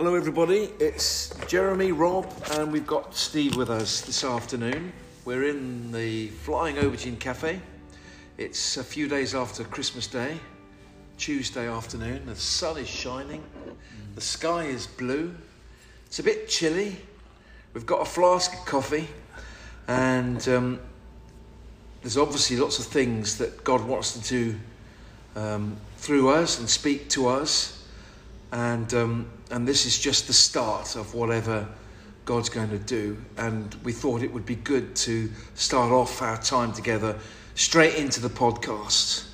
Hello everybody, it's Jeremy, Rob, and we've got Steve with us this afternoon. We're in the Flying Aubergine Cafe. It's a few days after Christmas Day, Tuesday afternoon. The sun is shining, the sky is blue, it's a bit chilly. We've got a flask of coffee, and there's obviously lots of things that God wants to do through us and speak to us. And this is just the start of whatever God's going to do. And we thought it would be good to start off our time together straight into the podcast,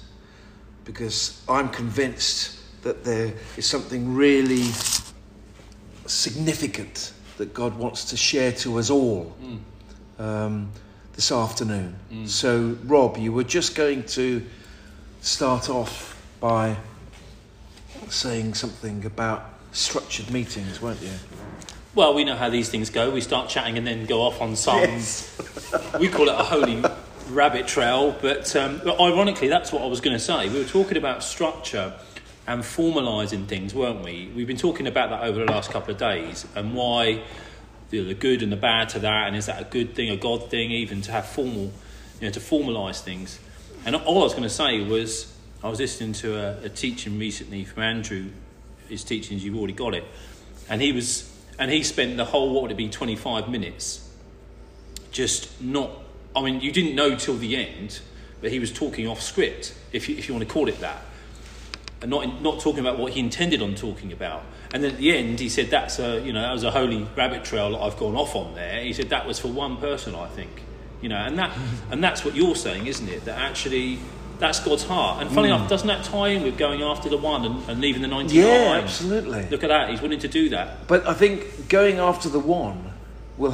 because I'm convinced that there is something really significant that God wants to share to us all this afternoon. So, Rob, you were just going to start off by saying something about structured meetings, weren't you? Well, we know how these things go. We start chatting and then go off on some... Yes. We call it a holy rabbit trail, but ironically, that's what I was going to say. We were talking about structure and formalising things, weren't we? We've been talking about that over the last couple of days, and why the good and the bad to that, and is that a good thing, a God thing, even to have formal, to formalise things. And all I was going to say was... I was listening to a teaching recently from Andrew, his teachings, you've already got it. And he spent the whole, 25 minutes just you didn't know till the end, but he was talking off script, if you want to call it that. And not talking about what he intended on talking about. And then at the end, he said, that was a holy rabbit trail that I've gone off on there. He said, that was for one person, I think. And that's what you're saying, isn't it? That actually... That's God's heart. And funny enough, doesn't that tie in with going after the one and leaving the 99? Yeah, absolutely. Look at that. He's willing to do that. But I think going after the one will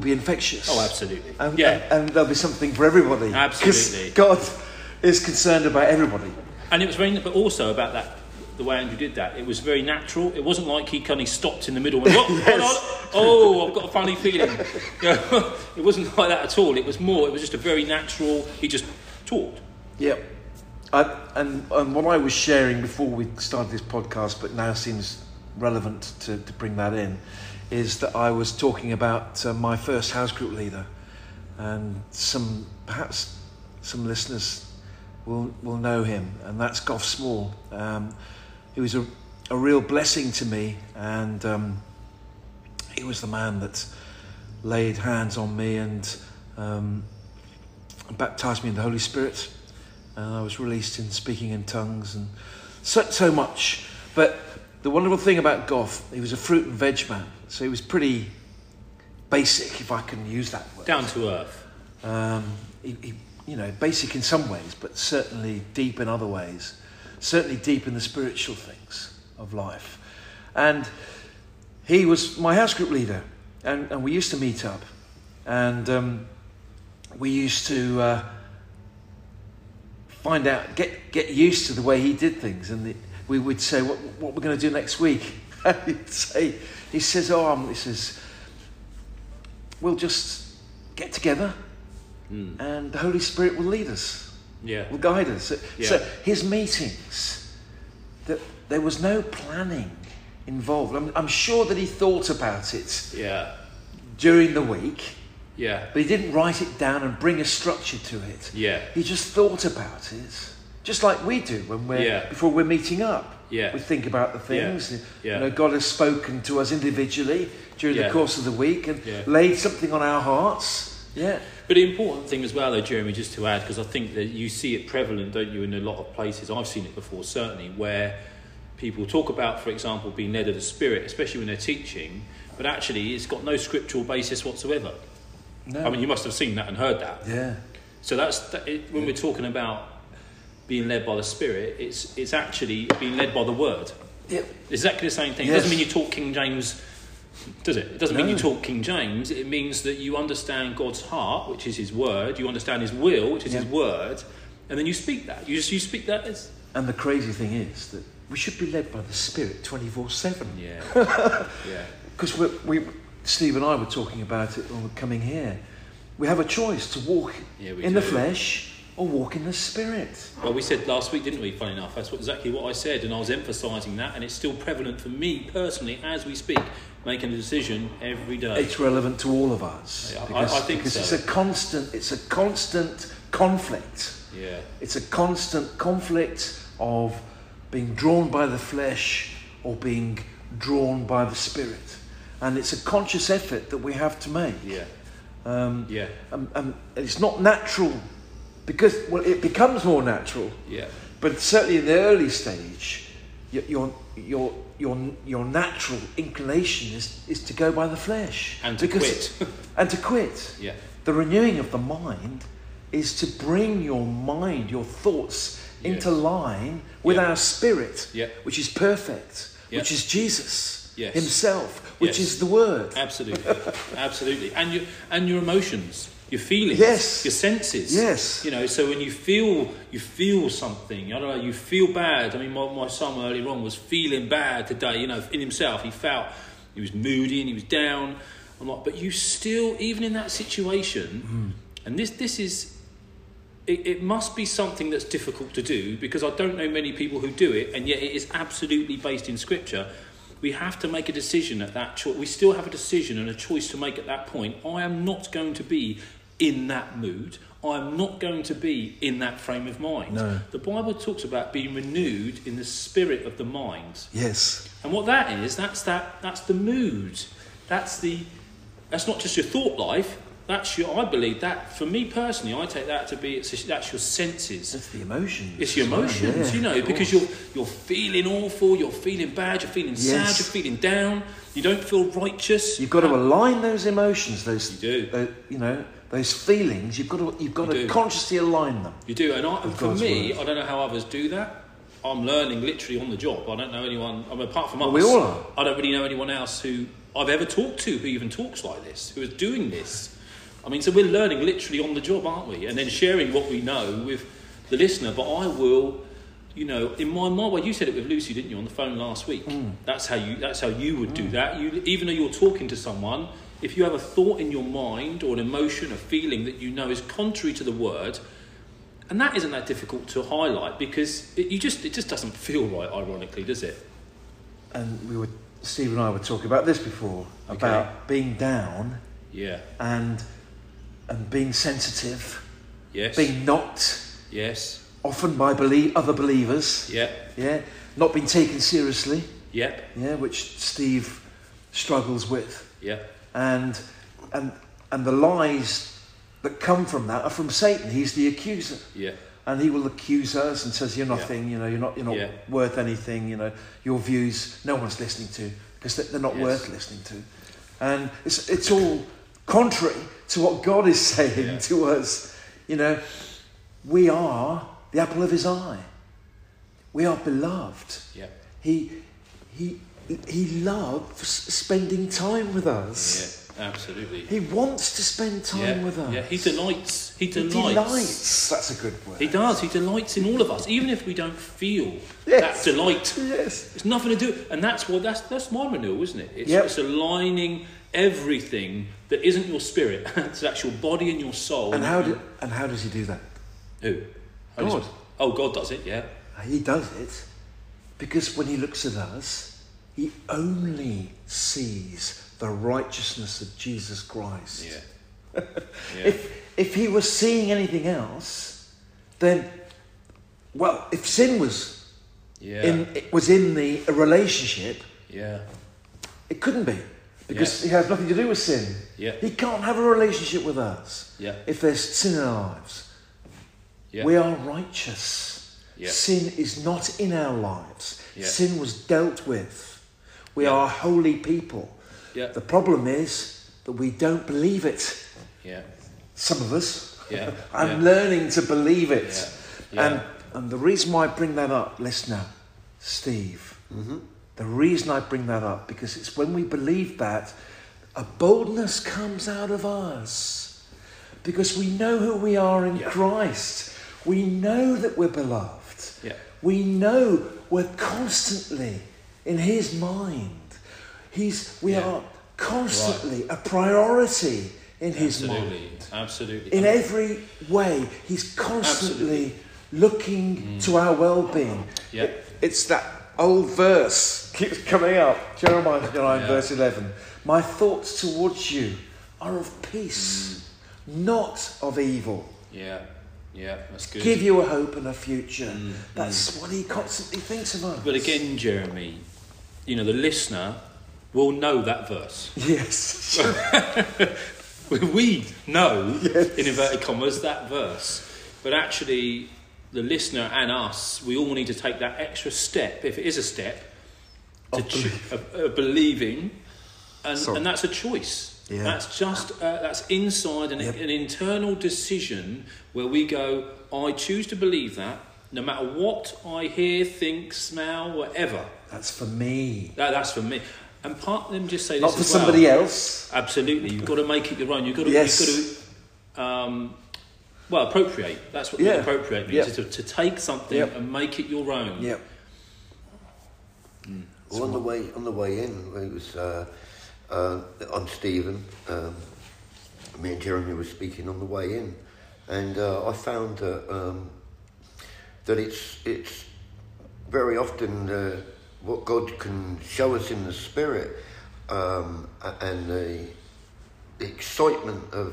be infectious. Oh, absolutely. And there'll be something for everybody. Absolutely. Because God is concerned about everybody. And it was but also about that, the way Andrew did that. It was very natural. It wasn't like he kind of stopped in the middle and went, I've got a funny feeling. It wasn't like that at all. It was just a very natural, he just... talked. Yeah. And what I was sharing before we started this podcast, but now seems relevant to bring that in, is that I was talking about my first house group leader, and perhaps some listeners will know him, and that's Gough Small. He was a real blessing to me, and he was the man that laid hands on me and baptised me in the Holy Spirit, and I was released in speaking in tongues and so much. But the wonderful thing about Gough, he was a fruit and veg man, so he was pretty basic, if I can use that word. Down to earth. He basic in some ways, but certainly deep in other ways. Certainly deep in the spiritual things of life. And he was my house group leader, and we used to meet up, and... we used to find out, get used to the way he did things, and we would say, "What we're going to do next week?" And he'd say, "We'll just get together, and the Holy Spirit will lead us, will guide us." So his meetings, that there was no planning involved. I'm sure that he thought about it during the week. Yeah. But he didn't write it down and bring a structure to it. Yeah. He just thought about it. Just like we do when we're before we're meeting up. Yeah. We think about the things. Yeah. God has spoken to us individually during the course of the week and laid something on our hearts. Yeah. But the important thing as well though, Jeremy, just to add, because I think that you see it prevalent, don't you, in a lot of places. I've seen it before, certainly, where people talk about, for example, being led of the Spirit, especially when they're teaching, but actually it's got no scriptural basis whatsoever. No. I mean, you must have seen that and heard that. Yeah. So when we're talking about being led by the Spirit, it's actually being led by the Word. Yep. Exactly the same thing. Yes. It doesn't mean you talk King James, does it? It doesn't mean you talk King James. It means that you understand God's heart, which is His Word. You understand His will, which is His Word, and then you speak that. You speak that as. And the crazy thing is that we should be led by the Spirit 24/7. Yeah. Yeah. Because we Steve and I were talking about it when we were coming here. We have a choice to walk in the flesh or walk in the Spirit. Well, we said last week, didn't we, funny enough? That's exactly what I said, and I was emphasising that, and it's still prevalent for me personally as we speak, making a decision every day. It's relevant to all of us. Yeah, because, I think because so. It's a constant conflict. Yeah. It's a constant conflict of being drawn by the flesh or being drawn by the Spirit. And it's a conscious effort that we have to make. Yeah. And it's not natural because, well, it becomes more natural. Yeah. But certainly in the early stage, your natural inclination is to go by the flesh and to quit. And to quit. Yeah. The renewing of the mind is to bring your mind, your thoughts into line with our spirit, which is perfect, which is Jesus himself, which is the Word. Absolutely, absolutely. And your emotions, your feelings, your senses. Yes. You know, so when you feel something, I don't know, you feel bad. I mean, my son earlier on was feeling bad today. You know, in himself, he was moody and he was down. I'm like, but you still, even in that situation, and this is. It must be something that's difficult to do, because I don't know many people who do it, and yet it is absolutely based in Scripture. We have to make a decision at that choice. We still have a decision and a choice to make at that point. I am not going to be in that mood. I am not going to be in that frame of mind. No. The Bible talks about being renewed in the spirit of the mind. Yes. And what that is, that's the mood. That's not just your thought life. I believe that, for me personally, I take that to be, that's your senses. That's the emotions. It's your emotions, you know, because you're feeling awful, you're feeling bad, you're feeling sad, you're feeling down, you don't feel righteous. You've got to align those emotions, those feelings, you've got to consciously align them. You do, and for me, God's word. I don't know how others do that. I'm learning literally on the job. I don't know anyone, I mean, apart from us. We all are. I don't really know anyone else who I've ever talked to who even talks like this, who is doing this. I mean, so we're learning literally on the job, aren't we? And then sharing what we know with the listener. But I will, you know, in my mind, well, you said it with Lucy, didn't you, on the phone last week? That's how you would do that. You, even though you're talking to someone, if you have a thought in your mind or an emotion, a feeling that you know is contrary to the Word, and that isn't that difficult to highlight, because it just doesn't feel right, ironically, does it? And Steve and I were talking about this before, about being down. Yeah. And being sensitive, being knocked, often by other believers, not being taken seriously, which Steve struggles with, and the lies that come from that are from Satan. He's the accuser, and he will accuse us and says you're nothing, you're not worth anything, your views no one's listening to, because they're not worth listening to, and it's all contrary to what God is saying to us. We are the apple of his eye. We are beloved. Yeah. He loves spending time with us. Yeah, absolutely. He wants to spend time with us. Yeah, he delights. That's a good word. He does. He delights in all of us, even if we don't feel that delight. Yes. It's nothing to do, and that's my renewal, isn't it? It's aligning everything that isn't your spirit to that's your body and your soul. And how does he do that? Who? God. God does it, he does it because when he looks at us, he only sees the righteousness of Jesus Christ. If he was seeing anything else, then, well, if sin was in the relationship, it couldn't be. Because he has nothing to do with sin. Yeah. He can't have a relationship with us if there's sin in our lives. Yeah. We are righteous. Yeah. Sin is not in our lives. Yeah. Sin was dealt with. We are holy people. Yeah. The problem is that we don't believe it. Yeah. Some of us. Yeah. I'm learning to believe it. Yeah. Yeah. And the reason why I bring that up, listener, Steve, the reason I bring that up, because it's when we believe that, a boldness comes out of us. Because we know who we are in Christ. We know that we're beloved. Yeah. We know we're constantly in his mind. We are constantly a priority in his mind. Absolutely. In every way, he's constantly looking to our well-being. Yep. It's that old verse keeps coming up. Jeremiah 9 verse 11. My thoughts towards you are of peace, not of evil. Yeah. Yeah, that's good. Give you a hope and a future. That's what he constantly thinks about. But again, Jeremy, you know, the listener will know that verse. Yes. We know, in inverted commas, that verse. But actually, the listener and us, we all need to take that extra step, if it is a step, to believing. And that's a choice. Yeah. That's just that's inside an internal decision where we go, I choose to believe that no matter what I hear, think, smell, whatever. That's for me. That's for me. And part of them just say not this for somebody else. Absolutely, you've got to make it your own. You've got to appropriate. That's what appropriate means, is to take something and make it your own. Yep. Well, on the way in, it was. On Stephen, me and Jeremy were speaking on the way in, and I found that it's very often what God can show us in the Spirit, and the excitement of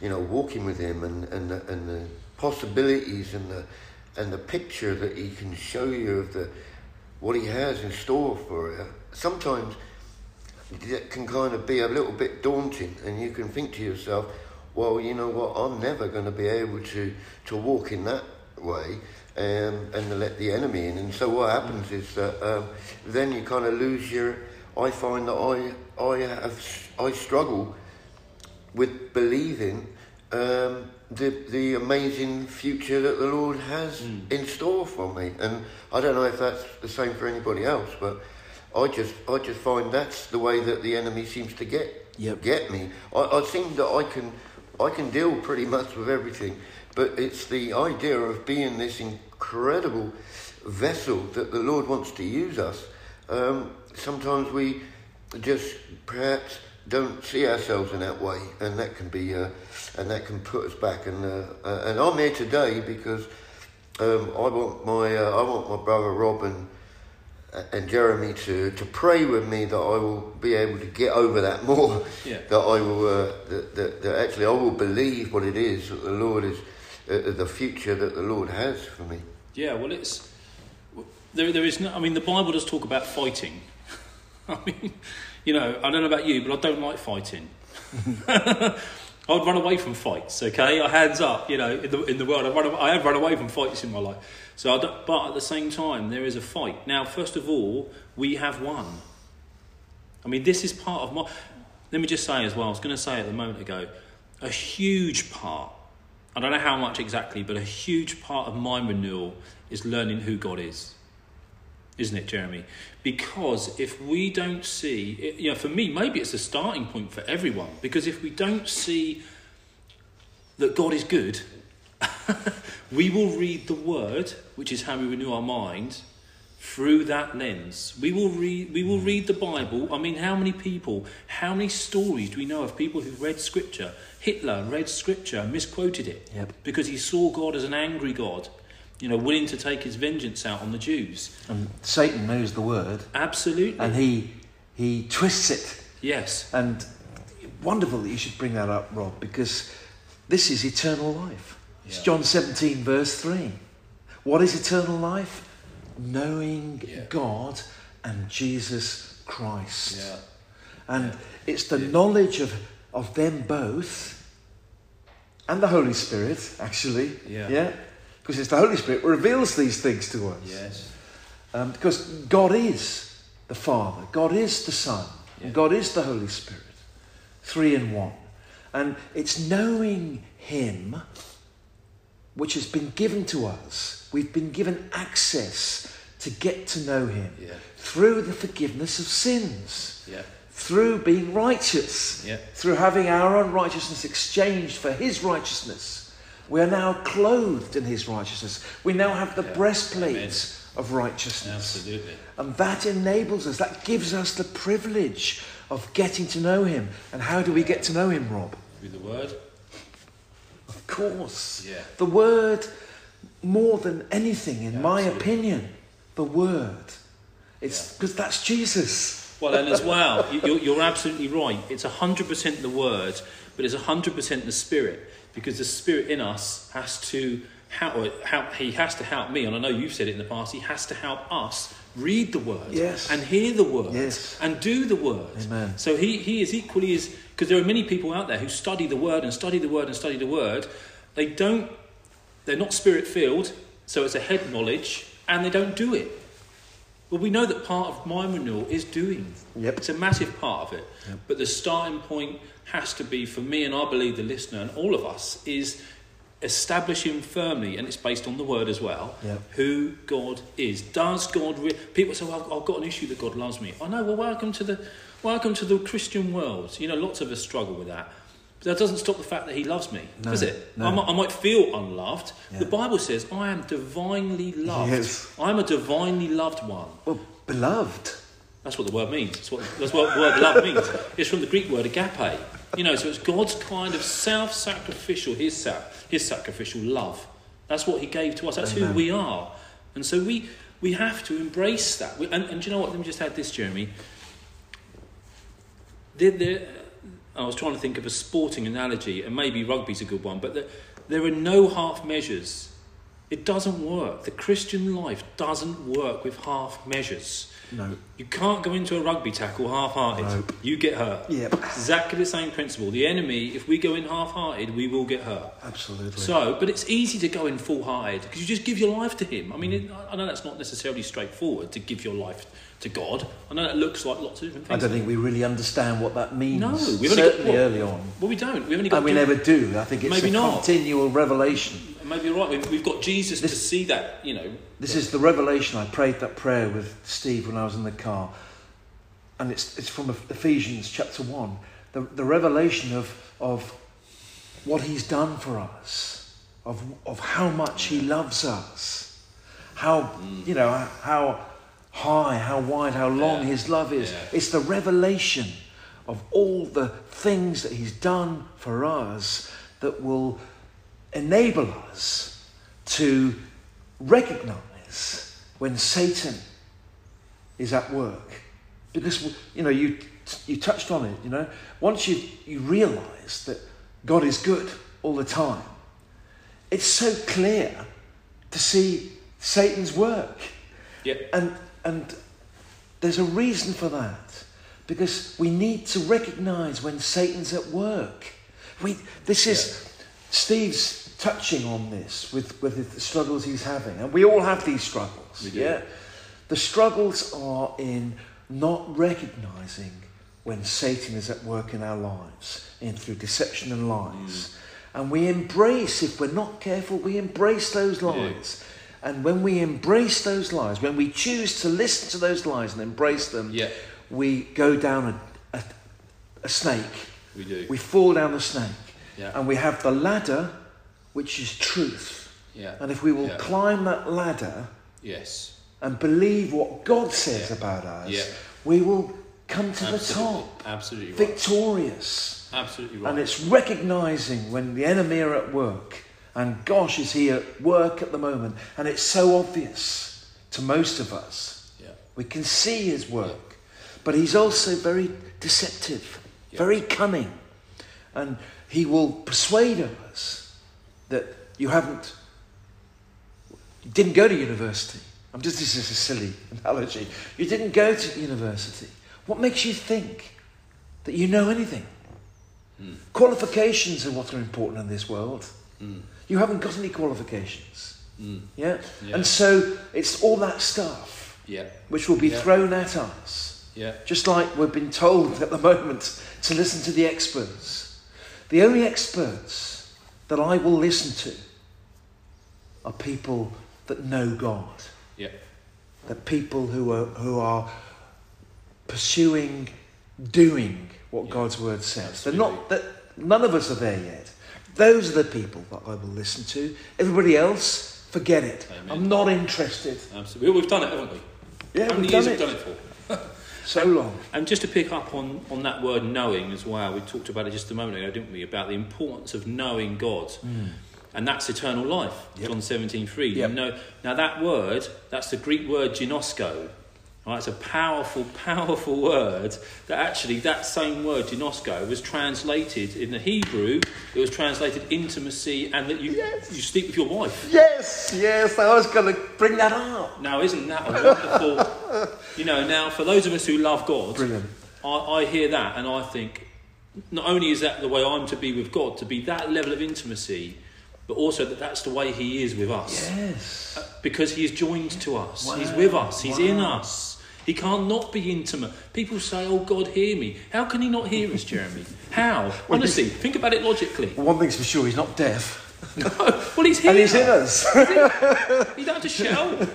walking with Him, and the possibilities, and the picture that He can show you of what He has in store for you. Sometimes that can kind of be a little bit daunting, and you can think to yourself, well, you know what, I'm never going to be able to walk in that way and to let the enemy in. And so what happens is that then you kind of lose your... I find that I struggle with believing the amazing future that the Lord has in store for me. And I don't know if that's the same for anybody else, but... I just find that's the way that the enemy seems to get me. I think that I can deal pretty much with everything, but it's the idea of being this incredible vessel that the Lord wants to use us. Sometimes we just perhaps don't see ourselves in that way, and that can be and that can put us back. And I'm here today because I want my brother Rob and Jeremy to pray with me that I will be able to get over that more. Yeah. That I will that actually I will believe what it is that the Lord is the future that the Lord has for me. Yeah, well, it's there is no. I mean, the Bible does talk about fighting. I mean, you know, I don't know about you, but I don't like fighting. I'd run away from fights. Okay, hands up. You know, in the world, I have run away from fights in my life. So, but at the same time, there is a fight. Now, first of all, we have won. I mean, this is part of my... Let me just say as well, I was going to say it a moment ago, a huge part, I don't know how much exactly, but a huge part of my renewal is learning who God is. Isn't it, Jeremy? Because if we don't see... You know, for me, maybe it's a starting point for everyone. Because if we don't see that God is good... we will read the Word, which is how we renew our mind, through that lens. We will read the Bible. I mean, how many stories do we know of people who've read Scripture? Hitler read Scripture and misquoted it because he saw God as an angry God, you know, willing to take his vengeance out on the Jews. And Satan knows the Word. Absolutely. And he twists it. Yes. And wonderful that you should bring that up, Rob, because this is eternal life. It's John 17, verse 3. What is eternal life? Knowing God and Jesus Christ. Yeah. And it's the knowledge of them both and the Holy Spirit, actually. Yeah. Yeah. Because it's the Holy Spirit who reveals these things to us. Yes. Because God is the Father, God is the Son, and God is the Holy Spirit. 3 in 1. And it's knowing Him... which has been given to us. We've been given access to get to know Him through the forgiveness of sins, through being righteous, through having our unrighteousness exchanged for His righteousness. We are now clothed in His righteousness. We now have the breastplate of righteousness. Absolutely. And that enables us, that gives us the privilege of getting to know him. And how do we get to know him, Rob? Through the word. Of course. Yeah. The word, more than anything, in my opinion, the word. It's because that's Jesus. Well, and as well, you're absolutely right. It's 100% the word, but it's 100% the Spirit, because the Spirit in us has to help. He has to help me, and I know you've said it in the past. He has to help us read the word and hear the word and do the word. Amen. So he is equally as, because there are many people out there who study the word and study the word and study the word. They don't. They're not Spirit filled, so it's a head knowledge, and they don't do it. Well, we know that part of my renewal is doing. Yep. It's a massive part of it. Yep. But the starting point has to be, for me, and I believe the listener and all of us, is establishing firmly, and it's based on the word as well, who God is. Does God... people say, well, I've got an issue that God loves me. I know, well, welcome to the Christian world. You know, lots of us struggle with that. But that doesn't stop the fact that he loves me, does it? No. I might feel unloved. Yeah. The Bible says, I am divinely loved. Yes. I'm a divinely loved one. Well, beloved. That's what the word means. That's what the word love means. It's from the Greek word agape. You know, so it's God's kind of self-sacrificial, his sacrificial love. That's what he gave to us. That's who we are. And so we have to embrace that. And do you know what? Let me just add this, Jeremy. I was trying to think of a sporting analogy, and maybe rugby's a good one, but there are no half measures. It doesn't work. The Christian life doesn't work with half measures. No. You can't go into a rugby tackle half-hearted. Nope. You get hurt. Yep. Exactly the same principle. The enemy, if we go in half-hearted, we will get hurt. Absolutely. So, but it's easy to go in full-hearted, because you just give your life to him. I mean, I know that's not necessarily straightforward, to give your life to God. I know that looks like lots of different things. I don't think we really understand what that means. No. Early on. Well, we don't. We've only got we never do. I think it's continual revelation. Maybe you're right. We've got Jesus to see that, you know. This is the revelation. I prayed that prayer with Steve when I was in the car. And it's from Ephesians chapter 1. The revelation of what he's done for us. Of how much he loves us. How, you know, how high, how wide, how long his love is. Yeah. It's the revelation of all the things that he's done for us that will enable us to recognise when Satan is at work, because you know you touched on it. You know, once you realise that God is good all the time, it's so clear to see Satan's work. Yeah, and there's a reason for that, because we need to recognise when Satan's at work. Steve's touching on this with the struggles he's having. And we all have these struggles. We do. Yeah? The struggles are in not recognising when Satan is at work in our lives, in through deception and lies. And we embrace, if we're not careful, we embrace those lies. Yeah. And when we embrace those lies, when we choose to listen to those lies and embrace them, we go down a snake. We do. We fall down the snake. Yeah. And we have the ladder, which is truth. Yeah. And if we will climb that ladder and believe what God says about us, we will come to the top. Absolutely right. Victorious. Absolutely right. And it's recognising when the enemy are at work. And gosh, is he at work at the moment. And it's so obvious to most of us. Yeah. We can see his work. Yeah. But he's also very deceptive, very cunning. And he will persuade us that you didn't go to university. This is a silly analogy. You didn't go to university. What makes you think that you know anything? Qualifications are what are important in this world. You haven't got any qualifications. Yeah? And so it's all that stuff which will be thrown at us. Yeah. Just like we've been told at the moment to listen to the experts. The only experts that I will listen to are people that know God. Yeah. That people who are pursuing, doing what God's word says. Absolutely. None of us are there yet. Those are the people that I will listen to. Everybody else, forget it. Amen. I'm not interested. Absolutely. We've done it, haven't we? Yeah, how many years have we done it for? so long. And just to pick up on that word knowing as well, we talked about it just a moment ago, didn't we, about the importance of knowing God. Mm. And that's eternal life, yep. John 17:3. Yep. You know, now that word, that's the Greek word ginosko. Right? It's a powerful, powerful word that actually that same word, ginosko, was translated in the Hebrew. It was translated intimacy and that you sleep with your wife. Yes, I was going to bring that up. Now, isn't that a wonderful... You know, now for those of us who love God, brilliant. I hear that and I think, not only is that the way I'm to be with God, to be that level of intimacy, but also that that's the way he is with us. Yes. Because he is joined to us. Wow. He's with us. He's in us. He can't not be intimate. People say, oh, God, hear me. How can he not hear us, Jeremy? How? Well, honestly, think about it logically. One thing's for sure, he's not deaf. No, well, he's here. And he's in us. He don't have to shout.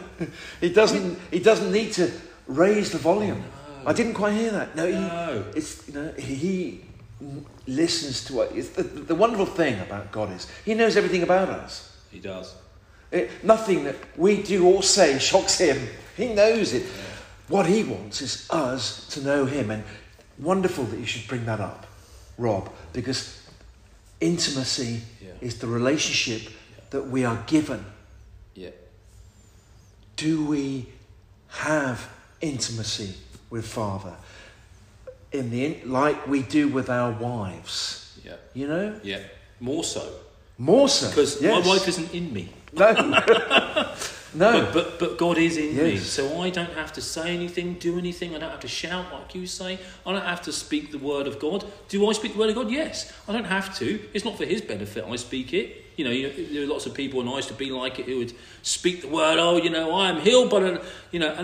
He doesn't need to raise the volume. Oh, no. I didn't quite hear that. No. He listens to us. The wonderful thing about God is he knows everything about us. He does. Nothing that we do or say shocks him. He knows it. Yeah. What he wants is us to know him. And wonderful that you should bring that up, Rob, because intimacy is the relationship that we are given. Yeah. Do we have intimacy with Father? Like we do with our wives. Yeah. You know? Yeah. More so. Because my wife isn't in me. No. No. But God is in me. So I don't have to say anything, do anything. I don't have to shout like you say. I don't have to speak the word of God. Do I speak the word of God? Yes. I don't have to. It's not for his benefit I speak it. You know, there are lots of people, and I used to be like it, who would speak the word, I am healed, but, and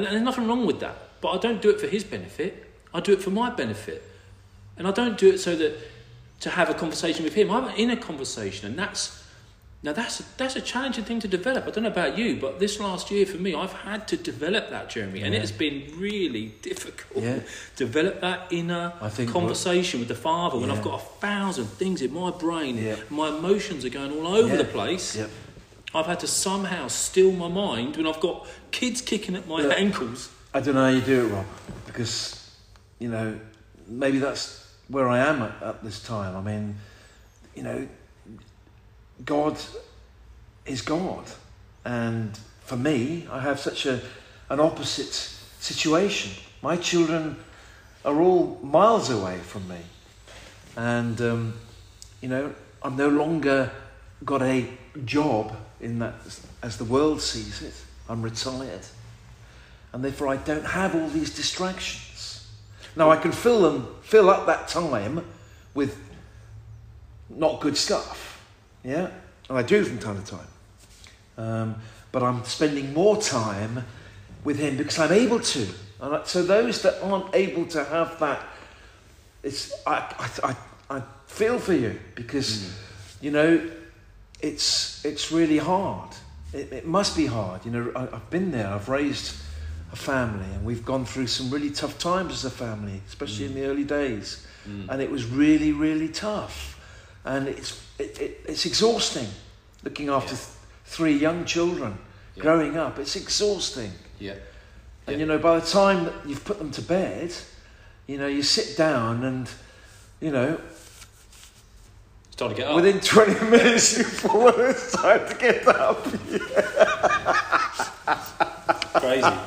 there's nothing wrong with that. But I don't do it for his benefit. I do it for my benefit. And I don't do it so that to have a conversation with him. I'm in a conversation, and that's a challenging thing to develop. I don't know about you, but this last year for me, I've had to develop that, Jeremy, and it has been really difficult. Yeah. Develop that inner conversation with the Father when I've got 1,000 things in my brain. Yeah. My emotions are going all over the place. Yeah. I've had to somehow still my mind when I've got kids kicking at my ankles. I don't know how you do it, Rob, because... maybe that's where I am at this time. I mean, God is God. And for me, I have such an opposite situation. My children are all miles away from me. And, I'm no longer got a job in that as the world sees it. I'm retired. And therefore, I don't have all these distractions. Now I can fill up that time with not good stuff, and I do from time to time. But I'm spending more time with him because I'm able to. And so those that aren't able to have that, I feel for you because it's really hard. It must be hard. I've been there. I've raised a family, and we've gone through some really tough times as a family, especially in the early days, and it was really, really tough, and it's exhausting looking after three young children growing up. It's exhausting. Yeah. And by the time that you've put them to bed, you sit down and it's time to get up. Within 20 minutes, you fall. It's time to get up. Crazy.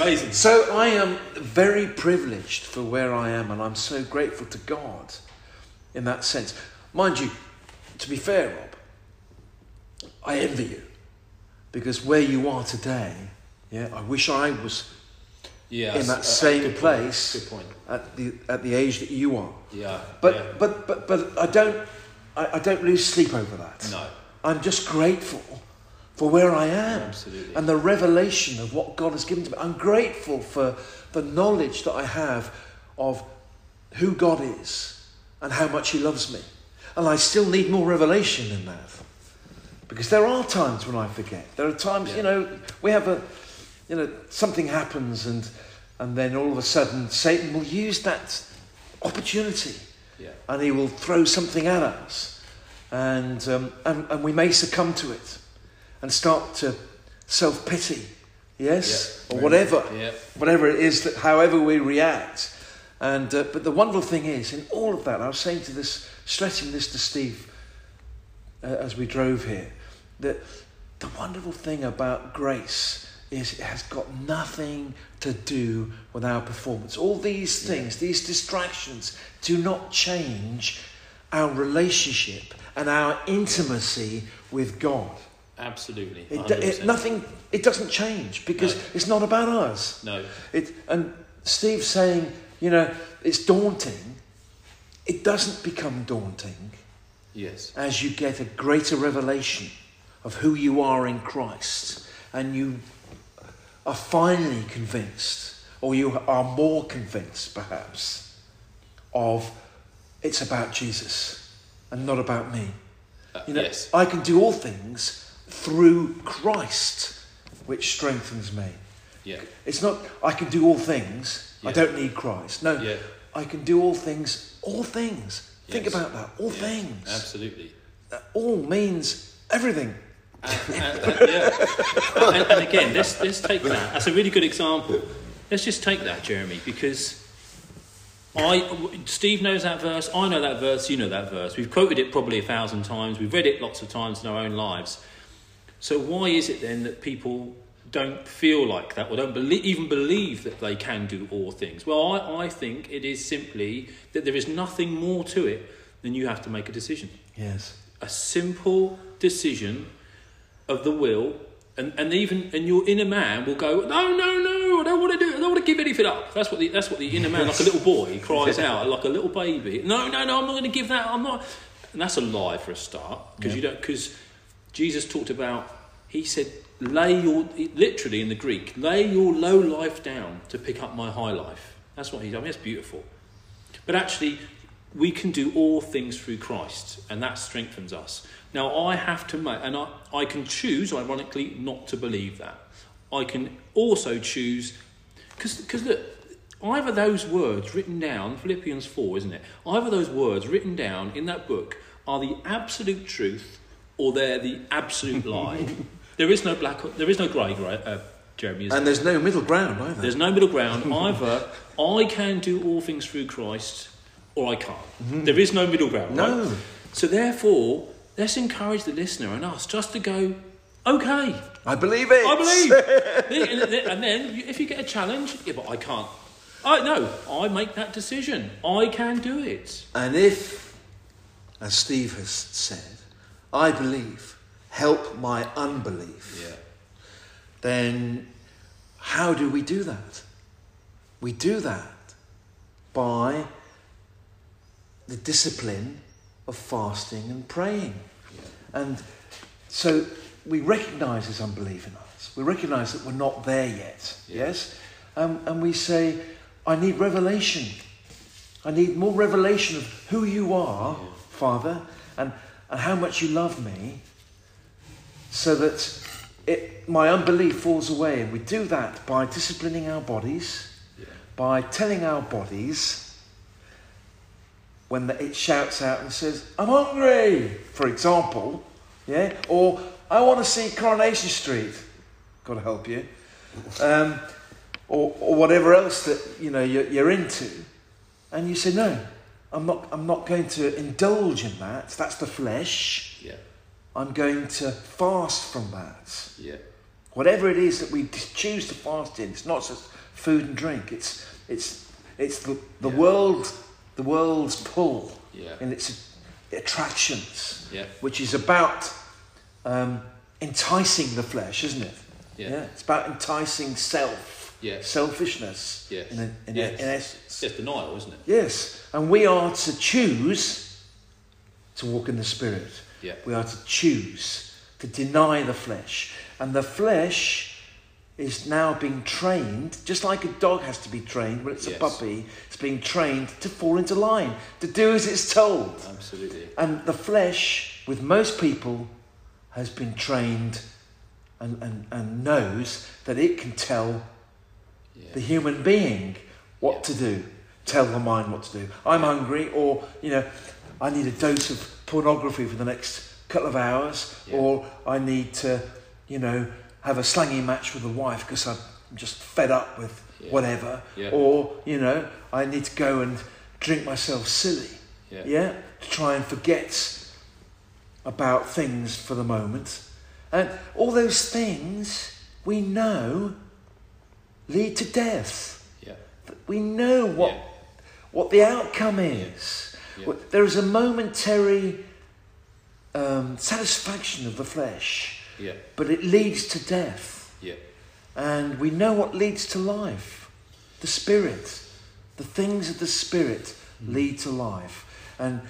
Amazing. So I am very privileged for where I am, and I'm so grateful to God in that sense. Mind you, to be fair, Rob, I envy you because where you are today, I wish I was in that same place. Good point. At the age that you are. Yeah. But I don't lose sleep over that. No. I'm just grateful for where I am. Absolutely. And the revelation of what God has given to me. I'm grateful for the knowledge that I have of who God is and how much he loves me. And I still need more revelation than that. Because there are times when I forget. There are times, we have something happens and then all of a sudden Satan will use that opportunity and he will throw something at us and we may succumb to it. And start to self-pity Yes? Yeah. Or whatever. Yeah. Whatever it is, that however we react. And but the wonderful thing is, in all of that, I was saying to this, stretching this to Steve as we drove here, that the wonderful thing about grace is it has got nothing to do with our performance. All these things, these distractions, do not change our relationship and our intimacy with God. Absolutely. It doesn't change, because it's not about us. No. And Steve's saying, you know, it's daunting. It doesn't become daunting. Yes. As you get a greater revelation of who you are in Christ, and you are finally convinced, or you are more convinced perhaps, of it's about Jesus and not about me. Yes. I can do all things through Christ, which strengthens me. Yeah. It's not, I can do all things. Yeah. I don't need Christ. No, yeah. I can do all things, all things. Yes. Think about that, all things. Absolutely. That all means everything. And again, let's take that. That's a really good example. Let's just take that, Jeremy, because Steve knows that verse, I know that verse, you know that verse. We've quoted it probably 1,000 times. We've read it lots of times in our own lives. So why is it then that people don't feel like that, or don't even believe that they can do all things? Well, I think it is simply that there is nothing more to it than you have to make a decision. Yes. A simple decision of the will, and your inner man will go, no, I don't want to do it. I don't want to give anything up. That's what the inner man, like a little boy, he cries out like a little baby. No, I'm not going to give that. I'm not. And that's a lie for a start, because you don't. Because Jesus talked about, he said, literally in the Greek, lay your low life down to pick up my high life. That's what he did. I mean, that's beautiful. But actually, we can do all things through Christ, and that strengthens us. Now, I have to make, and I can choose, ironically, not to believe that. I can also choose, because look, either those words written down, Philippians 4, isn't it? Either those words written down in that book are the absolute truth, or they're the absolute lie. There is no black, there is no grey, Jeremy. And there's no middle ground either. There's no middle ground. Either I can do all things through Christ, or I can't. Mm-hmm. There is no middle ground. No. Right? So therefore, let's encourage the listener and us just to go, okay. I believe it. I believe. And then if you get a challenge, but I can't. I make that decision. I can do it. And if, as Steve has said, I believe, help my unbelief, then how do we do that? We do that by the discipline of fasting and praying. Yeah. And so we recognise this unbelief in us. We recognise that we're not there yet, yes? And we say, I need revelation. I need more revelation of who you are, Father, and how much you love me, so that my unbelief falls away. And we do that by disciplining our bodies, by telling our bodies, when it shouts out and says, I'm hungry, for example, or I want to see Coronation Street, got to help you, or whatever else that you're into, and you say, no, I'm not going to indulge in that. That's the flesh. Yeah. I'm going to fast from that. Yeah. Whatever it is that we choose to fast in, it's not just food and drink. It's the world. The world's pull in its attractions, which is about enticing the flesh, isn't it? Yeah. It's about enticing self, selfishness, in essence. It's denial, isn't it? Yes, and we are to choose to walk in the Spirit. Yeah. We are to choose to deny the flesh. And the flesh is now being trained, just like a dog has to be trained when it's a puppy. It's being trained to fall into line, to do as it's told. Absolutely. And the flesh, with most people, has been trained and knows that it can tell the human being what to do, tell the mind what to do. I'm hungry, or I need a dose of pornography for the next couple of hours, or I need to have a slanging match with the wife because I'm just fed up with whatever. Yeah. Or, you know, I need to go and drink myself silly. Yeah. Yeah. To try and forget about things for the moment. And all those things we know lead to death. Yeah. We know what the outcome is. Yeah. Yeah. There is a momentary satisfaction of the flesh, but it leads to death. Yeah. And we know what leads to life. The Spirit. The things of the Spirit lead to life. And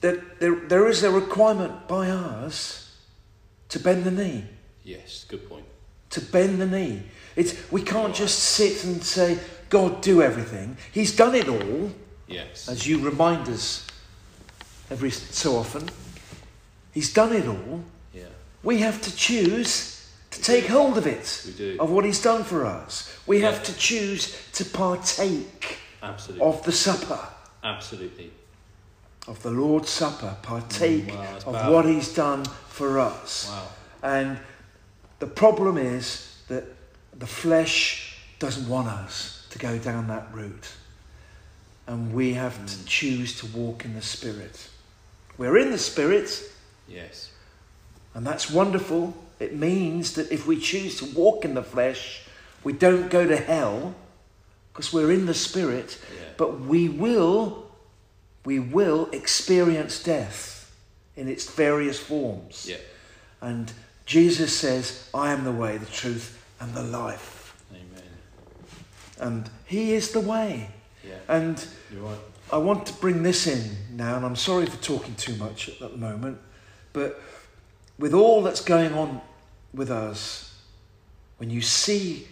there is a requirement by us to bend the knee. Yes, good point. To bend the knee. We can't just sit and say, God, do everything. He's done it all. Yes. As you remind us every so often. He's done it all. Yeah. We have to choose to take hold of it. We do. Of what he's done for us. We have to choose to partake of the supper. Absolutely. Of the Lord's Supper. Partake of what he's done for us. Wow. And the problem is that the flesh doesn't want us to go down that route. And we have to choose to walk in the Spirit. We're in the Spirit. Yes. And that's wonderful. It means that if we choose to walk in the flesh, we don't go to hell because we're in the Spirit. Yeah. But we will experience death in its various forms. Yeah. And Jesus says, I am the way, the truth, and the life. Amen. And he is the way. Yeah. And you're right. I want to bring this in now, and I'm sorry for talking too much at the moment. But with all that's going on with us, when you see,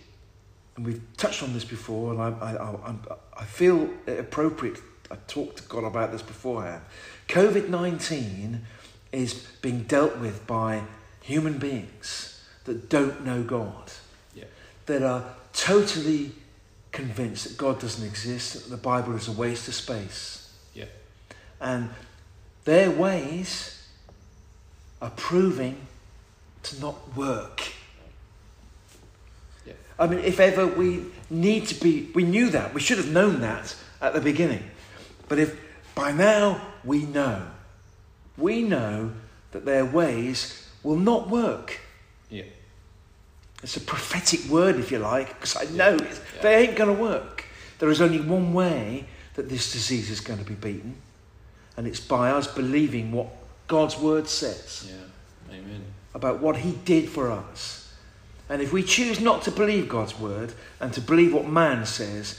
and we've touched on this before, and I feel it appropriate, I talked to God about this beforehand, COVID-19 is being dealt with by human beings that don't know God, that are totally convinced that God doesn't exist, that the Bible is a waste of space. Yeah. And their ways are proving to not work. Yeah. I mean, if ever we knew that, we should have known that at the beginning. But if by now we know that their ways will not work. Yeah. It's a prophetic word, if you like, because I know they ain't going to work. There is only one way that this disease is going to be beaten, and it's by us believing what God's word says. Yeah. Amen. About what he did for us. And if we choose not to believe God's word and to believe what man says,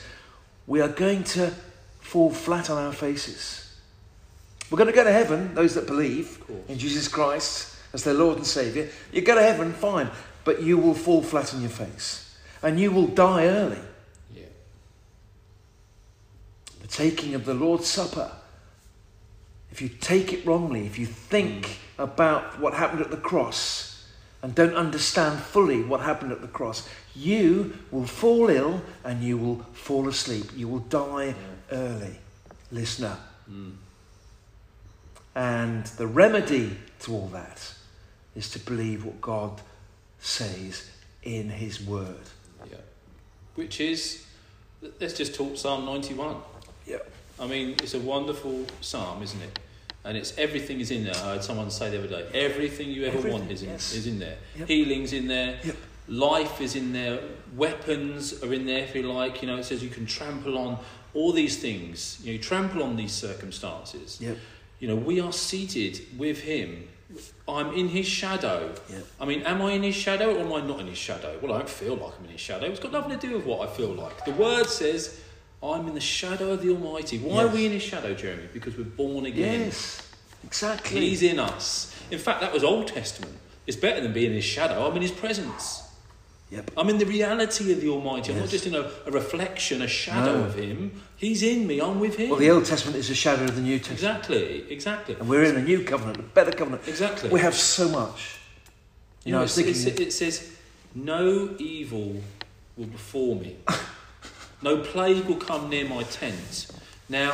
we are going to fall flat on our faces. We're going to go to heaven, those that believe in Jesus Christ as their Lord and Saviour. You go to heaven, fine, but you will fall flat on your face. And you will die early. Yeah. The taking of the Lord's Supper. If you take it wrongly, if you think about what happened at the cross and don't understand fully what happened at the cross, you will fall ill and you will fall asleep. You will die early, listener. Mm. And the remedy to all that is to believe what God says in his word. Yeah. Which is, let's just talk Psalm 91. Yeah. I mean, it's a wonderful psalm, isn't it? And it's everything is in there. I heard someone say the other day, everything you ever want is in there. Yep. Healing's in there. Yep. Life is in there. Weapons are in there, if you like. You know, it says you can trample on all these things. You trample on these circumstances. Yep. You know, we are seated with him. I'm in his shadow. Yep. I mean, am I in his shadow or am I not in his shadow? Well, I don't feel like I'm in his shadow. It's got nothing to do with what I feel like. The word says, I'm in the shadow of the Almighty. Why are we in his shadow, Jeremy? Because we're born again. Yes, exactly. He's in us. In fact, that was Old Testament. It's better than being in his shadow. I'm in his presence. Yep. I'm in the reality of the Almighty. Yes. I'm not just in a reflection, a shadow of him. He's in me. I'm with him. Well, the Old Testament is a shadow of the New Testament. Exactly. And we're in a new covenant, a better covenant. Exactly. We have so much. You know, it says, no evil will befall me. No plague will come near my tent. Now,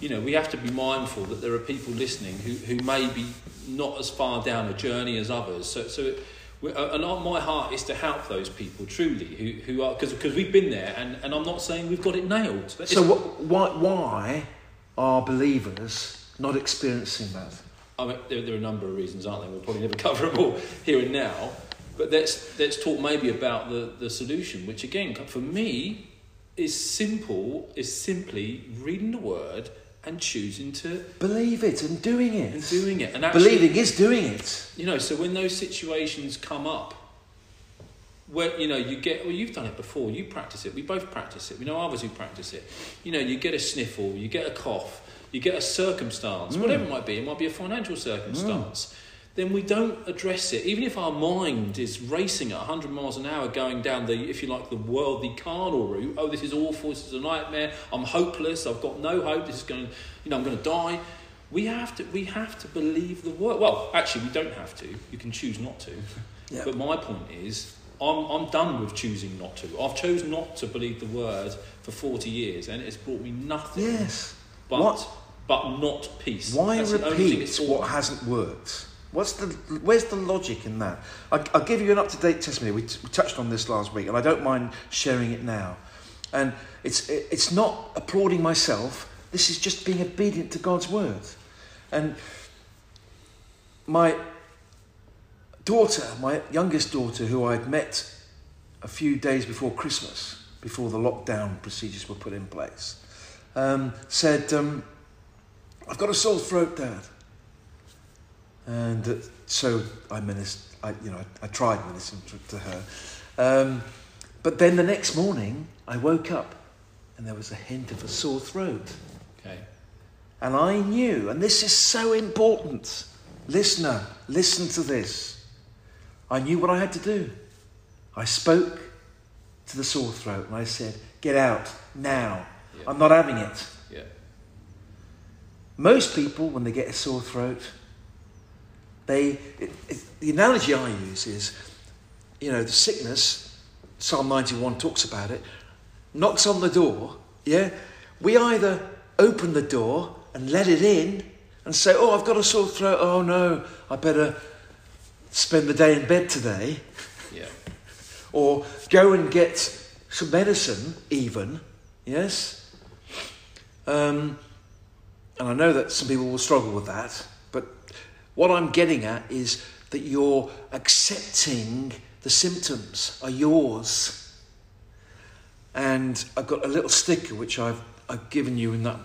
you know, we have to be mindful that there are people listening who may be not as far down a journey as others. So And on my heart is to help those people truly who are, because we've been there, and I'm not saying we've got it nailed. So why are believers not experiencing that? I mean, there are a number of reasons, aren't there? We'll probably never cover them all here and now. But let's talk maybe about the solution, which again, for me, is simply reading the word and choosing to believe it and doing it. And actually, believing is doing it. You know, so when those situations come up, where, you know, you get, well, you've done it before, you practice it, we both practice it, we know others who practice it. You know, you get a sniffle, you get a cough, you get a circumstance, whatever it might be a financial circumstance. Then we don't address it. Even if our mind is racing at 100 miles an hour going down the, if you like, the worldly carnal route, oh, this is awful, this is a nightmare, I'm hopeless, I've got no hope, this is going to, you know, I'm going to die. We have to believe the word. Well, actually, we don't have to. You can choose not to. Yeah. But my point is, I'm done with choosing not to. I've chosen not to believe the word for 40 years, and it's brought me nothing. Yes. But not peace. Why repeat what hasn't worked? Where's the logic in that? I'll give you an up-to-date testimony. We touched on this last week, and I don't mind sharing it now. And it's not applauding myself. This is just being obedient to God's word. And my youngest daughter, who I'd met a few days before Christmas, before the lockdown procedures were put in place, said, I've got a sore throat, Dad. And so I tried ministering to her. But then the next morning, I woke up and there was a hint of a sore throat. Okay. And I knew, and this is so important. Listener, listen to this. I knew what I had to do. I spoke to the sore throat and I said, get out now. Yeah. I'm not having it. Yeah. Most people, when they get a sore throat, the analogy I use is, you know, the sickness, Psalm 91 talks about it, knocks on the door, yeah? We either open the door and let it in and say, oh, I've got a sore throat, oh no, I better spend the day in bed today. Yeah. Or go and get some medicine even, yes? And I know that some people will struggle with that. What I'm getting at is that you're accepting the symptoms are yours. And I've got a little sticker which I've given you in that,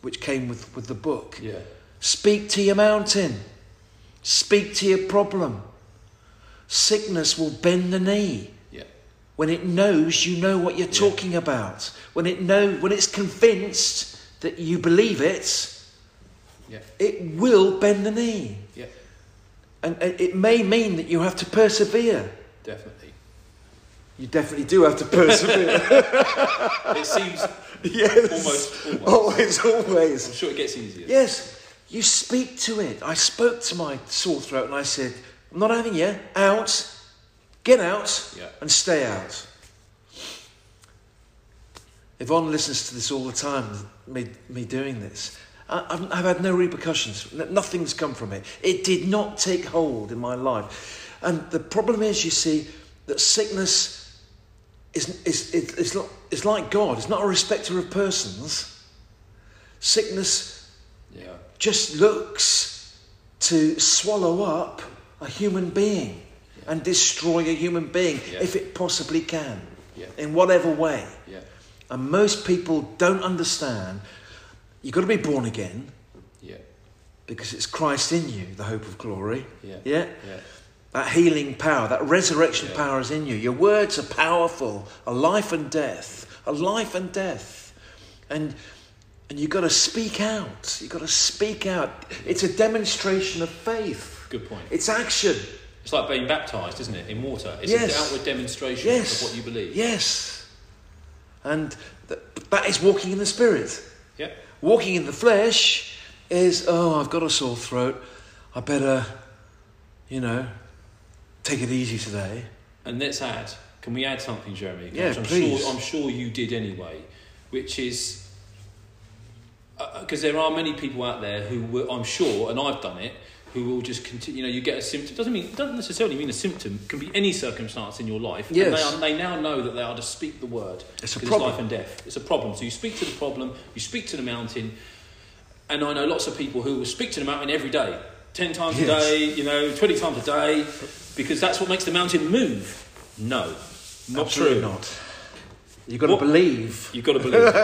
which came with the book. Yeah. Speak to your mountain. Speak to your problem. Sickness will bend the knee. Yeah. When it knows you know what you're talking about. When it's convinced that you believe it. Yeah. It will bend the knee. Yeah. And it may mean that you have to persevere. Definitely. You definitely do have to persevere. It seems almost. I'm sure it gets easier. Yes. You speak to it. I spoke to my sore throat and I said, I'm not having you. Out. Get out and stay out. Yvonne listens to this all the time, me doing this. I've had no repercussions. Nothing's come from it. It did not take hold in my life. And the problem is, you see, that sickness is like God. It's not a respecter of persons. Sickness just looks to swallow up a human being and destroy a human being if it possibly can, in whatever way. Yeah. And most people don't understand. You've got to be born again, because it's Christ in you, the hope of glory. Yeah. That healing power, that resurrection power is in you. Your words are powerful, a life and death, and you've got to speak out. It's a demonstration of faith. Good point. It's action. It's like being baptised, isn't it, in water? It's an outward demonstration of what you believe. Yes, and that is walking in the Spirit. Yeah. Walking in the flesh is, oh, I've got a sore throat. I better, take it easy today. And let's add. Can we add something, Jeremy? Yeah, please. I'm sure you did anyway, which is, because there are many people out there who, I'm sure, and I've done it, who will just continue, you know, you get a symptom, doesn't necessarily mean a symptom, it can be any circumstance in your life. Yes. And they now know that they are to speak the word. It's a problem. It's life and death. It's a problem. So you speak to the problem, you speak to the mountain, and I know lots of people who will speak to the mountain every day, 10 times yes. a day, 20 times a day, because that's what makes the mountain move. No, not Absolutely true. Not. You've got to believe. You've got to believe it.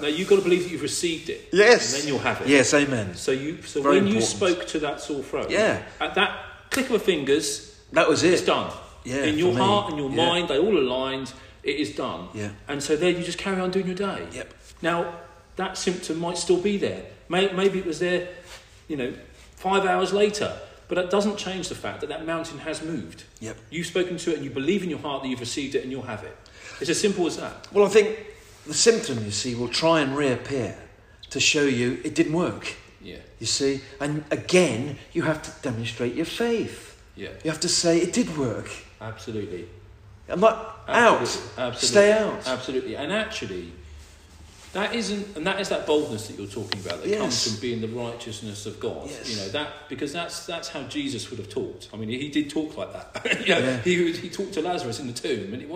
No, you've got to believe that you've received it. Yes. And then you'll have it. Yes, amen. So Very when important. You spoke to that sore throat, yeah. at that click of a fingers, that was it. It's done. Yeah, in your heart and your yeah. mind, they all aligned, it is done. Yeah. And so then you just carry on doing your day. Yep. Now, that symptom might still be there. Maybe it was there, 5 hours later. But that doesn't change the fact that that mountain has moved. Yep. You've spoken to it and you believe in your heart that you've received it and you'll have it. It's as simple as that. Well, I think the symptom, will try and reappear to show you it didn't work. Yeah. And again, you have to demonstrate your faith. Yeah. You have to say it did work. Absolutely. I'm not Absolutely. Out. Absolutely. Stay out. Absolutely. And actually, that is that boldness that you're talking about that yes. comes from being the righteousness of God. Yes. Because that's how Jesus would have talked. I mean, he did talk like that. Yeah. He talked to Lazarus in the tomb, and he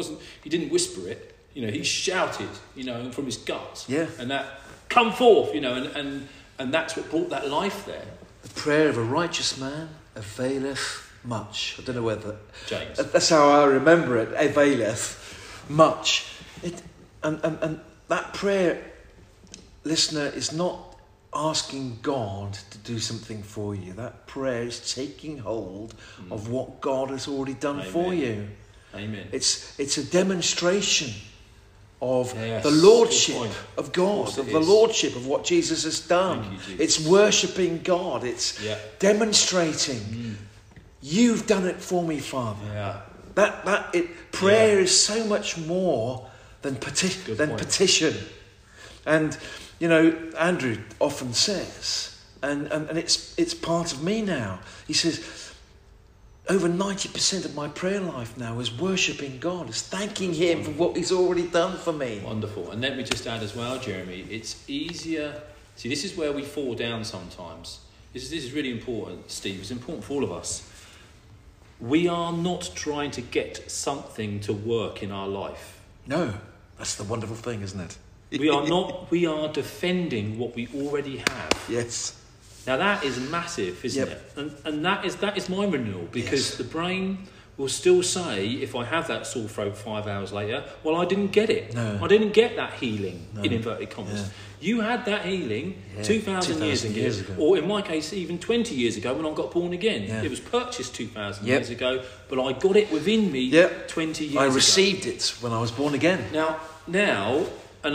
didn't whisper it. He shouted, from his guts. Yeah. And that come forth, and that's what brought that life there. The prayer of a righteous man availeth much. I don't know whether James. That's how I remember it. Availeth much. And that prayer, listener, is not asking God to do something for you. That prayer is taking hold of what God has already done Amen. For you. Amen. It's a demonstration of yes, the lordship of God, of the lordship of what Jesus has done. Thank you, Jesus. It's worshipping God. It's yeah. demonstrating, you've done it for me, Father. Yeah. Prayer yeah. is so much more than petition. And Andrew often says, and it's part of me now. He says over 90% of my prayer life now is worshipping God, is thanking Him for what He's already done for me. Wonderful. And let me just add as well, Jeremy, it's easier. See, this is where we fall down sometimes. This is really important, Steve. It's important for all of us. We are not trying to get something to work in our life. No. That's the wonderful thing, isn't it? We are defending what we already have. Yes. Now that is massive, isn't yep. it? And that is my renewal, because yes. the brain will still say, if I have that sore throat 5 hours later, well, I didn't get it. No. I didn't get that healing, in inverted commas. Yeah. You had that healing 2,000 years ago. Or in my case, even 20 years ago when I got born again. Yeah. It was purchased 2,000 yep. years ago, but I got it within me yep. 20 years ago. I received it when I was born again. Now, I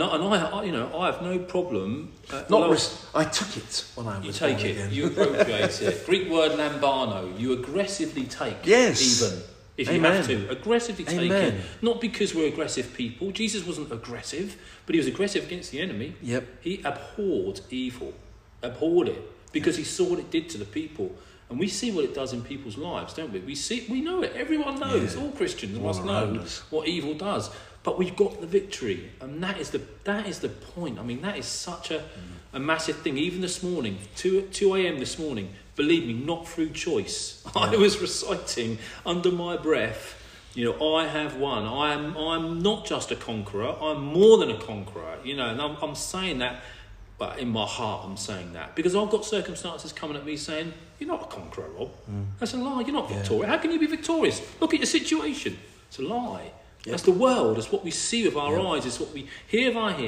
have no problem. I took it when I was. You take born it. Again. You appropriate it. Greek word lambano. You aggressively take. Yes. Even if Amen. You have to, aggressively take Amen. It. Not because we're aggressive people. Jesus wasn't aggressive, but He was aggressive against the enemy. Yep. He abhorred evil, because He saw what it did to the people. And we see what it does in people's lives, don't we? We know it. Everyone knows. Yeah. All Christians must know what evil does. But we've got the victory, and that is the point. I mean, that is such a massive thing. Even this morning, 2 a.m. this morning, believe me, not through choice. Yeah. I was reciting under my breath, I have won. I'm not just a conqueror. I'm more than a conqueror. And I'm saying that. But in my heart, I'm saying that. Because I've got circumstances coming at me saying, you're not a conqueror, Rob. That's a lie. You're not victorious. How can you be victorious? Look at your situation. It's a lie. Yep. That's the world. It's what we see with our eyes. It's what we hear with our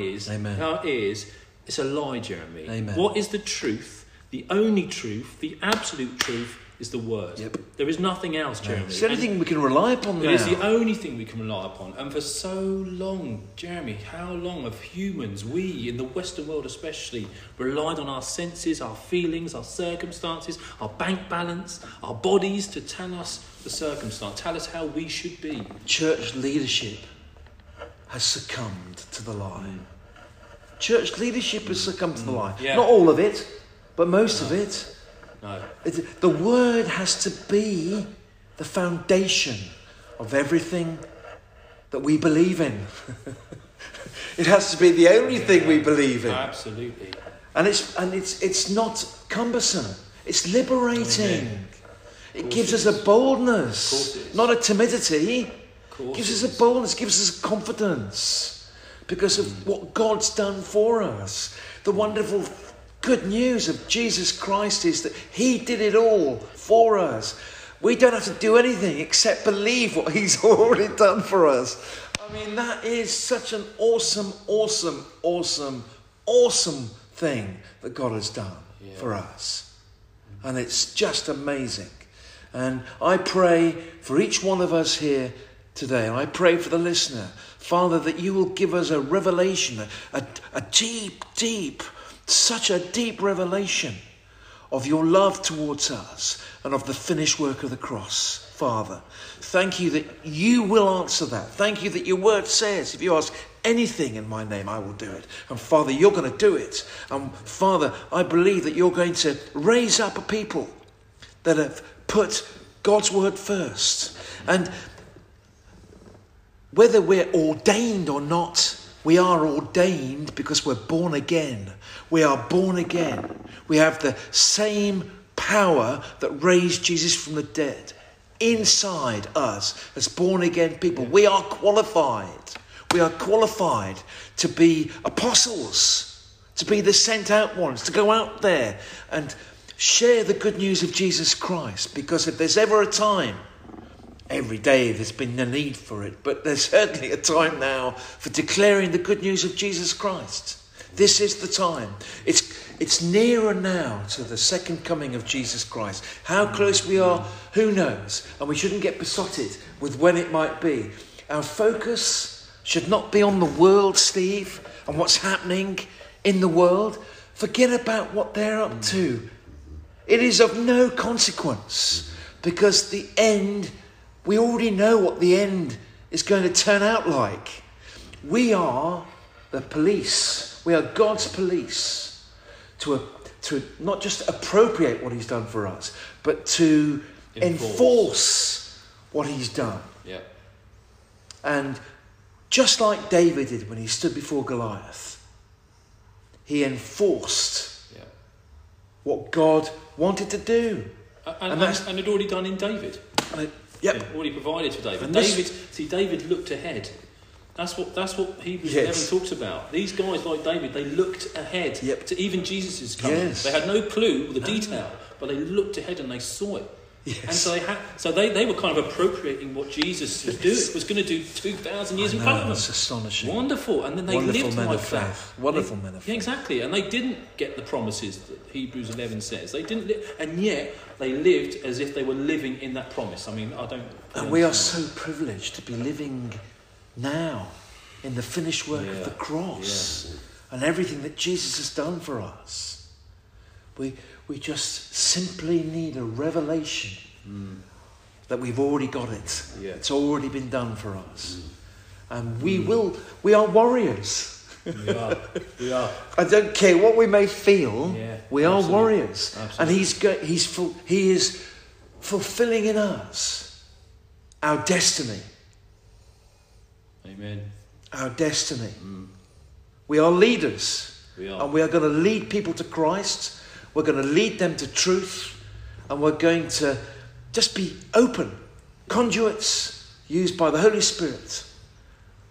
ears. It's a lie, Jeremy. Amen. What is the truth? The only truth, the absolute truth, is the word. Yep. There is nothing else, Jeremy. It's the only thing we can rely upon now. It is the only thing we can rely upon. And for so long, Jeremy, how long have humans, we in the Western world especially, relied on our senses, our feelings, our circumstances, our bank balance, our bodies to tell us the circumstance, tell us how we should be. Church leadership has succumbed to the lie. Church leadership has succumbed to the lie. Yeah. Not all of it, but most of it. No. The word has to be the foundation of everything that we believe in. It has to be the only thing we believe in. Absolutely. And it's not cumbersome. It's liberating. Amen. It gives us a boldness, not a timidity. It gives us a boldness, gives us confidence because of what God's done for us. The wonderful good news of Jesus Christ is that he did it all for us. We don't have to do anything except believe what he's already done for us. I mean, that is such an awesome, awesome, awesome, awesome thing that God has done for us. And it's just amazing. And I pray for each one of us here today. I pray for the listener, Father, that you will give us a revelation, a deep, deep, such a deep revelation of your love towards us and of the finished work of the cross. Father, thank you that you will answer that. Thank you that your word says, if you ask anything in my name, I will do it. And Father, you're going to do it. And Father, I believe that you're going to raise up a people that have put God's word first. And whether we're ordained or not, we are ordained because we're born again. We are born again. We have the same power that raised Jesus from the dead inside us as born again people. We are qualified. We are qualified to be apostles, to be the sent out ones, to go out there and share the good news of Jesus Christ. Because if there's ever a time, every day there's been a need for it, but there's certainly a time now for declaring the good news of Jesus Christ. This is the time. It's nearer now to the second coming of Jesus Christ. How close we are, who knows? And we shouldn't get besotted with when it might be. Our focus should not be on the world, Steve, and what's happening in the world. Forget about what they're up to. It is of no consequence because the end, we already know what the end is going to turn out like. We are the police. We are God's police to not just appropriate what he's done for us, but to enforce what he's done. Yeah. And just like David did when he stood before Goliath, he enforced what God wanted to do. And it'd already done in David. Already provided for David. David looked ahead. That's what Hebrews 11 talks about. These guys like David, they looked ahead to even Jesus' coming. Yes. They had no clue or the detail, but they looked ahead and they saw it. Yes. And so they were kind of appropriating what Jesus was going to do 2,000 years in front of them. That's astonishing. Wonderful. And then they lived like that. Wonderful men of faith. Exactly. And they didn't get the promises that Hebrews 11 says. They didn't live, and yet they lived as if they were living in that promise. I mean, I don't. And we are so privileged to be living now in the finished work of the cross and everything that Jesus has done for us. We just simply need a revelation that we've already got it. Yeah. It's already been done for us. And we are warriors. We are. I don't care what we may feel, we are warriors. Absolutely. And he is fulfilling in us our destiny. Amen. Our destiny. We are leaders. We are. And we are going to lead people to Christ. We're going to lead them to truth, and we're going to just be open conduits used by the Holy Spirit.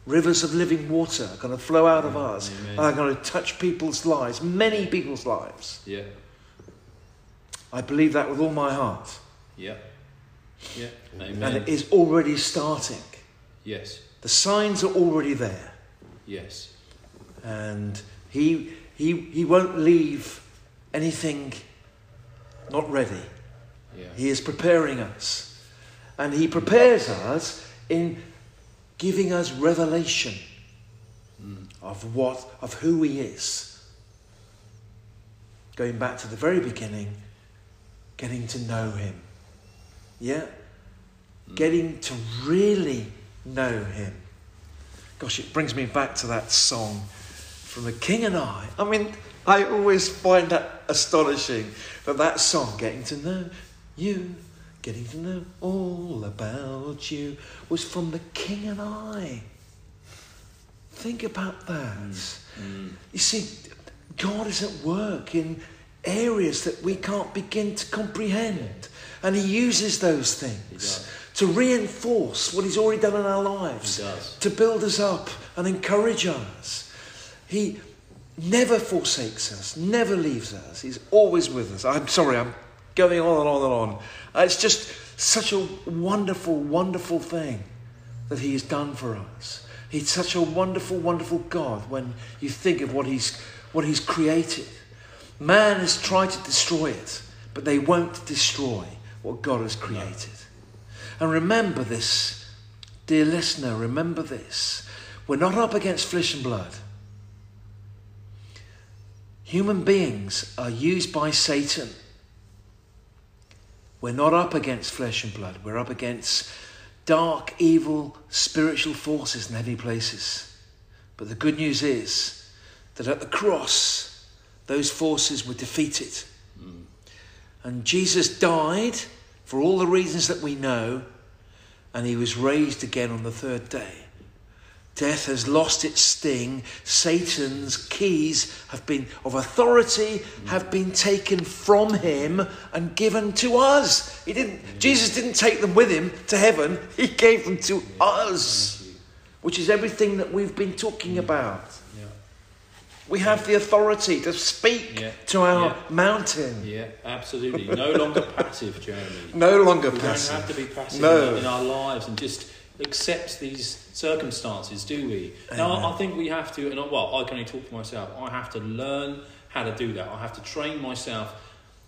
Rivers of living water are going to flow out of us and are going to touch people's lives, many people's lives. Yeah. I believe that with all my heart. Yeah. Yeah. Amen. And it is already starting. Yes. The signs are already there. Yes. And he won't leave anything not ready. Yeah. He is preparing us. And he prepares us in giving us revelation of who he is. Going back to the very beginning, getting to know him. Yeah? Getting to really know him. Gosh, it brings me back to that song from The King and I. I mean, I always find that astonishing, but that song, Getting to Know You, Getting to Know All About You, was from The King and I. Think about that. You see, God is at work in areas that we can't begin to comprehend. And he uses those things to reinforce what he's already done in our lives, to build us up and encourage us. He never forsakes us, never leaves us. He's always with us. I'm sorry, I'm going on and on and on. It's just such a wonderful, wonderful thing that he has done for us. He's such a wonderful, wonderful God when you think of what he's created. Man has tried to destroy it, but they won't destroy what God has created. And remember this, dear listener, remember this. We're not up against flesh and blood. Human beings are used by Satan. We're not up against flesh and blood. We're up against dark, evil, spiritual forces in heavy places. But the good news is that at the cross, those forces were defeated. And Jesus died for all the reasons that we know, and he was raised again on the third day. Death has lost its sting. Satan's keys of authority have been taken from him and given to us. Jesus didn't take them with him to heaven. He gave them to us, which is everything that we've been talking about. Yeah. We have the authority to speak to our mountain. Yeah, absolutely. No longer passive, Jeremy. No longer passive. We don't have to be passive in our lives and just accept these circumstances, do we? Amen. Now, I think we have to, and I can only talk for myself, I have to learn how to do that. I have to train myself.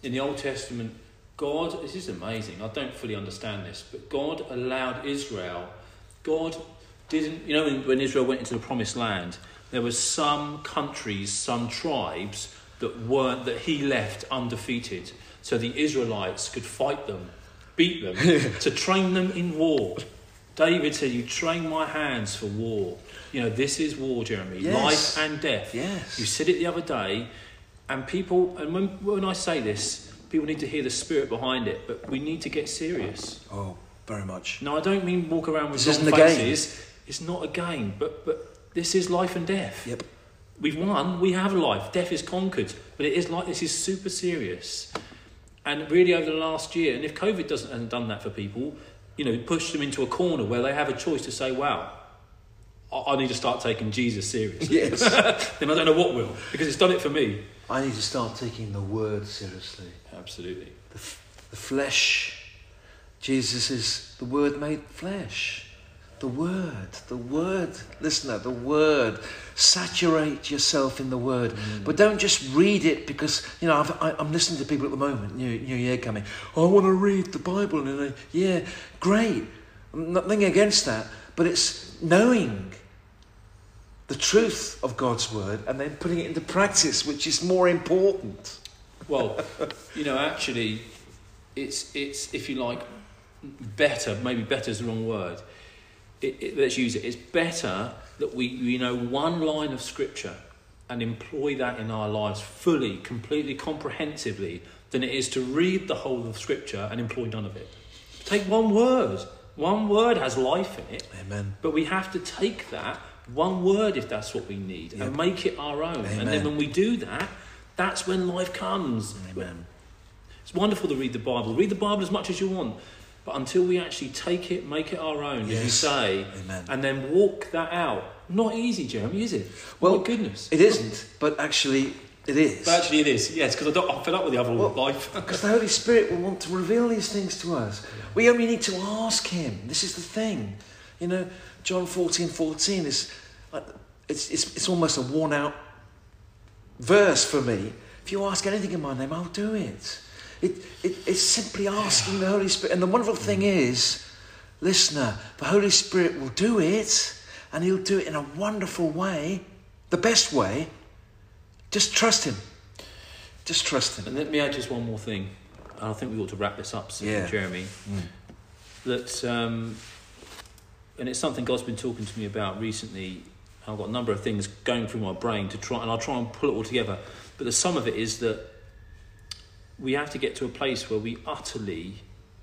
In the Old Testament, God, this is amazing, I don't fully understand this, but God allowed Israel, God didn't, you know, when Israel went into the Promised Land, there were some countries, some tribes that he left undefeated, so the Israelites could fight them, beat them, to train them in war. David said, you train my hands for war. You know, this is war, Jeremy. Yes. Life and death. Yes. You said it the other day. And people, and when I say this, people need to hear the spirit behind it. But we need to get serious. Oh, very much. No, I don't mean walk around with long faces. Game. It's not a game. But this is life and death. Yep. We've won. We have life. Death is conquered. But it is this is super serious. And really over the last year, and if COVID hasn't done that for people, you know, push them into a corner where they have a choice to say, wow, I need to start taking Jesus seriously. Yes. Then I don't know what will, because it's done it for me. I need to start taking the word seriously. Absolutely. The flesh. Jesus is the word made flesh. The word, listener, the word. Saturate yourself in the word. But don't just read it because, you know, I'm listening to people at the moment, New Year coming. I want to read the Bible. And yeah, great. I'm nothing against that. But it's knowing the truth of God's word and then putting it into practice, which is more important. Well, you know, actually, it's if you like, better. Maybe better is the wrong word. Let's use it. It's better that we know one line of scripture and employ that in our lives fully, completely, comprehensively, than it is to read the whole of scripture and employ none of it. Take one word. One word has life in it. Amen. But we have to take that one word, if that's what we need, and make it our own. Amen. And then when we do that, that's when life comes. Amen. It's wonderful to read the Bible. Read the Bible as much as you want. But until we actually take it, make it our own, as you say, and then walk that out. Not easy, Jeremy, is it? Well, my goodness. It isn't, but actually it is. But actually it is, yes, because I'm fed up with the other life. Because the Holy Spirit will want to reveal these things to us. We only need to ask him. This is the thing. You know, John 14:14 is, it's almost a worn out verse for me. If you ask anything in my name, I'll do it. It's simply asking the Holy Spirit. And the wonderful thing is, listener, the Holy Spirit will do it, and he'll do it in a wonderful way, the best way. Just trust him. Just trust him. And let me add just one more thing. I think we ought to wrap this up soon, Jeremy. That, and it's something God's been talking to me about recently. I've got a number of things going through my brain to try, and I'll try and pull it all together. But the sum of it is that we have to get to a place where we utterly,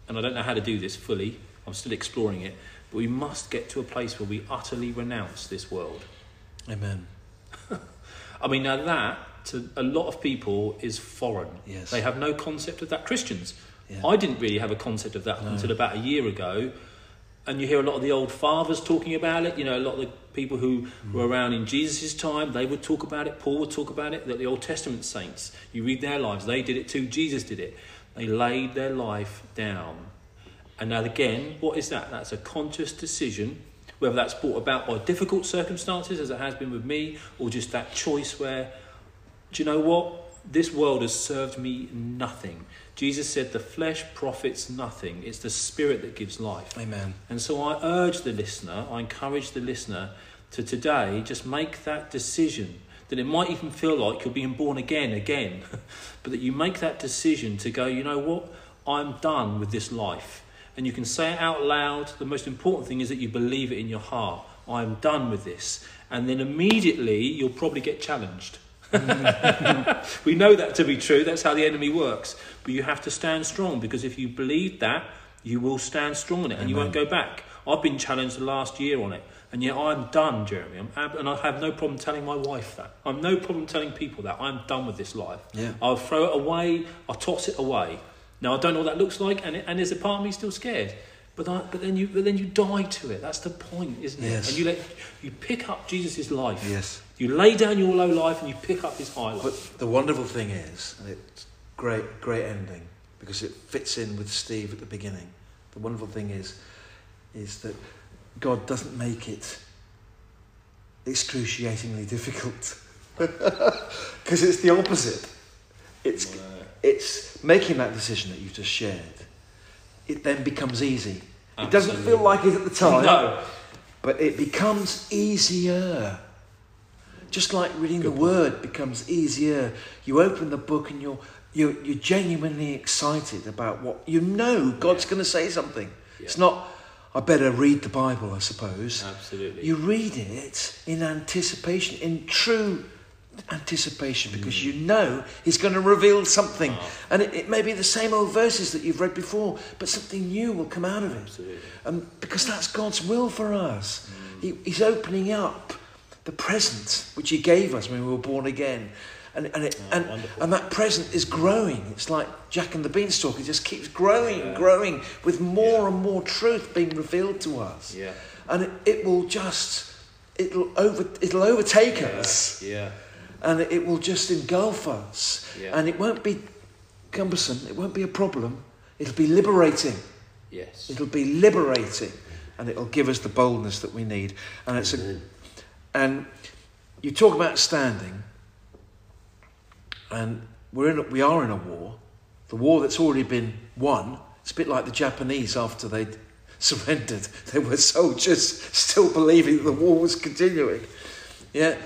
and I don't know how to do this fully, I'm still exploring it, but we must get to a place where we utterly renounce this world. Amen. I mean, now that to a lot of people is foreign. Yes. They have no concept of that. Christians. Yeah. I didn't really have a concept of that until about a year ago. And you hear a lot of the old fathers talking about it. You know, a lot of the people who were around in Jesus' time, they would talk about it. Paul would talk about it. The Old Testament saints, you read their lives. They did it too. Jesus did it. They laid their life down. And now again, what is that? That's a conscious decision, whether that's brought about by difficult circumstances, as it has been with me, or just that choice where, do you know what? This world has served me nothing. Jesus said the flesh profits nothing. It's the spirit that gives life. Amen. And so I urge the listener, I encourage the listener to today just make that decision, that it might even feel like you're being born again, but that you make that decision to go, you know what? I'm done with this life. And you can say it out loud. The most important thing is that you believe it in your heart. I'm done with this. And then immediately you'll probably get challenged. We know that to be true. That's how the enemy works. But you have to stand strong, because if you believe that, you will stand strong in it. Amen. And you won't go back. I've been challenged the last year on it, and yet I'm done, Jeremy. And I have no problem telling my wife that. I have no problem telling people that. I'm done with this life. Yeah. I'll throw it away. I'll toss it away. Now, I don't know what that looks like, and there's a part of me still scared. But then you die to it. That's the point, isn't it? Yes. And you pick up Jesus' life. Yes. You lay down your low life and you pick up his high life. But the wonderful thing is, and it's great ending, because it fits in with Steve at the beginning. The wonderful thing is that God doesn't make it excruciatingly difficult, because it's the opposite. It's making that decision that you've just shared. It then becomes easy. Absolutely. It doesn't feel like it at the time. No. But it becomes easier. Just like reading the Word becomes easier. You open the book and you're genuinely excited about what you know God's going to say something. Yeah. It's not, I better read the Bible, I suppose. Absolutely. You read it in anticipation, in true anticipation, because you know he's going to reveal something, and it may be the same old verses that you've read before, but something new will come out of it. Absolutely. Because that's God's will for us. He's opening up the present which he gave us when we were born again, and that present is growing. It's like Jack and the Beanstalk. It just keeps growing and growing, with more and more truth being revealed to us, and it'll overtake us. And it will just engulf us. Yeah. And it won't be cumbersome. It won't be a problem. It'll be liberating. Yes. It'll be liberating. And it'll give us the boldness that we need. And it's and you talk about standing. And we are in a war. The war that's already been won. It's a bit like the Japanese after they surrendered. They were soldiers still believing that the war was continuing. Yeah.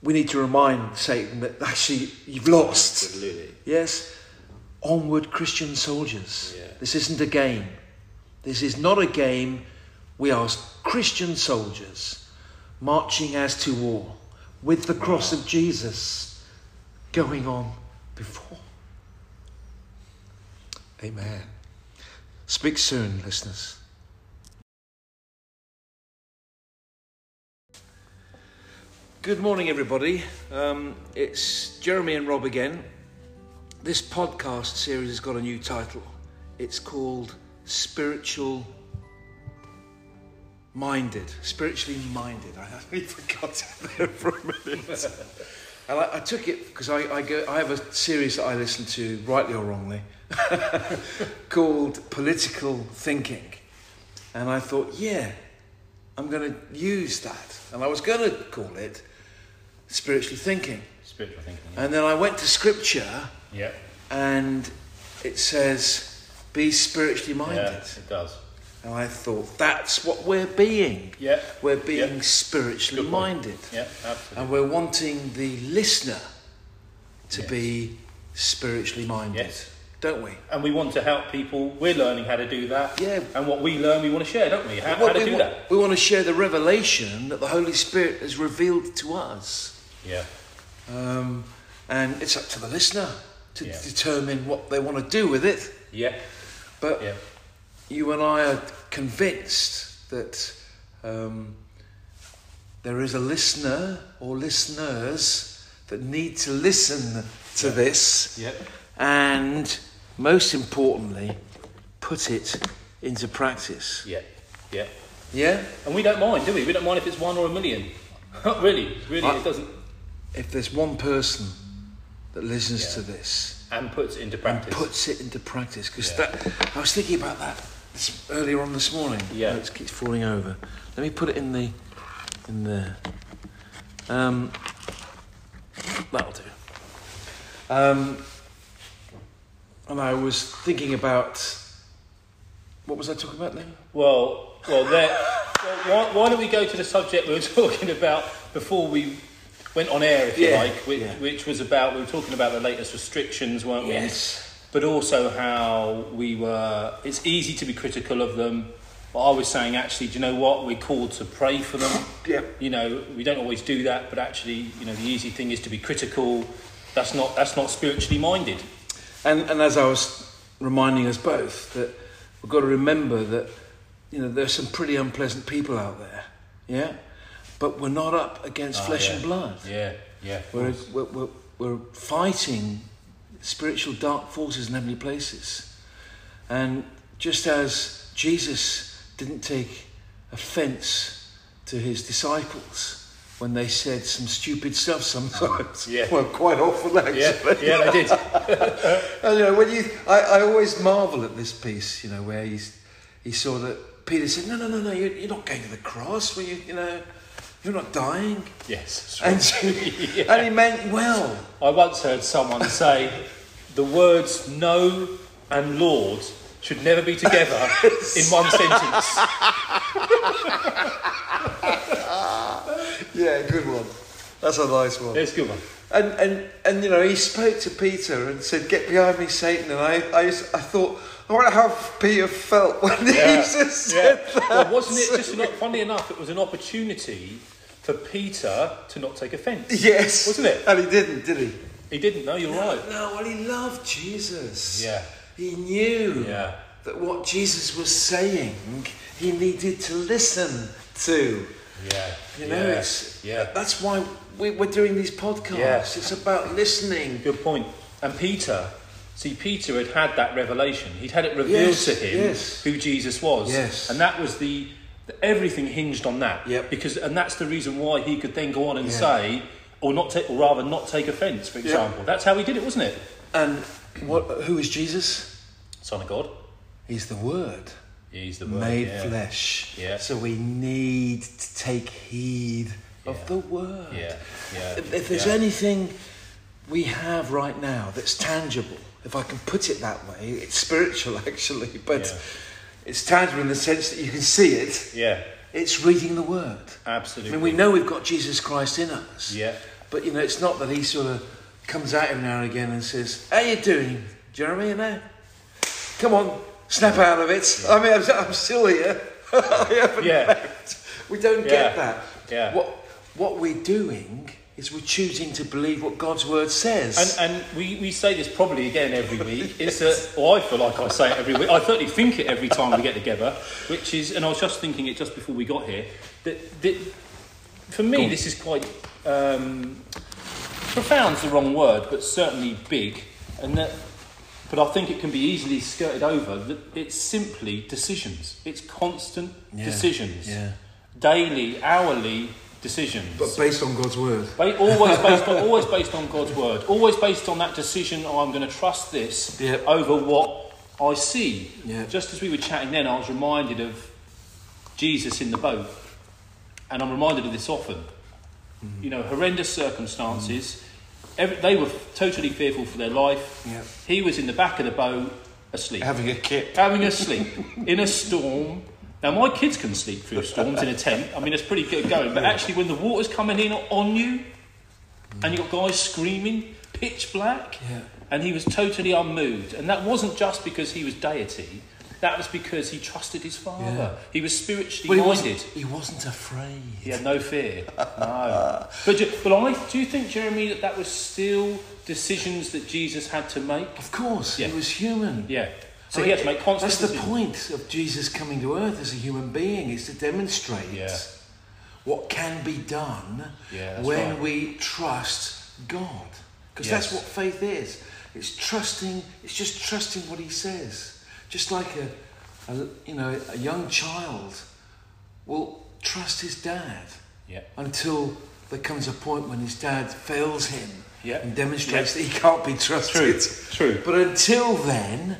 We need to remind Satan that actually you've lost. Absolutely. Yes. Onward, Christian soldiers. Yeah. This isn't a game. This is not a game. We are Christian soldiers marching as to war, with the cross of Jesus going on before. Amen. Speak soon, listeners. Good morning, everybody. It's Jeremy and Rob again. This podcast series has got a new title. It's called Spiritually Minded. I nearly forgot that there for a minute. And I took it because I have a series that I listen to, rightly or wrongly, called Political Thinking. And I thought, I'm going to use that. And I was going to call it Spiritual thinking. Yeah. And then I went to scripture. Yeah. And it says, be spiritually minded. Yeah, it does. And I thought, that's what we're being. Yeah. We're being spiritually minded. Yeah, absolutely. And we're wanting the listener to be spiritually minded. Yes. Don't we? And we want to help people. We're learning how to do that. Yeah. And what we learn, we want to share, don't we? How to do that. We want to share the revelation that the Holy Spirit has revealed to us. Yeah. And it's up to the listener to determine what they want to do with it. Yeah. But you and I are convinced that there is a listener or listeners that need to listen to this and, most importantly, put it into practice. Yeah? And we don't mind, do we? We don't mind if it's one or a million. It doesn't. If there's one person that listens to this and puts it into practice. Because that, I was thinking about that earlier on this morning. Yeah. It keeps falling over. Let me put it in the there. That'll do. And I was thinking about, what was I talking about now? Why don't we go to the subject we were talking about before we went on air, if you like, which was about, we were talking about the latest restrictions, weren't we? Yes. But also how it's easy to be critical of them. But I was saying, actually, do you know what? We're called to pray for them. Yeah. You know, we don't always do that, but actually, you know, the easy thing is to be critical. That's not spiritually minded. And as I was reminding us both, that we've got to remember that, you know, there's some pretty unpleasant people out there, yeah? But we're not up against flesh and blood. We're fighting spiritual dark forces in heavenly places. And just as Jesus didn't take offence to his disciples when they said some stupid stuff sometimes. Yeah. Well, quite awful, actually. Yeah, they did. And, you know, when I always marvel at this piece, you know, where he saw that Peter said, no, you're not going to the cross, were you, you know, you're not dying. Yes. That's right. And, and he meant well. I once heard someone say, the words no and Lord should never be together in one sentence. Yeah, good one. That's a nice one. It's a good one. And you know, he spoke to Peter and said, "Get behind me, Satan." And I thought, I wonder how Peter felt when Jesus said that. Well, wasn't it just not? Funny enough, it was an opportunity for Peter to not take offence. Yes, wasn't it? And he didn't, did he? He didn't. No, you're right. No, well, he loved Jesus. Yeah. He knew that what Jesus was saying, he needed to listen to. Yeah. You know, that's why we're doing these podcasts. Yeah. It's about listening. Good point. And Peter had had that revelation. He'd had it revealed to him who Jesus was. Yes. And that was everything hinged on that. Yep. And that's the reason why he could then go on and say, or rather not take offence, for example. Yep. That's how he did it, wasn't it? And who is Jesus? Son of God. He's the Word. He's the Word. Made flesh. Yeah. So we need to take heed of the Word. Yeah. Yeah. If there's anything we have right now that's tangible, if I can put it that way, it's spiritual actually, but it's tangible in the sense that you can see it. Yeah. It's reading the Word. Absolutely. I mean, we know we've got Jesus Christ in us. Yeah. But, you know, it's not that he sort of comes out every now and again and says, "How you doing, Jeremy? You know, come on, snap out of it." Yeah. I mean, I'm still here. I haven't left. We don't get that. Yeah. What we're doing is we're choosing to believe what God's Word says. And we say this probably again every week. It's I feel like I say it every week. I certainly think it every time we get together. Which is, and I was just thinking it just before we got here. That for me, this is quite. Profound's the wrong word, but certainly big, but I think it can be easily skirted over. That it's simply decisions. It's constant decisions, daily, hourly decisions. But based on God's Word. Always based on God's Word. Always based on that decision. Oh, I'm going to trust this over what I see. Yeah. Just as we were chatting then, I was reminded of Jesus in the boat, and I'm reminded of this often. You know, horrendous circumstances. They were totally fearful for their life. Yep. He was in the back of the boat, asleep. Having a sleep in a storm. Now, my kids can sleep through storms in a tent. I mean, it's pretty good going. But actually, when the water's coming in on you, and you've got guys screaming, pitch black, and he was totally unmoved. And that wasn't just because he was deity. That was because he trusted his Father. Yeah. He was spiritually minded. He wasn't afraid. He had no fear. No. Do you think, Jeremy, that was still decisions that Jesus had to make? Of course. Yeah. He was human. Yeah. So he had to make constant decisions. That's the point of Jesus coming to earth as a human being, is to demonstrate what can be done when we trust God. Because that's what faith is. It's trusting, it's just trusting what he says. Just like a young child will trust his dad until there comes a point when his dad fails him and demonstrates that he can't be trusted. True. But until then,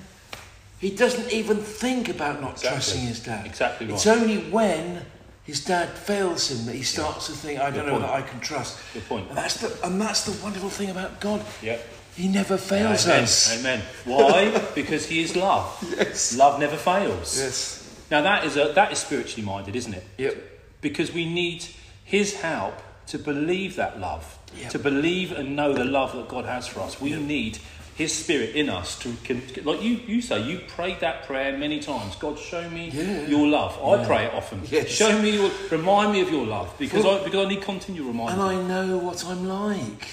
he doesn't even think about not trusting his dad. Exactly right. It's only when his dad fails him that he starts to think, I don't know that I can trust. Good point. And that's the wonderful thing about God. Yep. He never fails us. Amen. Why? Because he is love. Yes. Love never fails. Yes. Now that is spiritually minded, isn't it? Yep. Because we need his help to believe that love, to believe and know the love that God has for us. We need his spirit in us to, like you say, you prayed that prayer many times. God, show me your love. I pray it often. Yes. Show me remind me of your love because I need continual reminders. And I know what I'm like.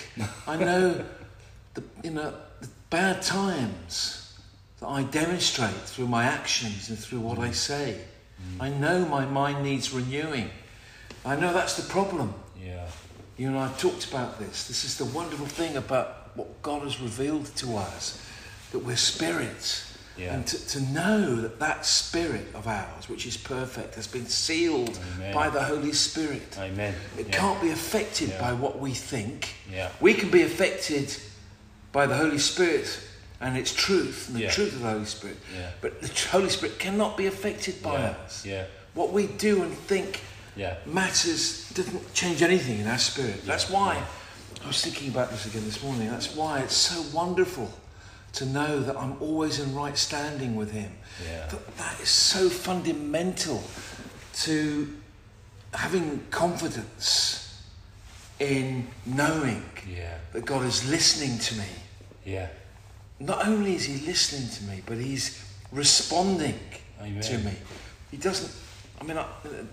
I know. The bad times that I demonstrate through my actions and through what I say. Mm. I know my mind needs renewing. I know that's the problem. Yeah. You and I talked about this. This is the wonderful thing about what God has revealed to us, that we're spirits. Yeah. And to know that spirit of ours, which is perfect, has been sealed by the Holy Spirit. Amen. It can't be affected by what we think. Yeah. We can be affected by the Holy Spirit and its truth, and the truth of the Holy Spirit. Yeah. But the Holy Spirit cannot be affected by us. Yeah. What we do and think matters, doesn't change anything in our spirit. Yeah. That's why, I was thinking about this again this morning, that's why it's so wonderful to know that I'm always in right standing with him. Yeah. That is so fundamental to having confidence in knowing that God is listening to me. Yeah. Not only is he listening to me, but he's responding to me. He doesn't...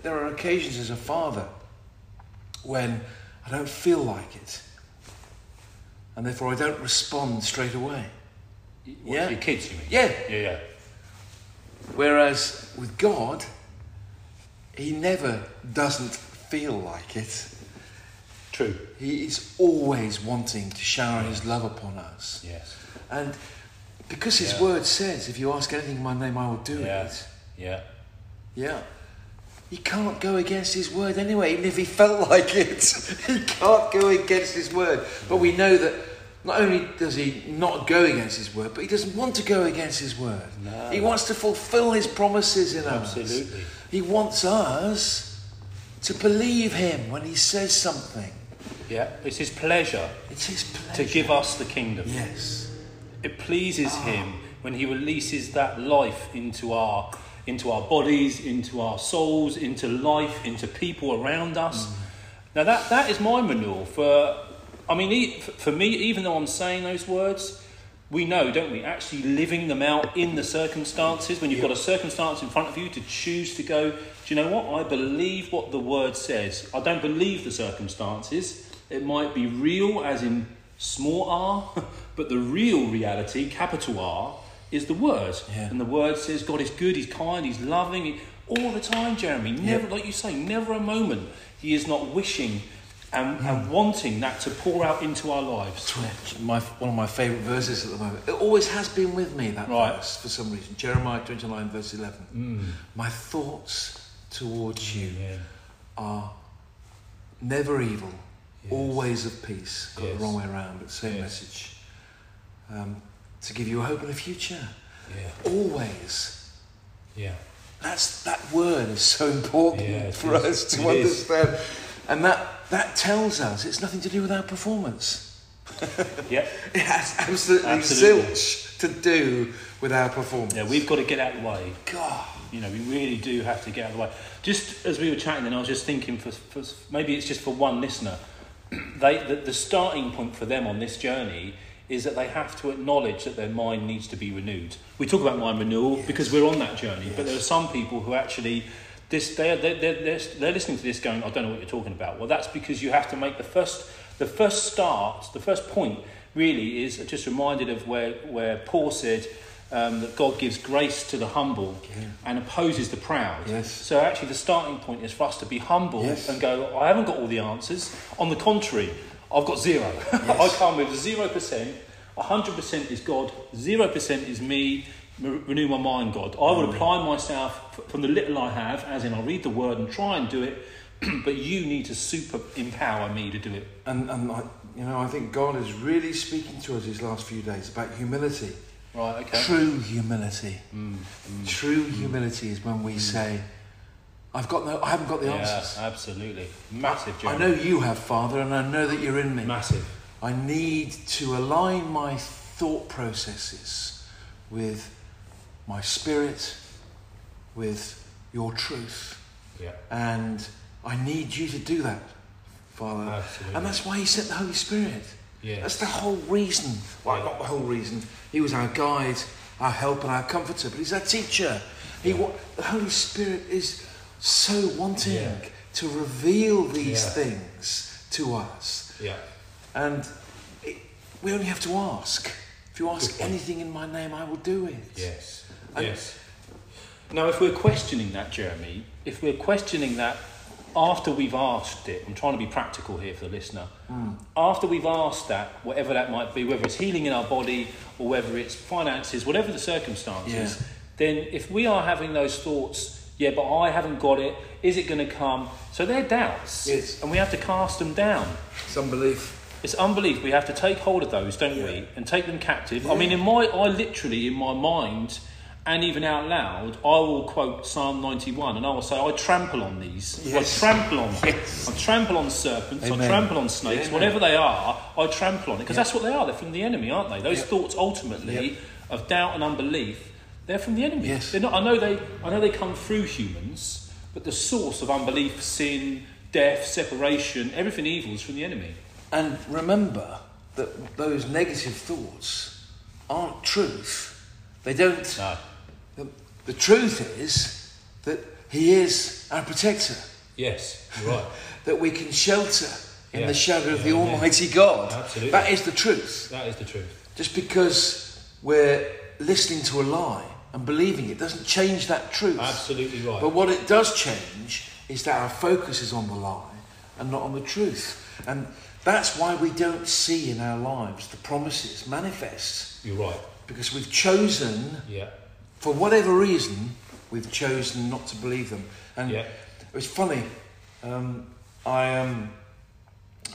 there are occasions as a father when I don't feel like it. And therefore I don't respond straight away. What, your kids, you mean? Yeah. Whereas with God, he never doesn't feel like it. True. He is always wanting to shower his love upon us. Yes. And because his word says, if you ask anything in my name, I will do it. Yeah. Yeah. He can't go against his word anyway, even if he felt like it. He can't go against his word. But we know that not only does he not go against his word, but he doesn't want to go against his word. No. He wants to fulfill his promises in us. Absolutely. He wants us to believe him when he says something. Yeah, it's his pleasure. It's his pleasure. To give us the kingdom. Yes. It pleases him when he releases that life into our bodies, into our souls, into life, into people around us. Mm. Now that is my manure for me, even though I'm saying those words, we know, don't we, actually living them out in the circumstances, when you've got a circumstance in front of you, to choose to go, do you know what? I believe what the word says. I don't believe the circumstances. It might be real, as in small r, but the real reality, capital R, is the word. Yeah. And the word says God is good, he's kind, he's loving, all the time, Jeremy. Never, like you say, never a moment he is not wishing and wanting that to pour out into our lives. One of my favourite verses at the moment. It always has been with me, that verse, for some reason. Jeremiah 29, verse 11. Mm. My thoughts towards you are never evil, always of peace. Got the wrong way around, but same message. To give you a hope and a future. Yeah. Always. Yeah. That word is so important for us to understand. Is. And that tells us it's nothing to do with our performance. Yeah. It has absolutely zilch to do with our performance. Yeah, we've got to get out of the way. God. You know, we really do have to get out of the way. Just as we were chatting then, I was just thinking, for maybe it's just for one listener, the starting point for them on this journey is that they have to acknowledge that their mind needs to be renewed. We talk about mind renewal because we're on that journey, but there are some people who actually... They're listening to this going, I don't know what you're talking about. Well, that's because you have to make the first point really is just reminded of where Paul said that God gives grace to the humble and opposes the proud. Yes. So actually the starting point is for us to be humble and go, I haven't got all the answers. On the contrary, I've got zero. Yes. I come with 0%. 100% is God. 0% is me. Renew my mind, God. I would apply myself from the little I have, as in I read the word and try and do it, but you need to super empower me to do it. And like, you know, I think God is really speaking to us these last few days about humility. Right, okay. True humility. True humility is when we say, I haven't got the answers. Yeah, absolutely. Massive journey. I know you have, Father, and I know that you're in me. Massive. I need to align my thought processes with my spirit, with your truth. Yeah. And I need you to do that, Father. Absolutely. And that's why he sent the Holy Spirit. Yes. That's the whole reason. Well, not the whole reason. He was our guide, our help and our comforter, but he's our teacher. The Holy Spirit is so wanting to reveal these things to us. Yeah. And we only have to ask. If you ask anything in my name, I will do it. Yes. Now, if we're questioning that, Jeremy, if we're questioning that after we've asked it, I'm trying to be practical here for the listener. After we've asked that, whatever that might be, whether it's healing in our body or whether it's finances, whatever the circumstances, then if we are having those thoughts, but I haven't got it, is it going to come? So they're doubts. Yes. And we have to cast them down. It's unbelief. It's unbelief. We have to take hold of those, don't we? And take them captive. Yeah. I mean, I literally, in my mind, and even out loud, I will quote Psalm 91 and I will say, I trample on these. Yes. I trample on them. Yes. I trample on serpents. Amen. I trample on snakes. Amen. Whatever they are, I trample on it. Because that's what they are. They're from the enemy, aren't they? Those thoughts ultimately of doubt and unbelief, they're from the enemy. Yes. They're not, I know they come through humans, but the source of unbelief, sin, death, separation, everything evil is from the enemy. And remember that those negative thoughts aren't truth. They don't... No. The truth is that he is our protector. Yes, right. That we can shelter in the shadow of the Almighty God. Absolutely. That is the truth. That is the truth. Just because we're listening to a lie and believing it doesn't change that truth. Absolutely right. But what it does change is that our focus is on the lie and not on the truth. And that's why we don't see in our lives the promises manifest. You're right. Because we've chosen... Yeah. For whatever reason, we've chosen not to believe them. And it was funny. I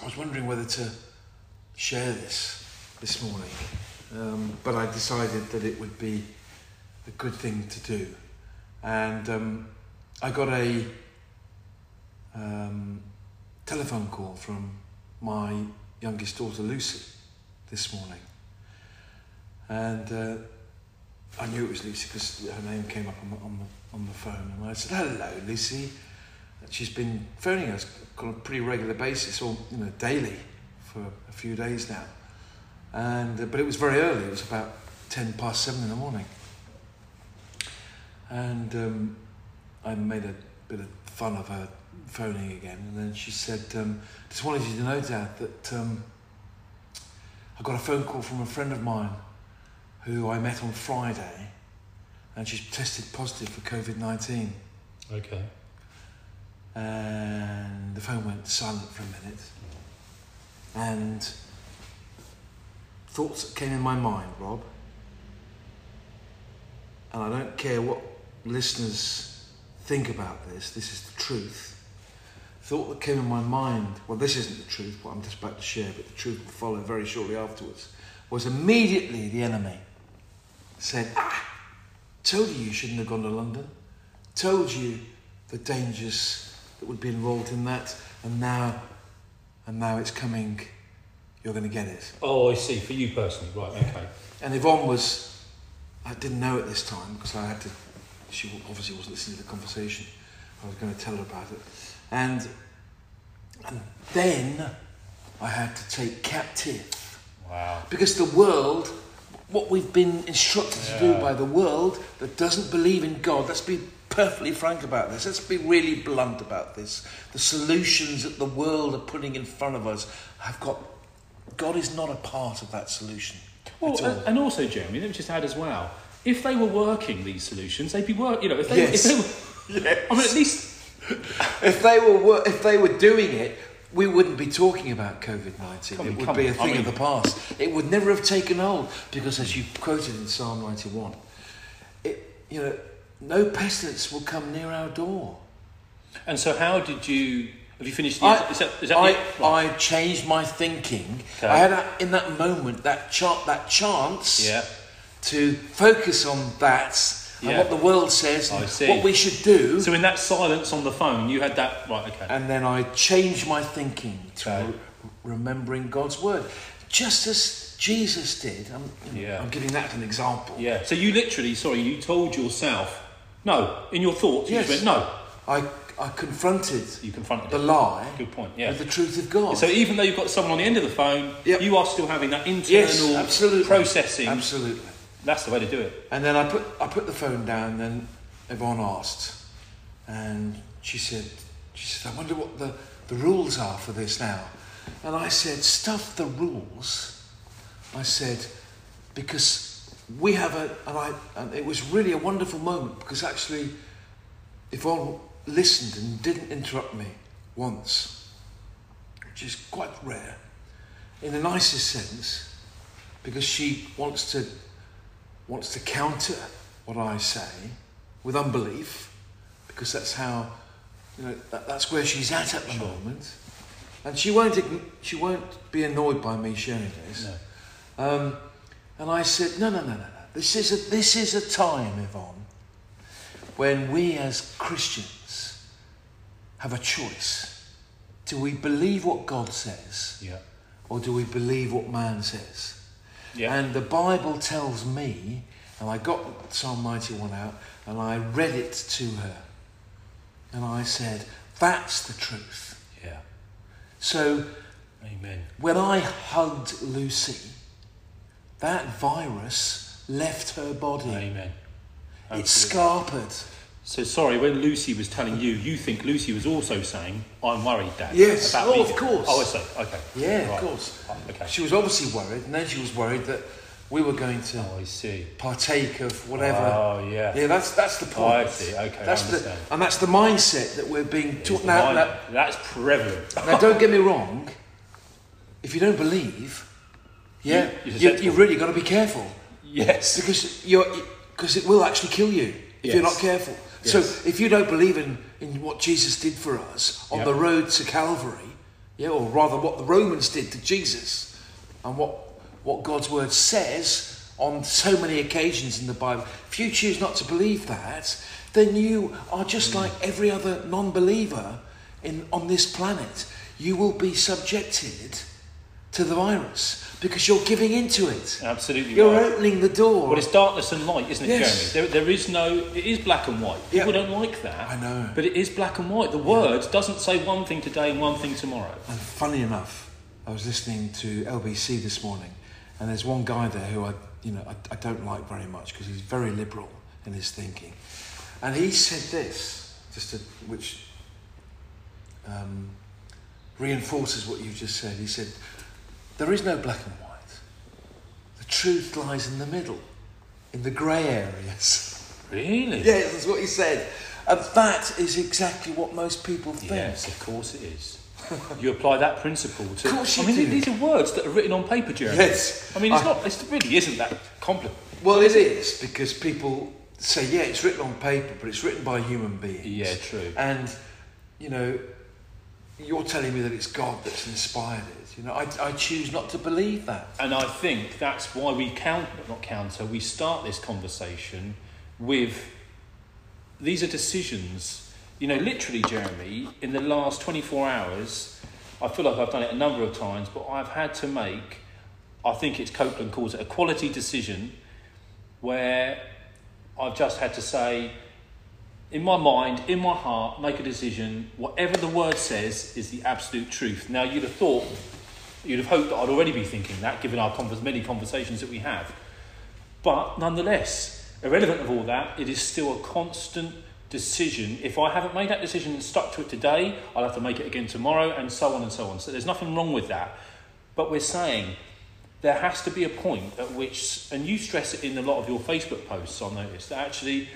was wondering whether to share this morning, but I decided that it would be a good thing to do. And I got a telephone call from my youngest daughter, Lucy, this morning. And... I knew it was Lucy because her name came up on the phone, and I said, "Hello, Lucy." And she's been phoning us on a pretty regular basis, or daily, for a few days now. And but it was very early; it was about 7:10 in the morning. And I made a bit of fun of her phoning again, and then she said, "Just wanted you to know, Dad, that I got a phone call from a friend of mine who I met on Friday, and she's tested positive for COVID-19. Okay. And the phone went silent for a minute. And thoughts came in my mind, Rob. And I don't care what listeners think about this. This is the truth. Thought that came in my mind. Well, this isn't the truth, what I'm just about to share, but the truth will follow very shortly afterwards. Was immediately the enemy. Said, told you shouldn't have gone to London. Told you the dangers that would be involved in that. And now it's coming. You're going to get it. Oh, I see. For you personally. Right, okay. And Yvonne was... I didn't know at this time because I had to... She obviously wasn't listening to the conversation. I was going to tell her about it. And then I had to take captive. Wow. Because the world... What we've been instructed to do by the world that doesn't believe in God. Let's be perfectly frank about this. Let's be really blunt about this. The solutions that the world are putting in front of us have got... God is not a part of that solution. Well, and also, Jeremy, let me just add as well, if they were working these solutions, they'd be working... If they were... Yes. I mean, at least... if they were doing it, we wouldn't be talking about COVID-19. It would be a thing of the past. It would never have taken hold, because as you quoted in Psalm 91, no pestilence will come near our door. And so how did you... Have you finished? I changed my thinking. Okay. I had in that moment that chance to focus on that and what the world says, and what we should do. So in that silence on the phone, you had that right. Okay. And then I changed my thinking to remembering God's word, just as Jesus did. I'm giving that as an example. Yeah. So you literally, you told yourself no in your thoughts. Yes. You just went no. I confronted the lie. Good point. Yeah. With the truth of God. So even though you've got someone on the end of the phone, you are still having that internal processing. Absolutely. That's the way to do it. And then I put the phone down, and Yvonne asked, and she said, I wonder what the rules are for this now. And I said, stuff the rules. I said, because we have and it was really a wonderful moment, because actually Yvonne listened and didn't interrupt me once, which is quite rare in the nicest sense, because she wants to counter what I say with unbelief, because that's how that's where she's at the moment, and she won't be annoyed by me sharing this. No. And I said no. This is a time, Yvonne, when we as Christians have a choice. Do we believe what God says? Yeah. Or do we believe what man says? Yeah. And the Bible tells me, and I got Psalm 91 out, and I read it to her. And I said, that's the truth. Yeah. So, amen. When I hugged Lucy, that virus left her body. Amen. Absolutely. It's scarpered. So when Lucy was telling you think Lucy was also saying, I'm worried, Dad. Yes, about me. Of course. Oh, I see. Okay. Yeah, right. Of course. Okay. She was obviously worried, and then she was worried that we were going to partake of whatever. Oh, yeah. Yeah, that's the point. Oh, I see. Okay, and that's the mindset that we're being taught now. That's prevalent. Now, don't get me wrong. If you don't believe, you've really got to be careful. Yes. Because because it will actually kill you if you're not careful. Yes. So if you don't believe in what Jesus did for us on the road to Calvary, or rather what the Romans did to Jesus, and what God's word says on so many occasions in the Bible, if you choose not to believe that, then you are just like every other non-believer on this planet. You will be subjected to the virus, because you're giving into it. Absolutely, you're opening the door. Well, it's darkness and light, isn't it, Jeremy? There is no... It is black and white. People don't like that. I know. But it is black and white. The word doesn't say one thing today and one thing tomorrow. And funny enough, I was listening to LBC this morning, and there's one guy there who I don't like very much, because he's very liberal in his thinking. And he said this, which reinforces what you just said. He said... There is no black and white. The truth lies in the middle, in the grey areas. Really? Yes, that's what he said. And that is exactly what most people think. Yes, of course it is. You apply that principle to... Of course you do. These are words that are written on paper, Jeremy. Yes. I mean, it really isn't that complicated. Well, it is, because people say, it's written on paper, but it's written by human beings. Yeah, true. And, you're telling me that it's God that's inspired it. I choose not to believe that. And I think that's why we start this conversation with, these are decisions. Literally, Jeremy, in the last 24 hours, I feel like I've done it a number of times, but I've had to make, I think it's Copeland calls it, a quality decision, where I've just had to say, in my mind, in my heart, make a decision, whatever the word says is the absolute truth. Now, you'd have hoped that I'd already be thinking that, given our many conversations that we have. But nonetheless, irrelevant of all that, it is still a constant decision. If I haven't made that decision and stuck to it today, I'll have to make it again tomorrow, and so on and so on. So there's nothing wrong with that. But we're saying there has to be a point at which, and you stress it in a lot of your Facebook posts, I noticed, that actually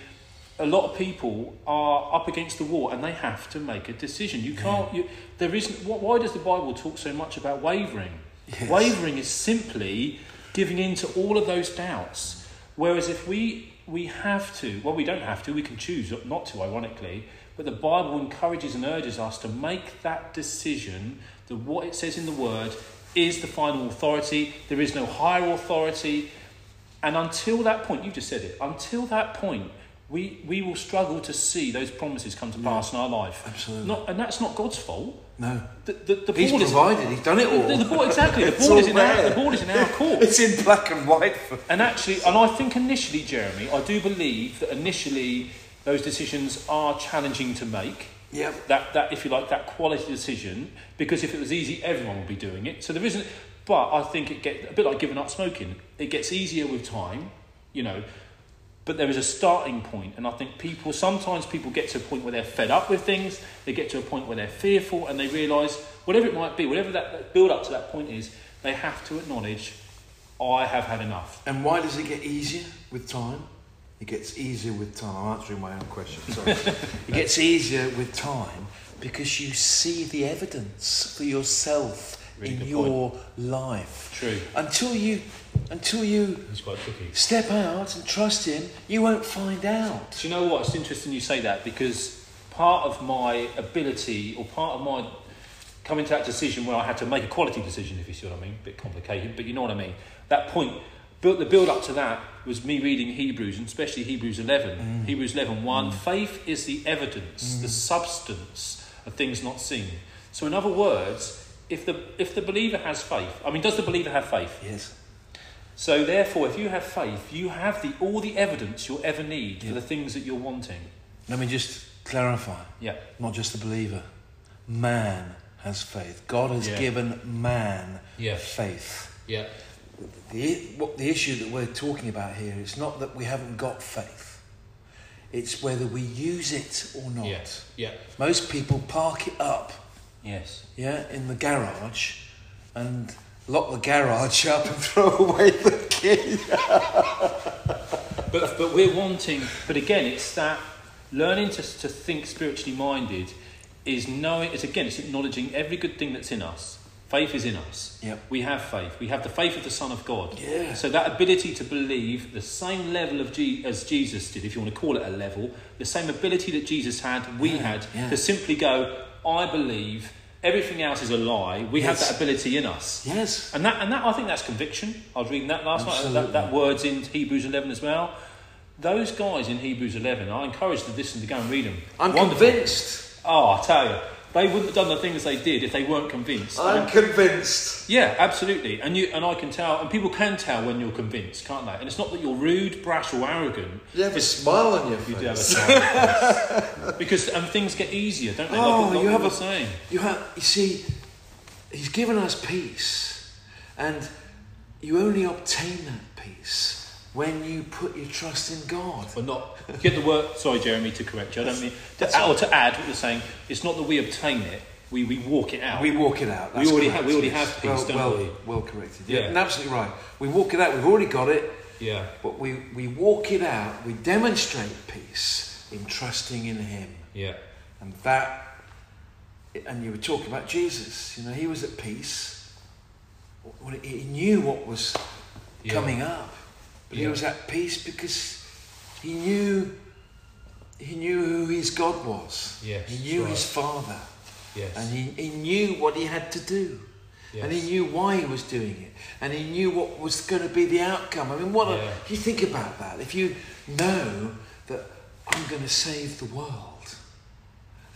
a lot of people are up against the wall and they have to make a decision. You can't... why does the Bible talk so much about wavering? Yes. Wavering is simply giving in to all of those doubts. Whereas if we have to... Well, we don't have to. We can choose not to, ironically. But the Bible encourages and urges us to make that decision that what it says in the Word is the final authority. There is no higher authority. And until that point... You just said it. Until that point... We will struggle to see those promises come to pass in our life. Absolutely. And that's not God's fault. No. He's provided. He's done it all. Exactly. The ball is in our court. It's in black and white. And I think initially, Jeremy, I do believe that initially those decisions are challenging to make. Yeah. That, if you like, that quality decision. Because if it was easy, everyone would be doing it. So there isn't... But I think it gets... A bit like giving up smoking. It gets easier with time, you know... But there is a starting point, and I think sometimes people get to a point where they're fed up with things, they get to a point where they're fearful, and they realise, whatever it might be, whatever that build up to that point is, they have to acknowledge, I have had enough. And why does it get easier with time? It gets easier with time. I'm answering my own question, sorry. It gets easier with time because you see the evidence for yourself in your life. True. Until you step out and trust him, you won't find out. Do you know what? It's interesting you say that, because part of my ability, or part of my coming to that decision where I had to make a quality decision, if you see what I mean, a bit complicated, but you know what I mean. That point, the build up to that was me reading Hebrews, and especially Hebrews 11. Hebrews 11:1, faith is the evidence, the substance of things not seen. So in other words, if the believer has faith... I mean, does the believer have faith? Yes. So therefore, if you have faith, you have all the evidence you'll ever need for the things that you're wanting. Let me just clarify. Yeah. Not just the believer. Man has faith. God has given man faith. Yeah. The issue that we're talking about here is not that we haven't got faith. It's whether we use it or not. Yeah. Yeah. Most people park it up. Yes. Yeah, in the garage, and lock the garage up and throw away the key. but we're wanting... But again, it's that learning to think spiritually minded is knowing... It's acknowledging every good thing that's in us. Faith is in us. Yep. We have faith. We have the faith of the Son of God. Yeah. So that ability to believe the same level of as Jesus did, if you want to call it a level, the same ability that Jesus had, we had to simply go, I believe, everything else is a lie. We have that ability in us. Yes. And that I think that's conviction. I was reading that last night. That word's in Hebrews 11 as well. Those guys in Hebrews 11, I encourage the listener to go and read them. I'm convinced. Oh, I tell you. They wouldn't have done the things they did if they weren't convinced. I'm convinced. Yeah, absolutely. And I can tell, and people can tell when you're convinced, can't they? And it's not that you're rude, brash, or arrogant. You have a smile on your face. You do have a smile on your face. Because things get easier, don't they? You see, he's given us peace, and you only obtain that peace when you put your trust in God. But not... Get the word... Sorry, Jeremy, to correct you. I don't mean... To add what you're saying, it's not that we obtain it, we walk it out. We walk it out. We already have peace, don't we? Well corrected. Yeah. And absolutely right. We walk it out. We've already got it. Yeah. But we walk it out. We demonstrate peace in trusting in him. Yeah. And that... And you were talking about Jesus. You know, he was at peace. He knew what was coming up. But he was at peace because he knew who his God was. Yes, he knew his Father. Yes. And he knew what he had to do. Yes. And he knew why he was doing it. And he knew what was going to be the outcome. I mean, if you think about that, if you know that I'm going to save the world,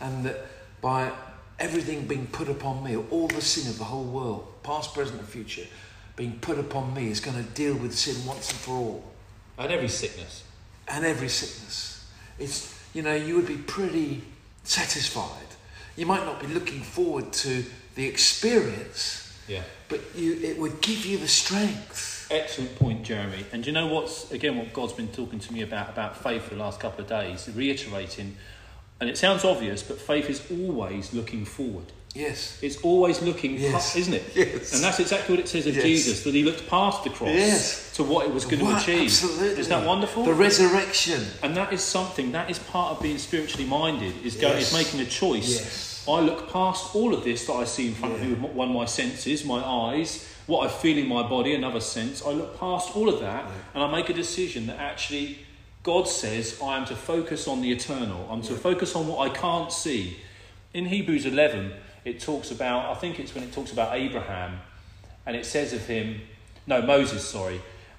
and that by everything being put upon me, all the sin of the whole world, past, present and future, being put upon me, is going to deal with sin once and for all. And every sickness. It's, you would be pretty satisfied. You might not be looking forward to the experience, but it would give you the strength. Excellent point, Jeremy. And do you know what God's been talking to me about faith for the last couple of days, reiterating, and it sounds obvious, but faith is always looking forward. Yes. It's always looking, yes, past, isn't it? Yes. And that's exactly what it says of, yes, Jesus, that he looked past the cross, yes, to what it was going to achieve. Absolutely. Isn't that wonderful? The resurrection. And that is something, that is part of being spiritually minded, is, yes, is making a choice. Yes. I look past all of this that I see in front, yeah, of me with one of my senses, my eyes, what I feel in my body, another sense. I look past all of that, yeah, and I make a decision that actually God says I am to focus on the eternal. I'm, yeah, to focus on what I can't see. In Hebrews 11, it talks about, I think it's when it talks about Abraham, and it says of him, Moses,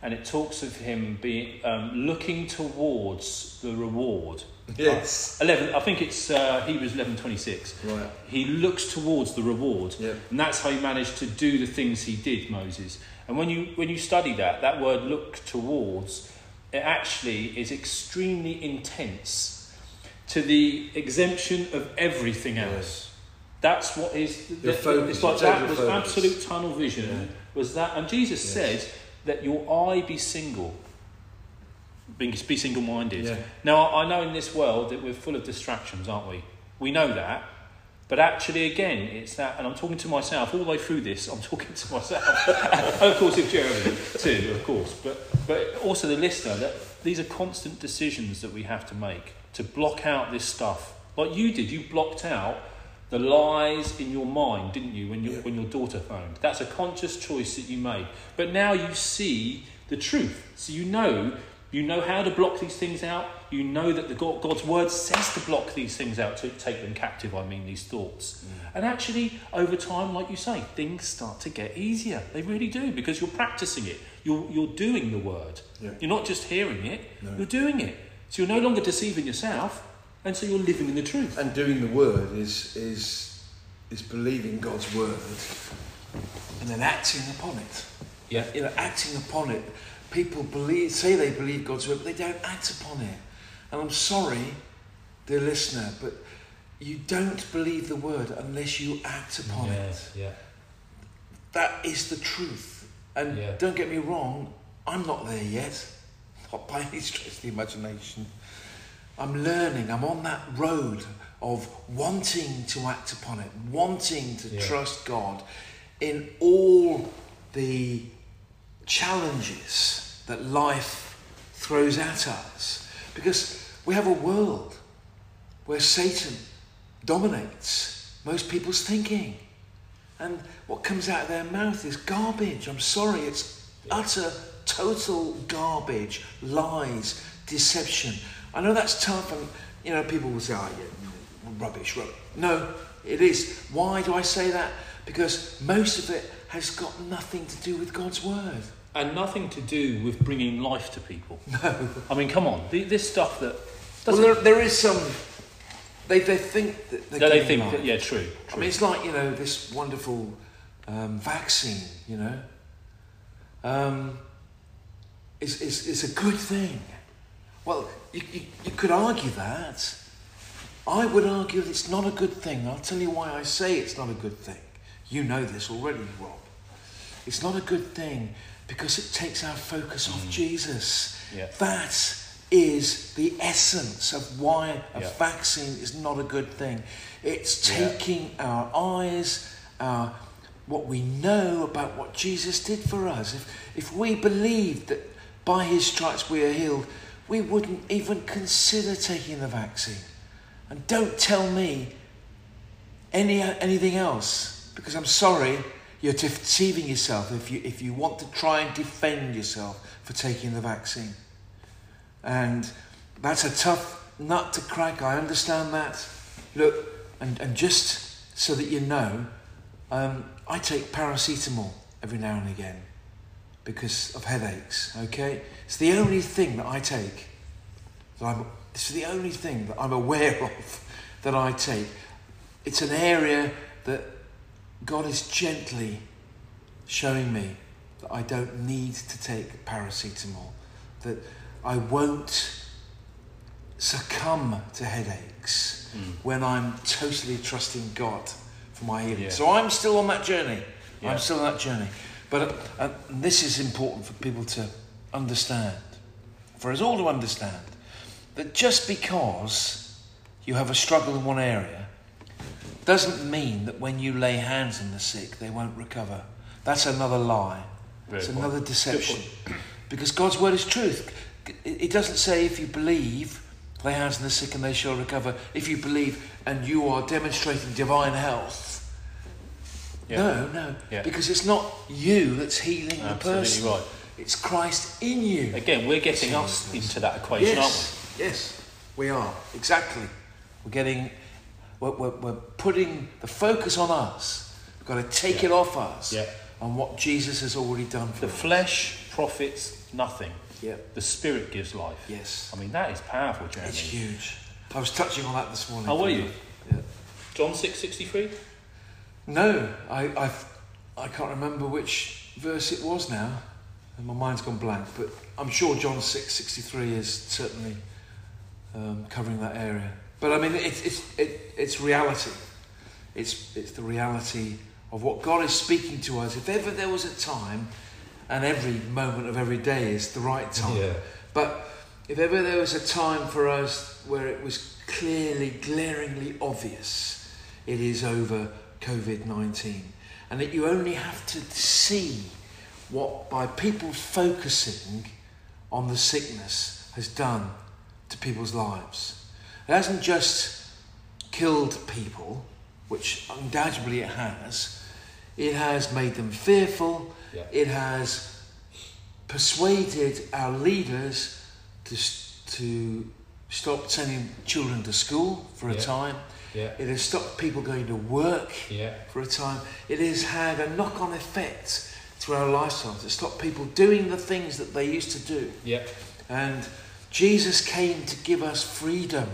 and it talks of him being looking towards the reward. Yes. 11, I think it's Hebrews 11:26. Right. He looks towards the reward, yep, and that's how he managed to do the things he did, Moses. And when you study that word "look towards," it actually is extremely intense, to the exemption of everything else. Yes. That's what is the focus. It's like that was focus. Absolute tunnel vision. Yeah. Was that? And Jesus, yes, said, "Let your eye be single. Be single-minded." Yeah. Now I know in this world that we're full of distractions, aren't we? We know that, but actually, again, it's that. And I'm talking to myself all the way through this. I'm talking to myself, and of course, if Jeremy too, of course, but also the listener. That these are constant decisions that we have to make to block out this stuff. Like you did, you blocked out the lies in your mind, didn't you, when your daughter phoned? That's a conscious choice that you made. But now you see the truth. So you know how to block these things out. You know that God's word says to block these things out, to take them captive, I mean, these thoughts. Mm. And actually, over time, like you say, things start to get easier. They really do, because you're practicing it. You're doing the word. Yeah. You're not just hearing it, You're doing it. So you're no longer deceiving yourself. And so you're living in the truth. And doing the word is believing God's word and then acting upon it. Yeah. You know, acting upon it. People say they believe God's word, but they don't act upon it. And I'm sorry, dear listener, but you don't believe the word unless you act upon it. Yeah. That is the truth. And Don't get me wrong, I'm not there yet. Not by any stretch of the imagination. I'm learning, I'm on that road of wanting to act upon it, wanting to trust God in all the challenges that life throws at us. Because we have a world where Satan dominates most people's thinking. And what comes out of their mouth is garbage. I'm sorry, it's utter, total garbage, lies, deception. I know that's tough, and people will say, "Oh, yeah, rubbish." No, it is. Why do I say that? Because most of it has got nothing to do with God's word, and nothing to do with bringing life to people. No, I mean, come on, this stuff that doesn't... Well, there is some. They think that they think life. That, true. I mean, it's like this wonderful vaccine. It's a good thing. Well, you could argue that. I would argue that it's not a good thing. I'll tell you why I say it's not a good thing. You know this already, Rob. It's not a good thing because it takes our focus off Jesus. Yeah. That is the essence of why a vaccine is not a good thing. It's taking our eyes, what we know about what Jesus did for us. If we believed that by his stripes we are healed, we wouldn't even consider taking the vaccine. And don't tell me anything else, because I'm sorry, you're deceiving yourself if you want to try and defend yourself for taking the vaccine. And that's a tough nut to crack, I understand that. Look, and just so that you know, I take paracetamol every now and again, because of headaches, okay? It's the only thing that I take. It's the only thing that I'm aware of that I take. It's an area that God is gently showing me that I don't need to take paracetamol, that I won't succumb to headaches when I'm totally trusting God for my healing. Yeah. So I'm still on that journey. Yeah. I'm still on that journey. But this is important for people to understand, for us all to understand, that just because you have a struggle in one area doesn't mean that when you lay hands on the sick, they won't recover. That's another lie. It's another deception. Because God's word is truth. It doesn't say if you believe, lay hands on the sick and they shall recover. If you believe and you are demonstrating divine health. Yeah. No. Yeah. Because it's not you that's healing the person. Absolutely right. It's Christ in you. Again, we're getting us into that equation, aren't we? Yes, we are. Exactly. We're putting the focus on us. We've got to take it off us on what Jesus has already done for us. The flesh profits nothing. Yeah. The Spirit gives life. Yes. I mean, that is powerful, Jeremy. It's huge. I was touching on that this morning. How were you? Yeah. John 6:63? No, I can't remember which verse it was now. And my mind's gone blank, but I'm sure John 6:63 is certainly covering that area. But I mean, it's reality. It's the reality of what God is speaking to us. If ever there was a time, and every moment of every day is the right time. Yeah. But if ever there was a time for us where it was clearly, glaringly obvious, it is over COVID-19, and that you only have to see what by people focusing on the sickness has done to people's lives. It hasn't just killed people, which undoubtedly it has. It has made them fearful. Yeah. It has persuaded our leaders to stop sending children to school for a time. Yeah. It has stopped people going to work for a time. It has had a knock-on effect through our lifestyles. It stopped people doing the things that they used to do. Yeah. And Jesus came to give us freedom.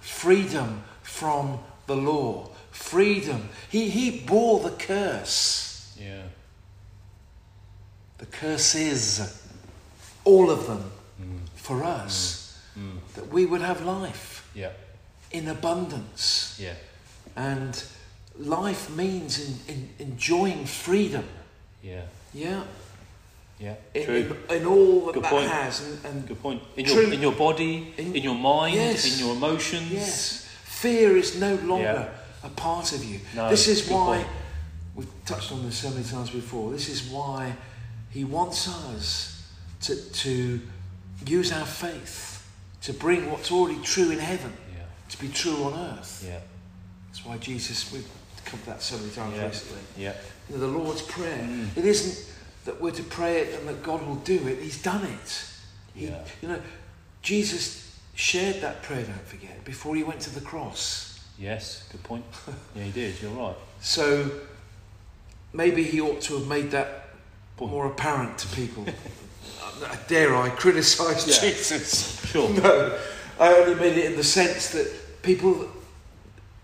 Freedom from the law. Freedom. He bore the curse. Yeah. The curses. All of them. For us. That we would have life. Yeah. In abundance. Yeah. And life means enjoying freedom. Yeah. Yeah. Yeah. True. In all that that has. And good point. In your body, in your mind, in your emotions. Yes. Fear is no longer a part of you. No, this is why we've touched on this so many times before. This is why he wants us to use our faith to bring what's already true in heaven to be true on earth. Yeah. That's why Jesus, we've covered that so many times recently. Yeah. You know, the Lord's Prayer. It isn't that we're to pray it and that God will do it. He's done it. Yeah. You know, Jesus shared that prayer, don't forget, before he went to the cross. Yes, good point. Yeah, he did. You're right. So maybe he ought to have made that more apparent to people. Dare I criticise Jesus? Sure. No. I only mean it in the sense that people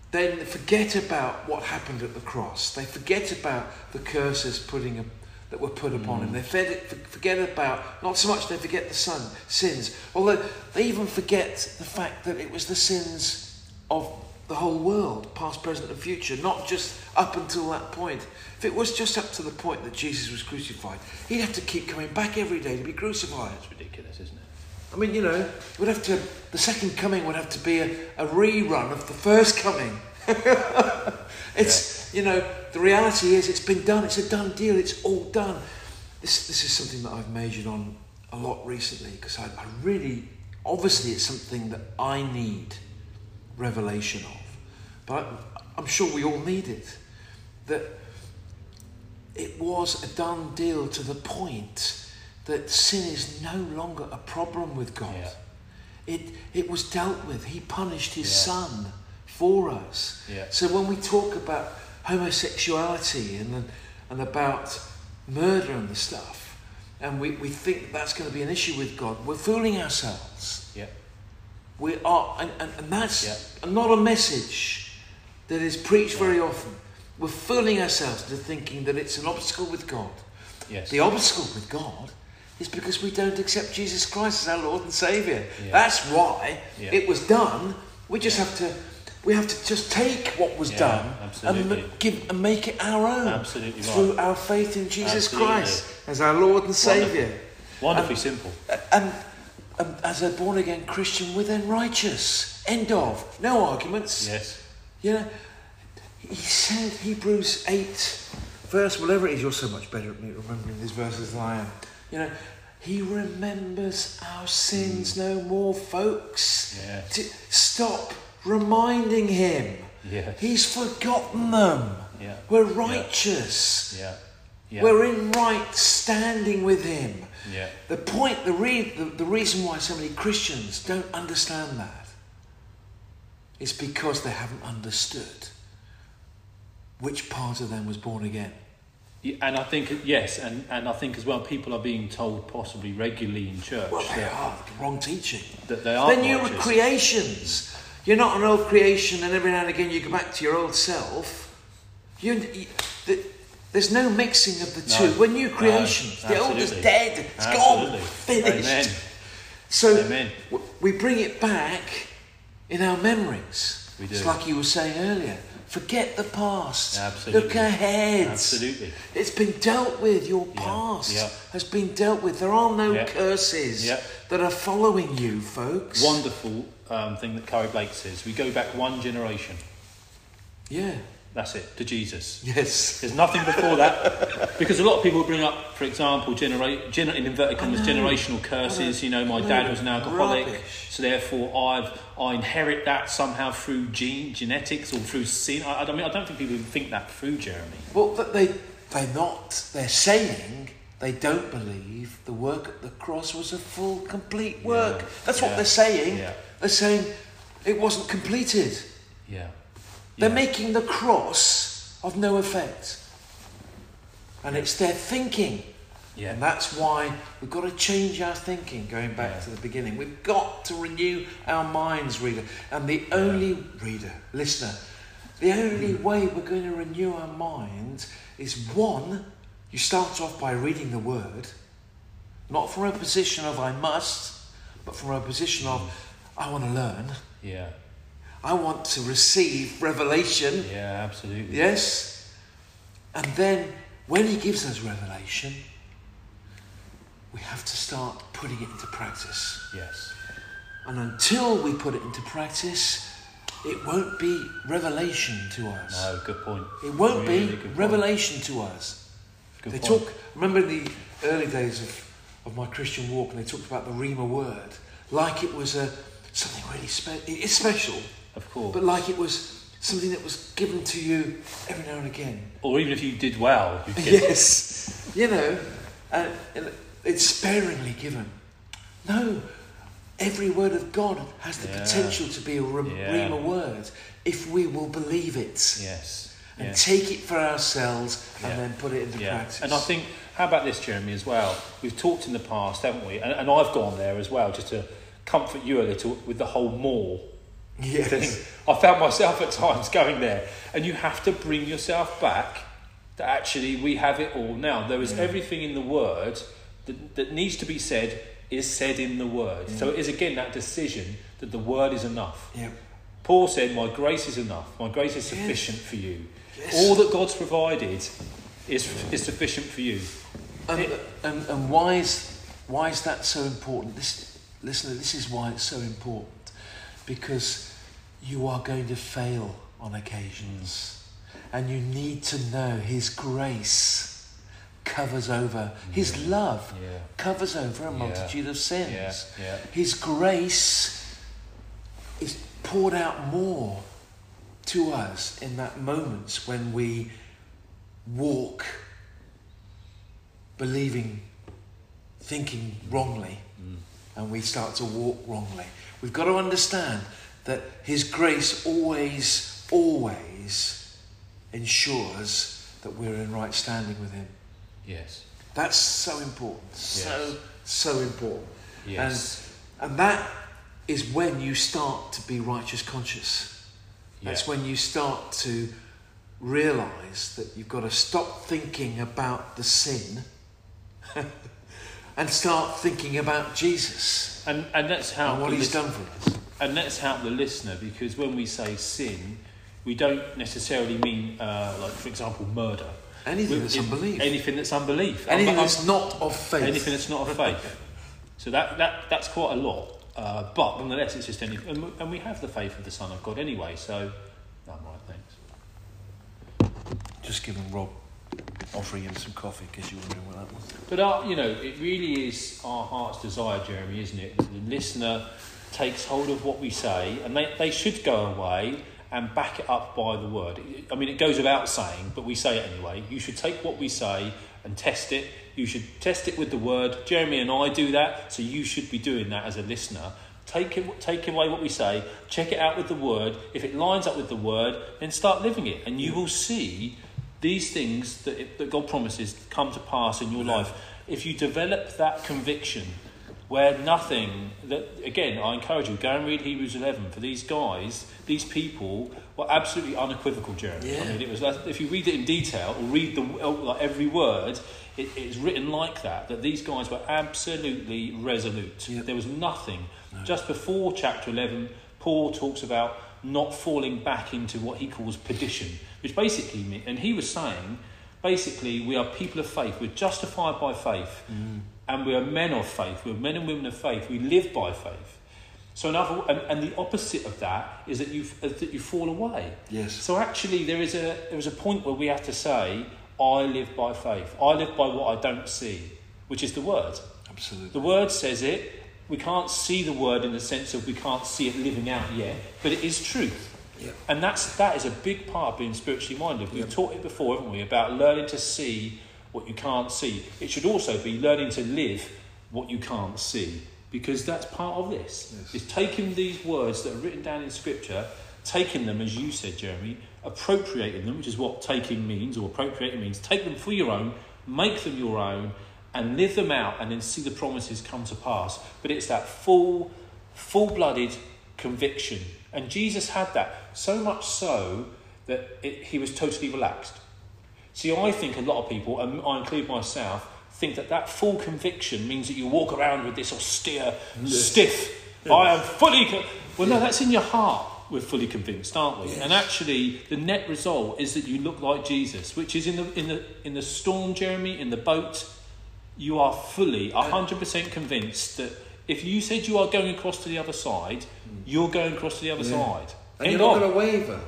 then forget about what happened at the cross. They forget about the curses that were put upon him. They forget about, not so much they forget the sins, although they even forget the fact that it was the sins of the whole world, past, present and future, not just up until that point. If it was just up to the point that Jesus was crucified, he'd have to keep coming back every day to be crucified. That's ridiculous, isn't it? I mean, you know, it would have to. The second coming would have to be a rerun of the first coming. It's, you know, the reality is it's been done. It's a done deal. It's all done. This is something that I've majored on a lot recently because I really, obviously, it's something that I need revelation of. But I'm sure we all need it. That it was a done deal to the point that sin is no longer a problem with God. Yeah. It was dealt with. He punished his son for us. Yeah. So when we talk about homosexuality and about murder and the stuff, and we think that's going to be an issue with God, we're fooling ourselves. Yeah. We are, and that's not a message that is preached very often. We're fooling ourselves into thinking that it's an obstacle with God. Yes. The obstacle with God is because we don't accept Jesus Christ as our Lord and Saviour. Yeah. That's why it was done. We just have to just take what was done and make it our own through our faith in Jesus Christ as our Lord and Saviour. Wonderfully simple. And as a born again Christian, we're then righteous. End of. No arguments. Yes. You know, He said, Hebrews 8, verse whatever it is, you're so much better at me remembering these verses than I am. You know, he remembers our sins no more, folks. Yeah. Stop reminding him. Yeah. He's forgotten them. Yeah. We're righteous. Yeah. Yeah. We're in right standing with him. Yeah. The point, the reason why so many Christians don't understand that is because they haven't understood which part of them was born again. And I think, yes, and I think as well, people are being told possibly regularly in church. Well, they are. Wrong teaching. That they are. Then you were creations. You're not an old creation and every now and again you go back to your old self. There's no mixing of the two. We're new creations. No, the old is dead. It's gone. Finished. Amen. So we bring it back in our memories. We do. It's like you were saying earlier. Forget the past. Absolutely. Look ahead. Absolutely. It's been dealt with. Your past has been dealt with. There are no curses that are following you, folks. Wonderful thing that Carrie Blake says. We go back one generation. Yeah. That's it. To Jesus. Yes. There's nothing before that. Because a lot of people bring up, for example, in inverted commas, generational curses. You know, my dad was an alcoholic. Rubbish. So therefore I inherit that somehow through genetics or through sin. I mean, I don't think people think that through, Jeremy. Well, but they're saying they don't believe the work at the cross was a full, complete work. Yeah. That's what they're saying. Yeah. They're saying it wasn't completed. Yeah. They're making the cross of no effect. And it's their thinking. Yeah. And that's why we've got to change our thinking, going back to the beginning. We've got to renew our minds, reader. And the only listener, the only way we're going to renew our minds is, one, you start off by reading the Word, not from a position of I must, but from a position of I want to learn. Yeah. I want to receive revelation. Yeah, absolutely. Yes? And then, when he gives us revelation, we have to start putting it into practice. Yes. And until we put it into practice, it won't be revelation to us. No, good point. It won't really be revelation point. To us. Good they point. Talk, remember in the early days of my Christian walk, and they talked about the Rhema word, like it was something really special. It is special. Of course. But like it was something that was given to you every now and again. Or even if you did well. Yes. You know, and it's sparingly given. No, every word of God has the potential to be a Rhema word if we will believe it. Yes. And take it for ourselves and then put it into practice. And I think, how about this, Jeremy, as well? We've talked in the past, haven't we? And I've gone there as well, just to comfort you a little with the whole more. Yes. Thing. I found myself at times going there, and you have to bring yourself back that actually we have it all now. There is everything in the Word that needs to be said is said in the Word. So it is again that decision that the Word is enough. Yeah. Paul said, my grace is enough, my grace is sufficient for you. Yes. All that God's provided is sufficient for you. And why is that so important? Listen, this is why it's so important. Because you are going to fail on occasions. And you need to know his grace covers over. His love covers over a multitude of sins. Yeah. Yeah. His grace is poured out more to us in that moment when we walk believing, thinking wrongly. And we start to walk wrongly. We've got to understand that his grace always, always ensures that we're in right standing with him. Yes. That's so important. Yes. So important. Yes. And that is when you start to be righteous conscious. That's when you start to realise that you've got to stop thinking about the sin and start thinking about Jesus and that's how and what he's done for us. And let's help the listener, because when we say sin, we don't necessarily mean, like for example, murder. Anything that's unbelief. Anything that's unbelief. Anything that's not of faith. Anything that's not of faith. So that's quite a lot. But nonetheless, it's just anything. And we have the faith of the Son of God anyway, so I'm right, thanks. just giving Rob, offering him some coffee, because you're wondering what that was. But, it really is our heart's desire, Jeremy, isn't it? The listener takes hold of what we say, and they should go away and back it up by the word. I mean, it goes without saying, but we say it anyway. You should take what we say and test it. You should test it with the word. Jeremy and I do that, so you should be doing that as a listener. Take away what we say, check it out with the word. If it lines up with the word, then start living it. And you will see these things that God promises come to pass in your life. If you develop that conviction where nothing... that again, I encourage you, go and read Hebrews 11. For these guys, these people were absolutely unequivocal, Jeremy. Yeah. I mean, it was, if you read it in detail, or read every word... It's written like that these guys were absolutely resolute. Yep. There was nothing. No. Just before chapter 11, Paul talks about not falling back into what he calls perdition, which basically means, and he was saying, basically, we are people of faith. We're justified by faith, and we are men of faith. We're men and women of faith. We live by faith. So and the opposite of that is that you fall away. Yes. So actually, there is a point where we have to say, I live by faith. I live by what I don't see, which is the word. Absolutely. The word says it. We can't see the word in the sense of we can't see it living out yet, but it is truth. Yeah. And that is a big part of being spiritually minded. We've taught it before, haven't we, about learning to see what you can't see. It should also be learning to live what you can't see, because that's part of this. Yes. It's taking these words that are written down in Scripture, taking them, as you said, Jeremy, appropriating them, which is what taking means, or appropriating means. Take them for your own, make them your own, and live them out, and then see the promises come to pass. But it's that full-blooded conviction. And Jesus had that, so much so that he was totally relaxed. See, I think a lot of people, and I include myself, think that full conviction means that you walk around with this austere, stiff, I am fully... No, that's in your heart. We're fully convinced, aren't we? Yes. And actually, the net result is that you look like Jesus, which is in the storm, Jeremy, in the boat, you are fully 100% convinced that if you said you are going across to the other side, you're going across to the other side, and you're not going to waver.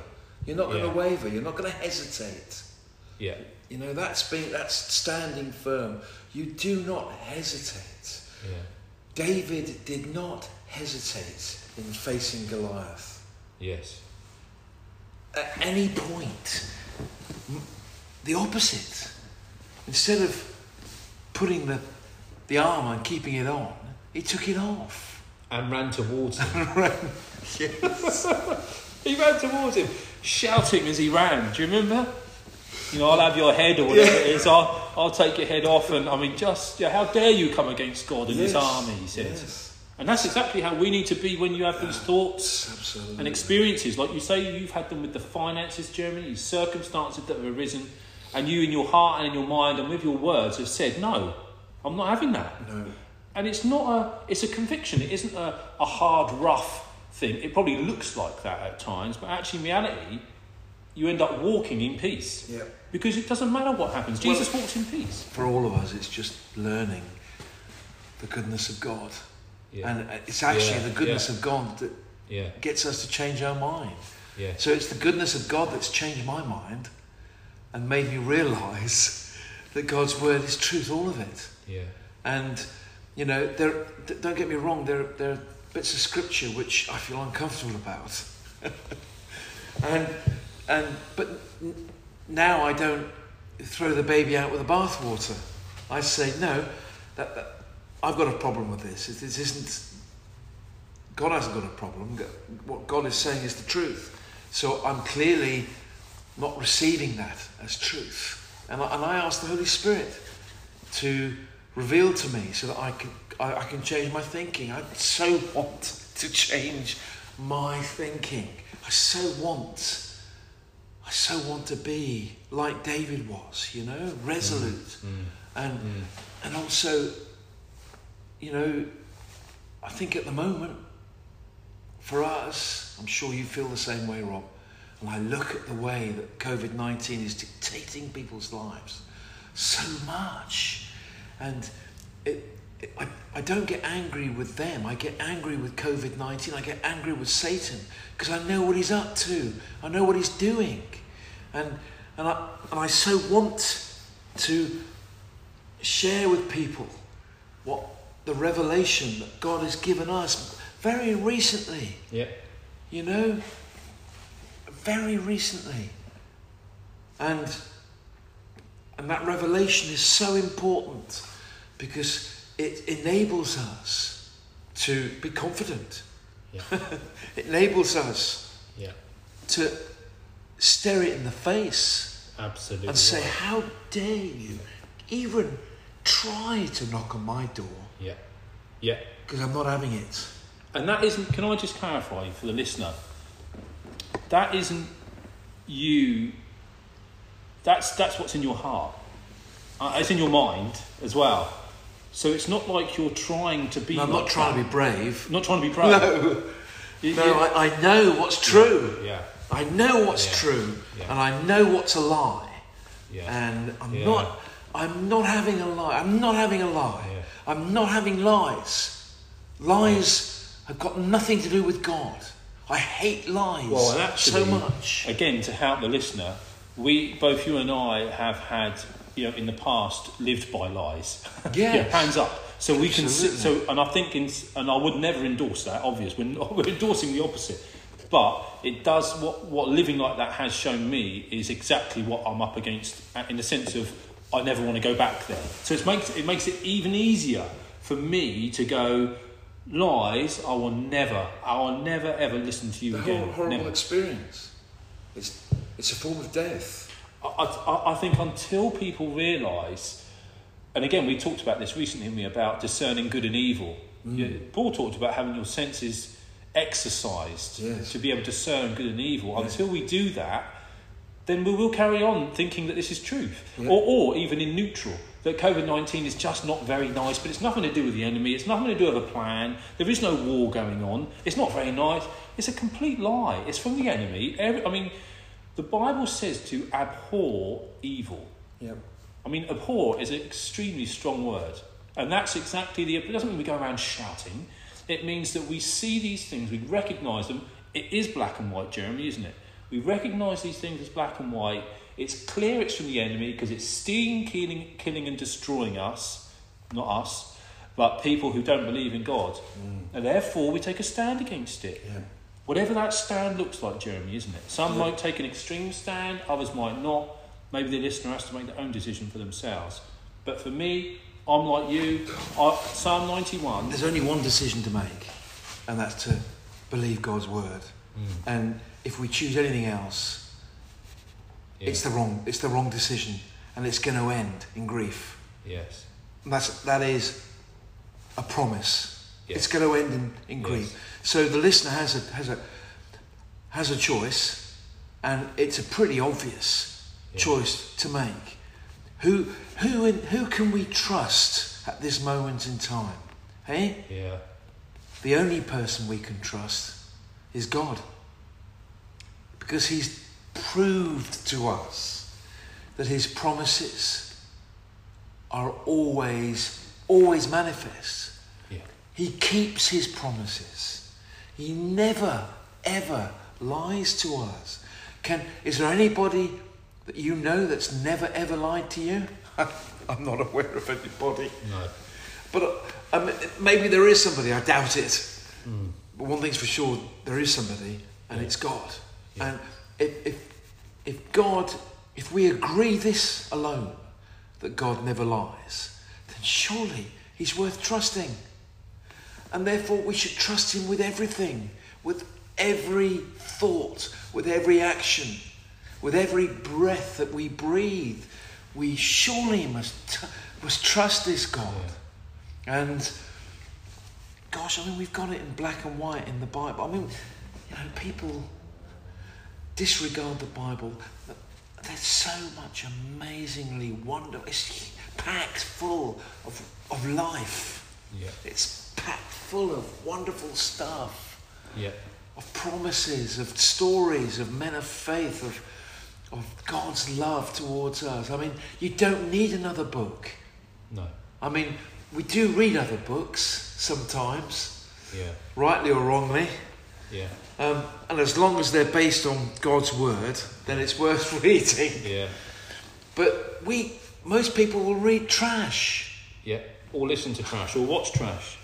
You're not going to waver. You're not going to hesitate. Yeah, that's standing firm. You do not hesitate. Yeah. David did not hesitate in facing Goliath. Yes. At any point, the opposite. Instead of putting the arm and keeping it on, he took it off and ran towards him. Yes, he ran towards him, shouting as he ran. Do you remember? I'll have your head, or whatever it is. I'll take your head off, and I mean, how dare you come against God and His army? He said. Yes. And that's exactly how we need to be when you have these thoughts and experiences. Like you say, you've had them with the finances, Jeremy, these circumstances that have arisen, and you in your heart and in your mind and with your words have said, no, I'm not having that. No. And it's a conviction. It isn't a hard, rough thing. It probably looks like that at times, but actually in reality, you end up walking in peace. Yeah. Because it doesn't matter what happens. Jesus walks in peace. For all of us, it's just learning the goodness of God. Yeah. And it's actually the goodness of God that gets us to change our mind. Yeah. So it's the goodness of God that's changed my mind and made me realise that God's word is truth, all of it. Yeah. And, don't get me wrong, there are bits of scripture which I feel uncomfortable about. But now I don't throw the baby out with the bathwater. I say, no, that I've got a problem with this. It isn't... God hasn't got a problem. What God is saying is the truth. So I'm clearly not receiving that as truth. And I ask the Holy Spirit to reveal to me so that I can change my thinking. I so want to change my thinking. I so want to be like David was, resolute. And also... I think at the moment, for us, I'm sure you feel the same way, Rob, and I look at the way that COVID-19 is dictating people's lives so much. And I don't get angry with them. I get angry with COVID-19. I get angry with Satan, because I know what he's up to. I know what he's doing. And And I so want to share with people what the revelation that God has given us very recently. Yeah. You know, very recently. And that revelation is so important because it enables us to be confident. Yeah. It enables us to stare it in the face. Absolutely. And say, how dare you even try to knock on my door? Yeah. Yeah. Because I'm not having it. And that isn't, can I just clarify for the listener? That isn't you. That's what's in your heart. It's in your mind as well. So it's not like you're trying to be... No, I'm not trying to be brave. Not trying to be brave. No. I know what's true. Yeah. I know what's true. Yeah. And I know what's a lie. Yeah. And I'm not having a lie. I'm not having a lie. Yeah. I'm not having lies. Lies have got nothing to do with God. I hate lies so much. Again, to help the listener, we, both you and I, have had... You know, in the past, lived by lies. Yeah, you know, hands up. So absolutely. We can. So, and I think, and I would never endorse that. Obvious, we're endorsing the opposite. But it does what living like that has shown me is exactly what I'm up against. In the sense of, I never want to go back there. So it makes it even easier for me to go lies. I will never ever listen to you again. Horrible never. Experience. It's a form of death. I think until people realise, and again we talked about this recently, didn't we, about discerning good and evil. Mm. Paul talked about having your senses exercised to be able to discern good and evil. Yeah. Until we do that, then we will carry on thinking that this is truth, or even in neutral, that COVID-19 is just not very nice, but it's nothing to do with the enemy, it's nothing to do with a plan, there is no war going on, it's not very nice. It's a complete lie. It's from the enemy. The Bible says to abhor evil. Yeah. I mean, abhor is an extremely strong word. And that's exactly it doesn't mean we go around shouting. It means that we see these things, we recognise them. It is black and white, Jeremy, isn't it? We recognise these things as black and white. It's clear it's from the enemy because it's stealing, killing and destroying us. Not us, but people who don't believe in God. Mm. And therefore we take a stand against it. Yeah. Whatever that stand looks like, Jeremy, isn't it? Some might take an extreme stand, others might not. Maybe the listener has to make their own decision for themselves. But for me, I'm like you. Psalm 91. There's only one decision to make, and that's to believe God's word. Mm. And if we choose anything else, it's the wrong decision, and it's going to end in grief. Yes. And that is a promise. Yes. It's going to end in grief. Yes. So the listener has a choice, and it's a pretty obvious choice to make. Who can we trust at this moment in time? Hey? Yeah. The only person we can trust is God, because He's proved to us that His promises are always manifest. He keeps His promises. He never, ever lies to us. Is there anybody that you know that's never, ever lied to you? I'm not aware of anybody. No. But maybe there is somebody. I doubt it. Mm. But one thing's for sure, there is somebody, and it's God. Yeah. And if God, if we agree this alone, that God never lies, then surely He's worth trusting. And therefore we should trust Him with everything, with every thought, with every action, with every breath that we breathe. We surely must trust this God. Yeah. And gosh, we've got it in black and white in the Bible. People disregard the Bible. There's so much amazingly wonderful. It's packed full of life. Yeah. It's packed full of wonderful stuff, of promises, of stories, of men of faith, of God's love towards us. You don't need another book. No. We do read other books sometimes, rightly or wrongly, Yeah. And as long as they're based on God's word, then it's worth reading. Yeah. But most people will read trash. Yeah. Or listen to trash, or watch trash.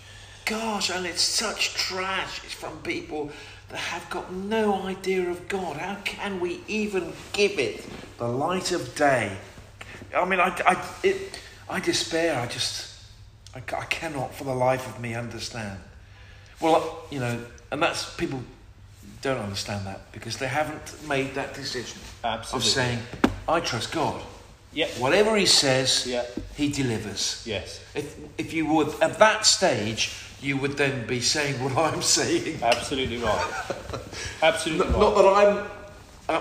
Gosh, and it's such trash. It's from people that have got no idea of God. How can we even give it the light of day? I mean, I despair. I cannot for the life of me understand. Well, you know, and that's, people don't understand that because they haven't made that decision. Absolutely. Of saying, I trust God. Yeah. Whatever he says, yeah, he delivers. Yes. If you would, at that stage, you would then be saying what I'm saying. Absolutely right. Absolutely right. Not that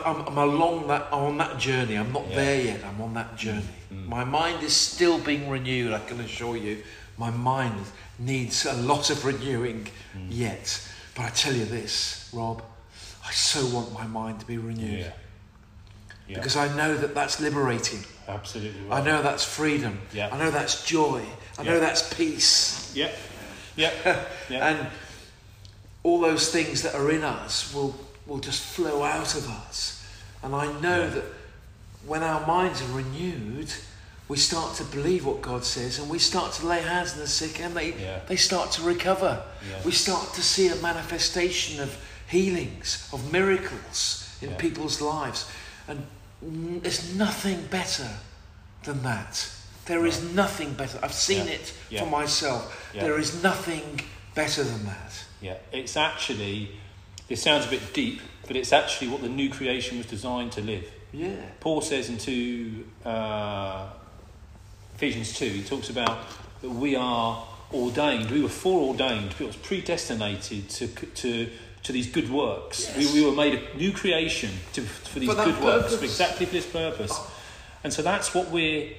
I'm along that, on that journey. I'm not there yet. I'm on that journey. Mm. My mind is still being renewed, I can assure you. My mind needs a lot of renewing yet. But I tell you this, Rob, I so want my mind to be renewed. Yeah. Yeah. Because I know that that's liberating. Absolutely right. I know that's freedom. Yeah. I know that's joy. I know that's peace. Yeah. Yeah. Yeah. And all those things that are in us will just flow out of us. And I know that when our minds are renewed, we start to believe what God says, and we start to lay hands on the sick, and they start to recover. Yeah. We start to see a manifestation of healings, of miracles in people's lives. And there's nothing better than that. There is nothing better. I've seen it for myself. Yeah. There is nothing better than that. Yeah, it's actually, it sounds a bit deep, but it's actually what the new creation was designed to live. Yeah. Paul says in Ephesians 2, he talks about that we are ordained, we were foreordained, we were predestinated to these good works. Yes. We were made a new creation for these good works, for exactly for this purpose. And so that's what the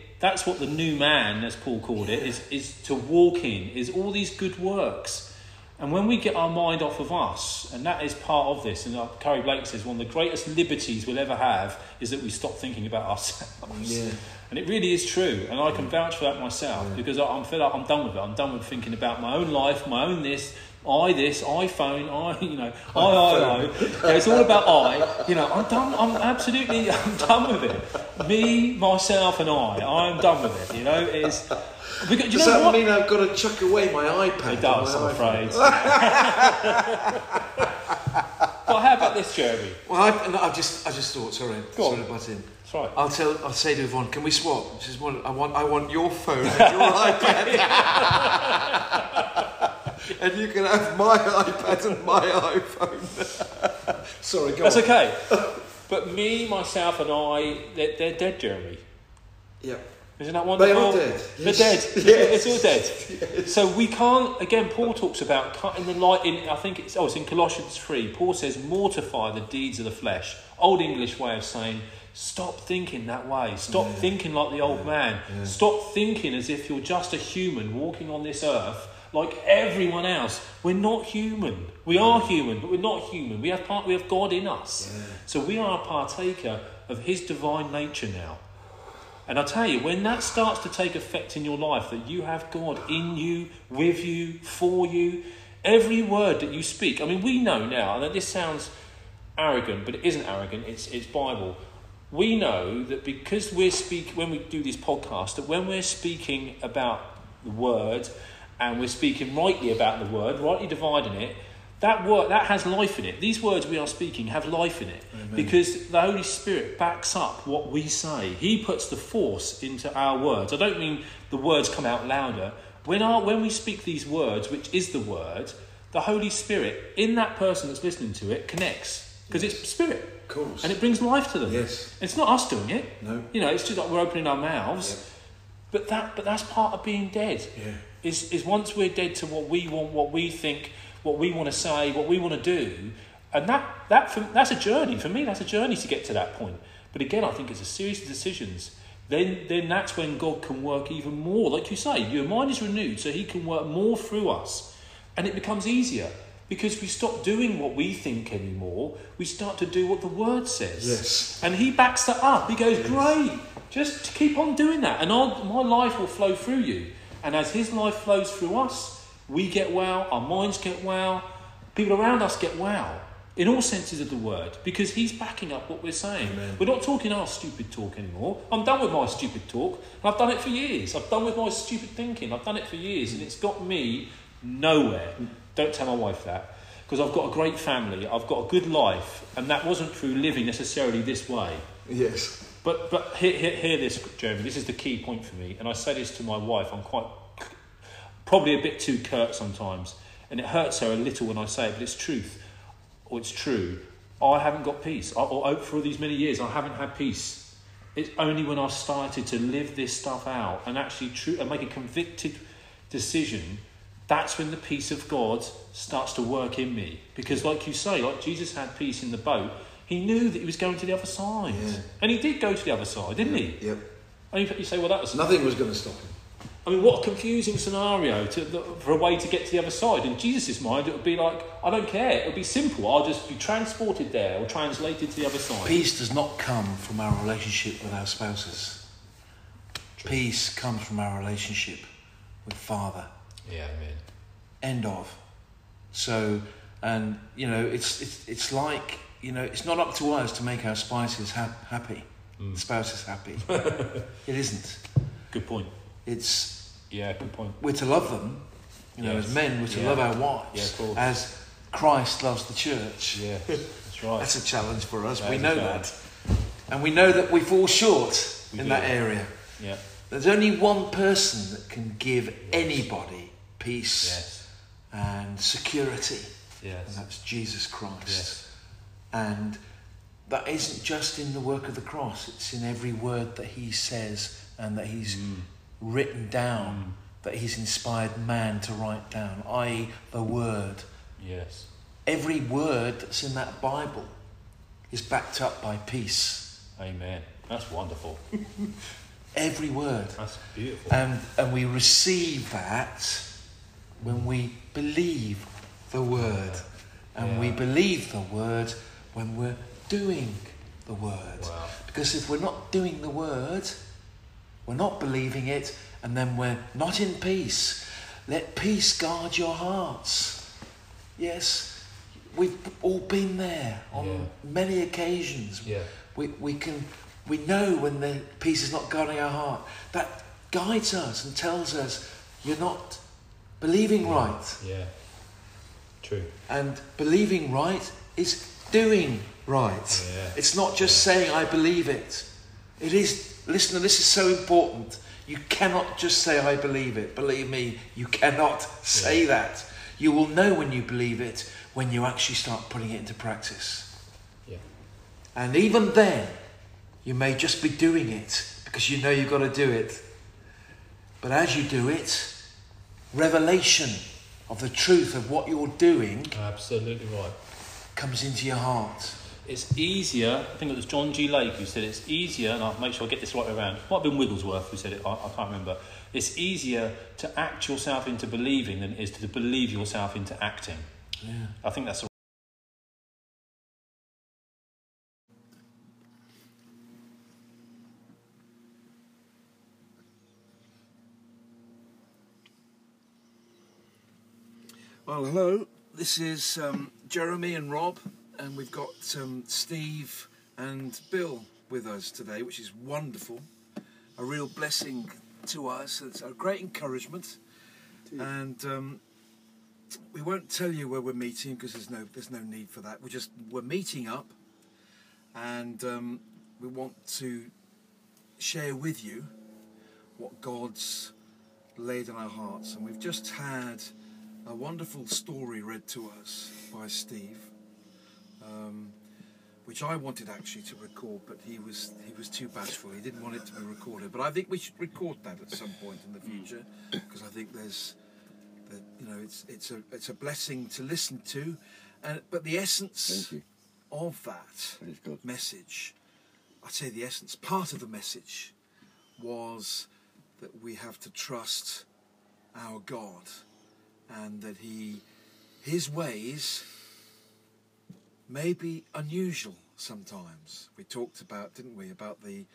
new man, as Paul called it, is to walk in, is all these good works. And when we get our mind off of us, and that is part of this, and Carrie Blake says one of the greatest liberties we'll ever have is that we stop thinking about ourselves. Yeah. And it really is true, and I can vouch for that myself, because I'm fed up, I'm done with it. I'm done with thinking about my own life, my own this, iPhone, it's all about I'm done, I'm done with it. Me, myself and I am done with it, Does that mean I've got to chuck away my iPad? It does, I'm afraid. Well, how about this, Jeremy? Well, I just thought, sorry to butt in. Right. I'll say to Yvonne, can we swap? She says, well, I want your phone and your iPad. And you can have my iPad and my iPhone. Sorry, go on. That's okay. But me, myself and I, they're dead, Jeremy. Yeah. Isn't that wonderful? They are dead. They're dead. Yes. It's all dead. Yes. So we can't, again, Paul talks about cutting the light in, I think it's in Colossians 3. Paul says, mortify the deeds of the flesh. Old English way of saying, stop thinking that way. Stop thinking like the old man. Yeah. Stop thinking as if you're just a human walking on this earth like everyone else. We're not human. We are human, but we're not human. We have God in us. Yeah. So we are a partaker of his divine nature now. And I tell you, when that starts to take effect in your life, that you have God in you, with you, for you, every word that you speak. I mean, we know now, and this sounds arrogant, but it isn't arrogant, it's Bible. We know that because when we do this podcast, that when we're speaking about the word and we're speaking rightly about the word, rightly dividing it, that word that has life in it. These words we are speaking have life in it. Amen. Because the Holy Spirit backs up what we say. He puts the force into our words. I don't mean the words come out louder. When we speak these words, which is the word, the Holy Spirit in that person that's listening to it connects. Because it's spirit. Of course. And it brings life to them. Yes. It's not us doing it. No. It's just like we're opening our mouths. Yep. But that's part of being dead. Yeah. Is once we're dead to what we want, what we think, what we want to say, what we want to do, and that's a journey. For me, that's a journey to get to that point. But again, I think it's a series of decisions. Then that's when God can work even more. Like you say, your mind is renewed, so he can work more through us. And it becomes easier. Because we stop doing what we think anymore, we start to do what the word says. Yes. And he backs that up. He goes, great, just keep on doing that. And my life will flow through you. And as his life flows through us, we get well, our minds get well, people around us get wow in all senses of the word, because he's backing up what we're saying. Amen. We're not talking our stupid talk anymore. I'm done with my stupid talk, and I've done it for years. I've done with my stupid thinking. I've done it for years, and it's got me nowhere. Don't tell my wife that, because I've got a great family. I've got a good life, and that wasn't through living necessarily this way. Yes. But hear this, Jeremy. This is the key point for me, and I say this to my wife. I'm probably a bit too curt sometimes, and it hurts her a little when I say it, but it's truth. Or it's true. I haven't got peace. Or for these many years, I haven't had peace. It's only when I started to live this stuff out and actually and make a convicted decision, that's when the peace of God starts to work in me. Because like you say, like Jesus had peace in the boat, he knew that he was going to the other side. Yeah. And he did go to the other side, didn't he? Yep. And you say, well, that was... Nothing was going to stop him. I mean, what a confusing scenario for a way to get to the other side. In Jesus' mind, it would be like, I don't care. It would be simple. I'll just be transported there or translated to the other side. Peace does not come from our relationship with our spouses. True. Peace comes from our relationship with Father. Yeah, amen. End of. So, and, you know, it's like, you know, it's not up to us to make our spouses happy. Mm. Spouses happy. It isn't. Good point. It's good point. We're to love them, you know. Yes. As men, we're to love our wives as Christ loves the church. Yeah, that's right. That's a challenge for us. We know that, and we know that we fall short in that area. Yeah, there's only one person that can give anybody peace and security, and that's Jesus Christ. And that isn't just in the work of the cross; it's in every word that He says and that He's written down, that he's inspired man to write down, i.e. the word. Yes. Every word that's in that Bible is backed up by peace. Amen. That's wonderful. Every word. That's beautiful. And we receive that when we believe the word. Yeah. And we believe the word when we're doing the word. Wow. Because if we're not doing the word, we're not believing it, and then we're not in peace. Let peace guard your hearts. Yes, we've all been there on many occasions. Yeah. We know when the peace is not guarding our heart. That guides us and tells us you're not believing right. Yeah, true. And believing right is doing right. Yeah. It's not just saying I believe it. It is. Listener, this is so important. You cannot just say, I believe it. Believe me, you cannot say that. You will know when you believe it, when you actually start putting it into practice. Yeah. And even then, you may just be doing it because you know you've got to do it. But as you do it, revelation of the truth of what you're doing comes into your heart. It's easier, I think it was John G. Lake who said it's easier, and I'll make sure I get this right around. It might have been Wigglesworth who said it, I can't remember. It's easier to act yourself into believing than it is to believe yourself into acting. Yeah. I think that's all. Well, hello, this is Jeremy and Rob. And we've got Steve and Bill with us today, which is wonderful. A real blessing to us. It's a great encouragement. And we won't tell you where we're meeting because there's no need for that. We're meeting up, and we want to share with you what God's laid on our hearts. And we've just had a wonderful story read to us by Steve. Which I wanted actually to record, but he was too bashful. He didn't want it to be recorded. But I think we should record that at some point in the future, because I think it's a blessing to listen to, but the essence of that message, I'd say the essence, part of the message, was that we have to trust our God, and that His ways may be unusual sometimes. We talked about, didn't we, about the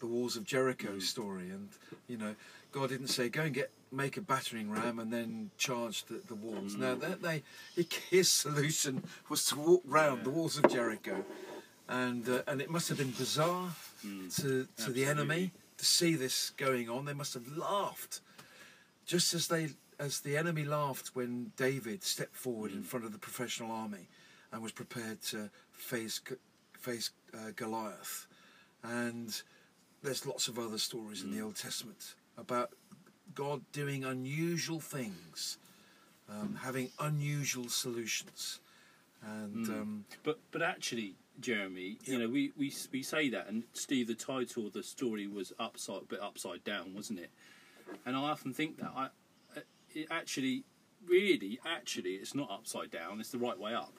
walls of Jericho story, and you know, God didn't say, go and get make a battering ram and then charge the walls. Now, his solution was to walk round the walls of Jericho, and it must have been bizarre to the enemy to see this going on. They must have laughed, just as the enemy laughed when David stepped forward in front of the professional army and was prepared to face Goliath. And there's lots of other stories in the Old Testament about God doing unusual things, having unusual solutions. And but actually, Jeremy, you know, we say that, and Steve, the title of the story was upside down, wasn't it? And I often think that actually it's not upside down, it's the right way up.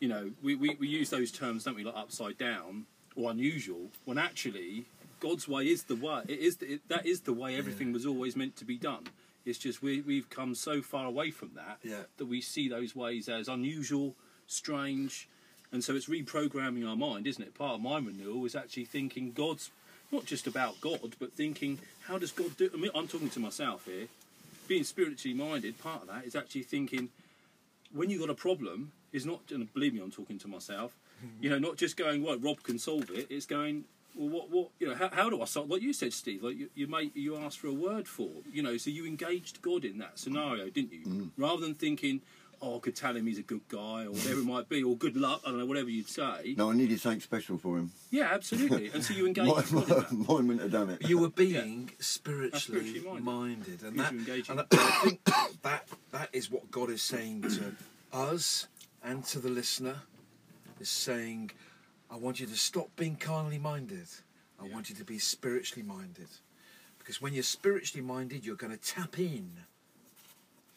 You know, we use those terms, don't we, like upside down or unusual, when actually God's way is the way. That is the way everything was always meant to be done. It's just we've come so far away from that that we see those ways as unusual, strange, and so it's reprogramming our mind, isn't it? Part of my renewal is actually thinking God's, not just about God, but thinking, how does God do? I mean, I'm talking to myself here. Being spiritually minded, part of that is actually thinking, when you've got a problem, is not, and believe me, I'm talking to myself, you know, not just going, well, Rob can solve it, it's going, well, what, you know, how do I solve, like you said, Steve, like you asked for a word for, you know, so you engaged God in that scenario, didn't you? Rather than thinking, oh, I could tell him he's a good guy, or whatever it might be, or good luck, I don't know, whatever you'd say. No, I needed something special for him. Yeah, absolutely. And so you engaged God in that. Mine wouldn't have done it. You were being spiritually minded. And I think that is what God is saying to us and to the listener, is saying, I want you to stop being carnally minded. I want you to be spiritually minded. Because when you're spiritually minded, you're going to tap in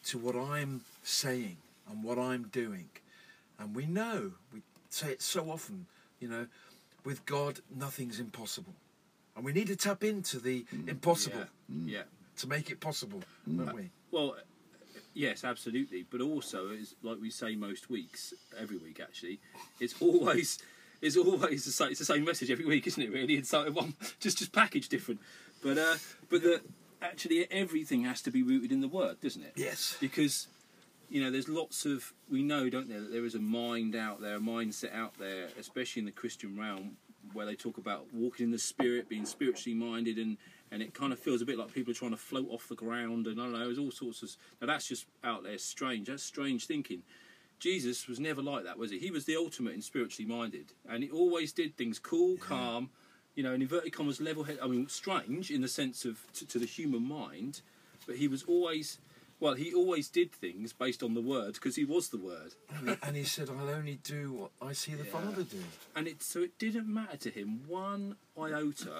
to what I'm saying and what I'm doing. And we know, we say it so often, you know, with God, nothing's impossible. And we need to tap into the impossible to make it possible, don't we? Well, yes, absolutely. But also, it's like we say most weeks, every week actually, it's always the same. It's the same message every week, isn't it, really? It's like one, just packaged different. Actually, everything has to be rooted in the Word, doesn't it? Yes. Because, you know, there's lots of... We know, don't there, that there is a mind out there, a mindset out there, especially in the Christian realm, where they talk about walking in the Spirit, being spiritually minded, and it kind of feels a bit like people are trying to float off the ground, and I don't know, there's all sorts of... Now, that's just out there strange. That's strange thinking. Jesus was never like that, was he? He was the ultimate in spiritually minded, and he always did things cool, calm... You know, in inverted commas, level-headed, I mean, strange in the sense of to the human mind, but he was always, well, he always did things based on the Word, because he was the Word. And he said, I'll only do what I see the Father do. And so it didn't matter to him one iota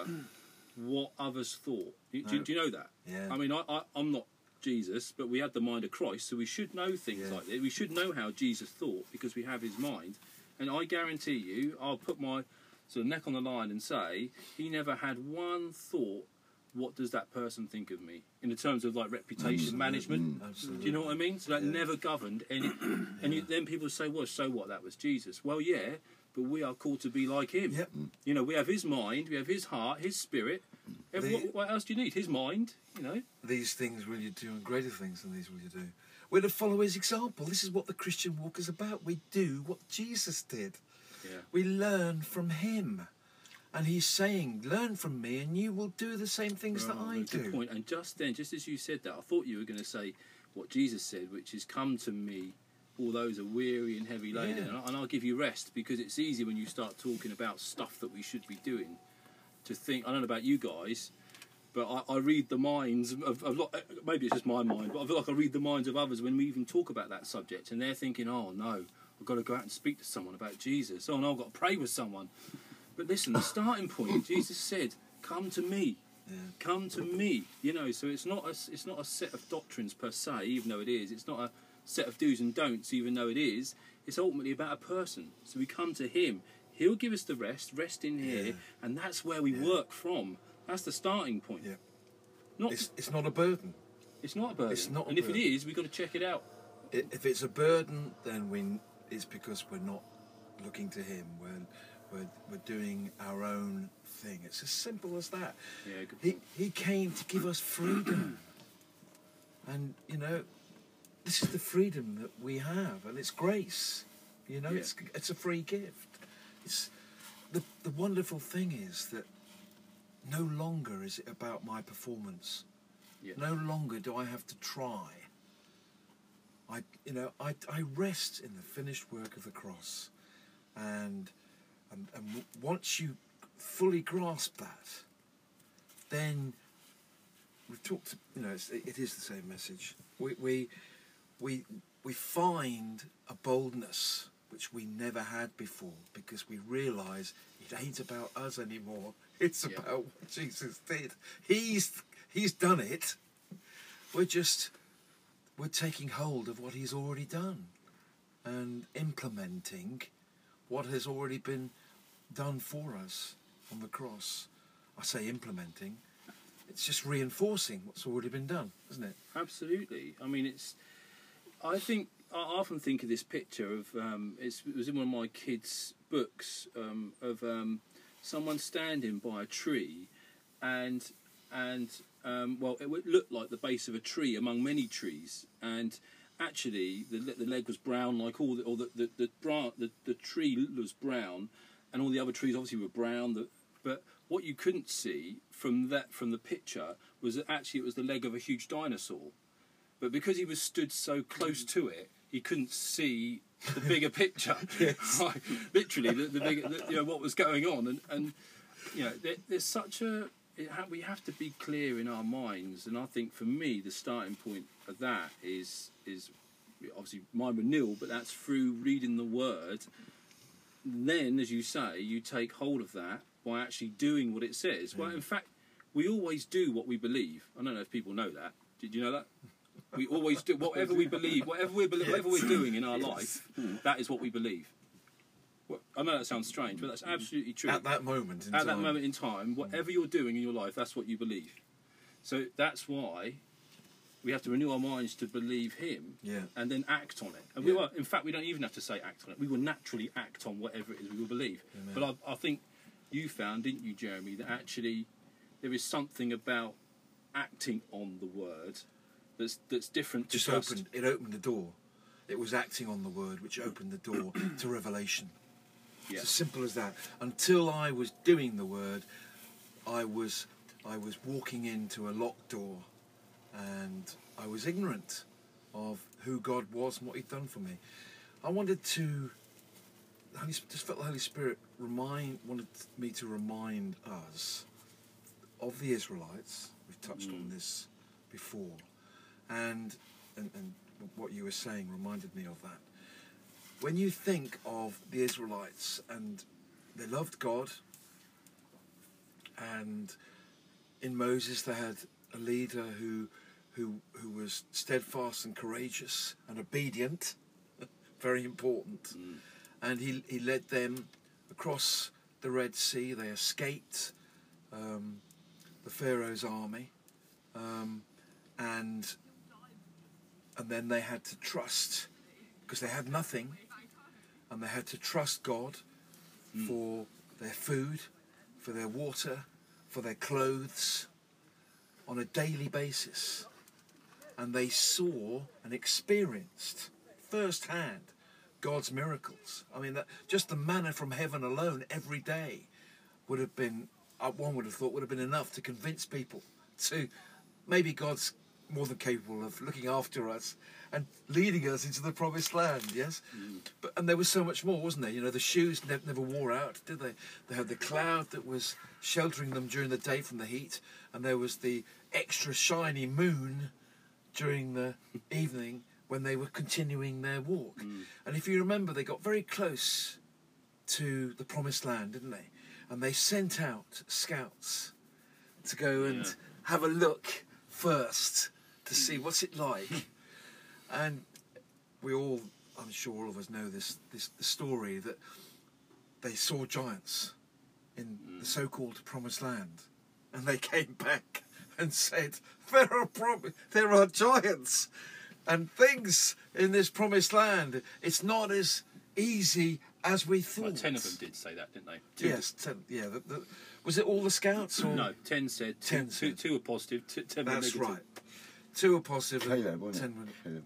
what others thought. Do you know that? Yeah. I mean, I'm not Jesus, but we had the mind of Christ, so we should know things like this. We should know how Jesus thought, because we have his mind. And I guarantee you, I'll put my... So neck on the line and say he never had one thought, what does that person think of me, in the terms of like reputation management, do you know what I mean? So that never governed any and then people say, well, so what, that was Jesus. Well, yeah, but we are called to be like him. You know, we have his mind, we have his heart, his spirit. What else do you need? His mind, you know. These things will you do, and greater things than these will you do. We're to follow his example. This is what the Christian walk is about. We do what Jesus did. Yeah. We learn from him, and he's saying, learn from me and you will do the same things that I do. Good point. And just then, just as you said that, I thought you were going to say what Jesus said, which is, come to me all those are weary and heavy laden, and I'll give you rest. Because it's easy when you start talking about stuff that we should be doing to think, I don't know about you guys, but I read the minds of maybe it's just my mind, but I feel like I read the minds of others when we even talk about that subject, and they're thinking, oh no, I've got to go out and speak to someone about Jesus. Oh, and I've got to pray with someone. But listen, the starting point, Jesus said, come to me. Come to me. You know, so it's not a set of doctrines per se, even though it is. It's not a set of do's and don'ts, even though it is. It's ultimately about a person. So we come to him. He'll give us the rest in here. And that's where we work from. That's the starting point. It's not a burden. It's not a burden. If it is, we've got to check it out. If it's a burden, then it's because we're not looking to him. We're doing our own thing. It's as simple as that. He came to give us freedom. And, you know, this is the freedom that we have, and it's grace. You know, yeah. It's a free gift. It's the wonderful thing is that no longer is it about my performance. Yeah. No longer do I have to try. I rest in the finished work of the cross, and once you fully grasp that, then we've talked. You know, it is the same message. We find a boldness which we never had before, because we realise it ain't about us anymore. It's yeah. about what Jesus did. He's done it. We're taking hold of what he's already done and implementing what has already been done for us on the cross. I say implementing. It's just reinforcing what's already been done, isn't it? Absolutely. I mean, I often think of this picture of, it was in one of my kids' books, of someone standing by a tree and it looked like the base of a tree among many trees, and actually the leg was brown, like all the, or the tree was brown, and all the other trees obviously were brown. But what you couldn't see from the picture was that actually it was the leg of a huge dinosaur. But because he was stood so close to it, he couldn't see the bigger picture. Yes. Like, literally, what was going on, and there's such a. We have to be clear in our minds, and I think for me the starting point of that is obviously mine were nil, but that's through reading the word. And then, as you say, you take hold of that by actually doing what it says. Well, in fact, we always do what we believe. I don't know if people know that. Did you know that? We always do whatever we believe, whatever we're doing in our life. That is what we believe. I know that sounds strange, but that's absolutely true. At that moment in time, whatever you're doing in your life, that's what you believe. So that's why we have to renew our minds to believe him, yeah. and then act on it. And yeah. In fact, we don't even have to say act on it. We will naturally act on whatever it is we will believe. Amen. But I think you found, didn't you, Jeremy, that actually there is something about acting on the word that's different. It opened the door. It was acting on the word which opened the door to revelation. Yeah. It's as simple as that. Until I was doing the word, I was walking into a locked door, and I was ignorant of who God was and what he'd done for me. I wanted to, just felt the Holy Spirit wanted me to remind us of the Israelites. We've touched on this before, and what you were saying reminded me of that. When you think of the Israelites, and they loved God, and in Moses they had a leader who was steadfast and courageous and obedient, very important, and he led them across the Red Sea. They escaped the Pharaoh's army, and then they had to trust, because they had nothing. And they had to trust God for their food, for their water, for their clothes on a daily basis. And they saw and experienced firsthand God's miracles. I mean, just the manna from heaven alone every day would have been, one would have thought, would have been enough to convince people to maybe God's more than capable of looking after us and leading us into the promised land, yes? And there was so much more, wasn't there? You know, the shoes never wore out, did they? They had the cloud that was sheltering them during the day from the heat, and there was the extra shiny moon during the evening when they were continuing their walk. And if you remember, they got very close to the promised land, didn't they? And they sent out scouts to go and have a look first, to see what's it like. And we all, I'm sure all of us know this story, that they saw giants in the so-called promised land, and they came back and said, there are giants and things in this promised land. It's not as easy as we thought. Well, 10 of them did say that, didn't they? Yes, 10, was it all the scouts? Or? No, 10 said. Two were positive, 10 were negative. That's right. Two were positive. Caleb, wasn't it? Caleb.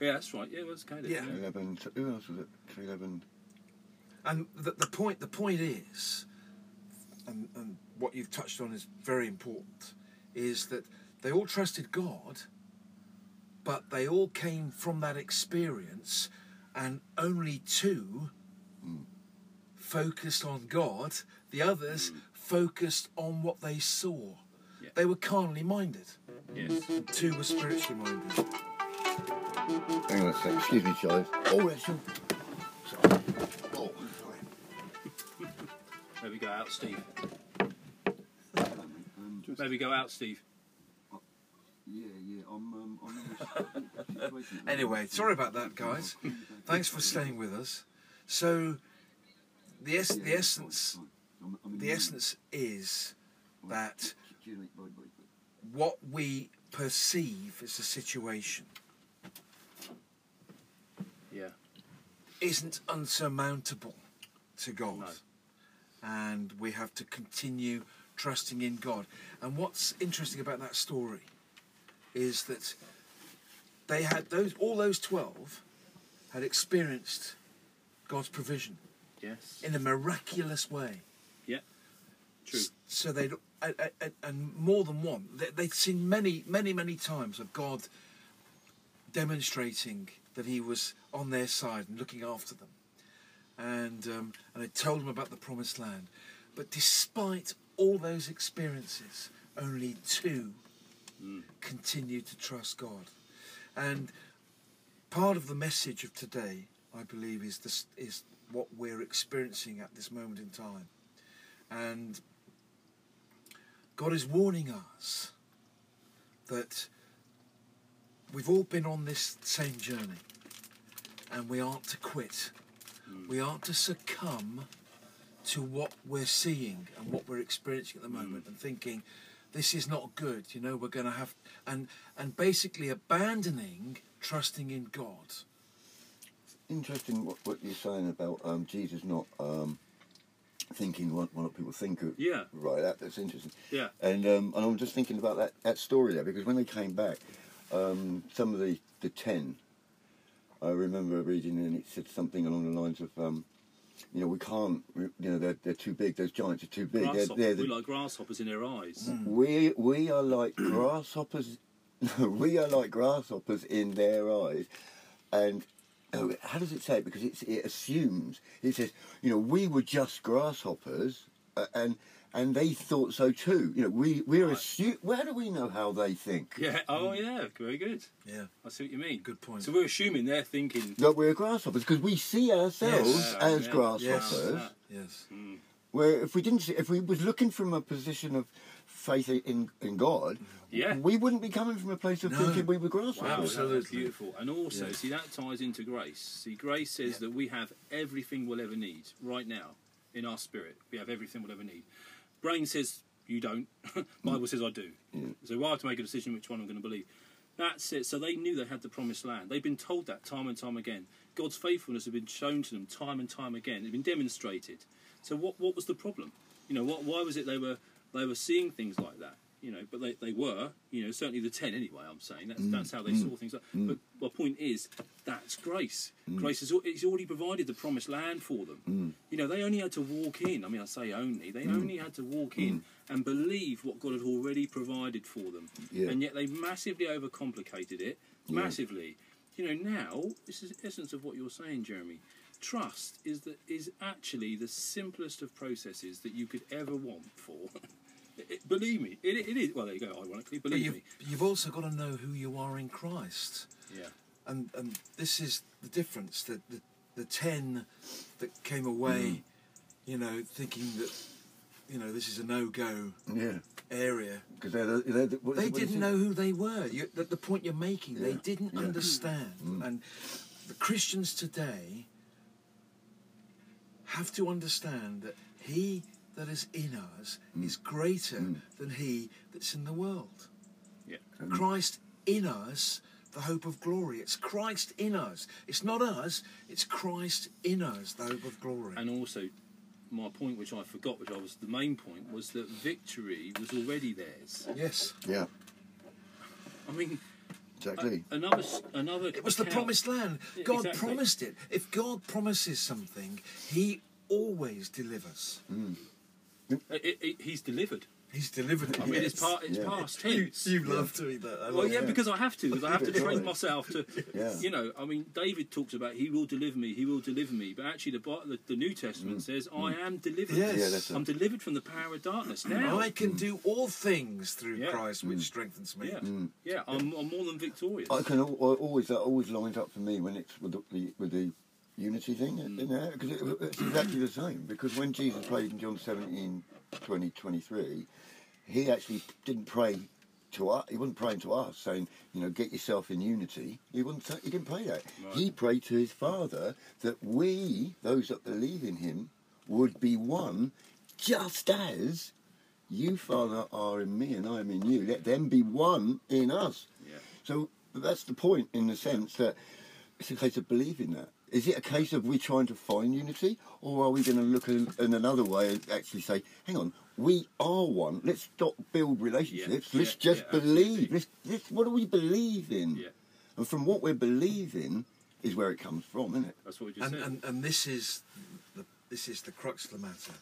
Yeah, that's right. Yeah, it was Caleb. Yeah. Caleb and who else was it? Caleb and the point is, and what you've touched on is very important, is that they all trusted God, but they all came from that experience, and only two focused on God. The others focused on what they saw. Yeah. They were carnally minded. Yes. And two were spiritually minded. Hang on a second. Excuse me, Charlie. Oh, that's your... Sorry. Oh, sorry. Maybe go out, Steve. Maybe go out, Steve. Yeah, I'm in a situation. Anyway, sorry about that, guys. Thanks for staying with us. So, the essence is that what we perceive as a situation isn't unsurmountable to God. No. And we have to continue trusting in God. And what's interesting about that story is that they had all those 12 had experienced God's provision. Yes. In a miraculous way. Yeah. True. So they'd and more than one, they'd seen many times of God demonstrating that He was on their side and looking after them, and had told them about the promised land. But despite all those experiences, only two continued to trust God. And part of the message of today, I believe, is what we're experiencing at this moment in time. And God is warning us that we've all been on this same journey, and we aren't to quit. We aren't to succumb to what we're seeing and what we're experiencing at the moment and thinking, this is not good, you know, we're going to have... And basically abandoning trusting in God. Interesting what you're saying about Jesus not thinking what people think of. Yeah. Right, that's interesting. Yeah. And I'm just thinking about that story there, because when they came back, some of the 10, I remember reading, and it said something along the lines of, you know, we can't, you know, they're too big, those giants are too big. We're like grasshoppers in their eyes. We are like grasshoppers, we are like grasshoppers in their eyes. And... Oh, how does it say it? Because it assumes, it says, you know, we were just grasshoppers, and they thought so too. You know, we're assume. Where do we know how they think? Yeah. Oh, yeah. Very good. Yeah. I see what you mean. Good point. So we're assuming they're thinking that we're grasshoppers because we see ourselves as grasshoppers. Yes. Where if we didn't see, if we was looking from a position of faith in God, we wouldn't be coming from a place of thinking we were grasshoppers. Wow, that's beautiful. And also, see, that ties into grace. See, grace says that we have everything we'll ever need right now in our spirit. We have everything we'll ever need. Brain says, you don't. Bible says, I do. Yeah. So I have to make a decision which one I'm going to believe. That's it. So they knew they had the promised land. They've been told that time and time again. God's faithfulness had been shown to them time and time again. It had been demonstrated. So what was the problem? You know, why was it they were seeing things like that, you know, but they were, you know, certainly the 10 anyway, I'm saying, that's how they saw things. But my point is, that's grace. Grace has it's already provided the promised land for them. You know, they only had to walk in, I mean, I say only, they only had to walk in and believe what God had already provided for them. Yeah. And yet they massively overcomplicated it, massively. You know, now, this is the essence of what you're saying, Jeremy. Trust is actually the simplest of processes that you could ever want for. Believe me, it is. Well, there you go. Ironically, believe me. You've also got to know who you are in Christ. Yeah. And this is the difference. The 10 that came away, you know, thinking that, you know, this is a no-go area. Because they didn't know who they were. The point you're making, they didn't understand. And the Christians today have to understand that He that is in us is greater than he that's in the world. Yeah. Christ in us, the hope of glory. It's Christ in us. It's not us, it's Christ in us, the hope of glory. And also, my point, which I forgot, which I was the main point, was that victory was already theirs. Yes. Yeah. I mean, exactly. Another. It was the promised land. God promised it. If God promises something, He always delivers. Mm. He's delivered. He's delivered it. I mean, yes. It's past tense. You love doing that. Well, yeah, because I have to. Because I have to train myself to, you know, I mean, David talks about He will deliver me, He will deliver me. But actually, the New Testament says, I am delivered. Yes. Yeah, that's I'm delivered from the power of darkness now. I can do all things through Christ, which strengthens me. Yeah, I'm more than victorious. That always lines up for me when it's with the unity thing, isn't it? Because it's exactly the same. Because when Jesus prayed in John 17:23, He actually didn't pray to us. He wasn't praying to us, saying, you know, get yourself in unity. He didn't pray that. Right. He prayed to His Father that we, those that believe in Him, would be one, just as you, Father, are in me and I am in you. Let them be one in us. Yeah. So that's the point, in the sense that it's a case of believing that. Is it a case of we trying to find unity, or are we going to look in another way and actually say, hang on, we are one, let's stop build relationships, let's just believe, let's, what do we believe in? Yeah. And from what we're believing is where it comes from, isn't it? That's what we just said. And this is the crux of the matter,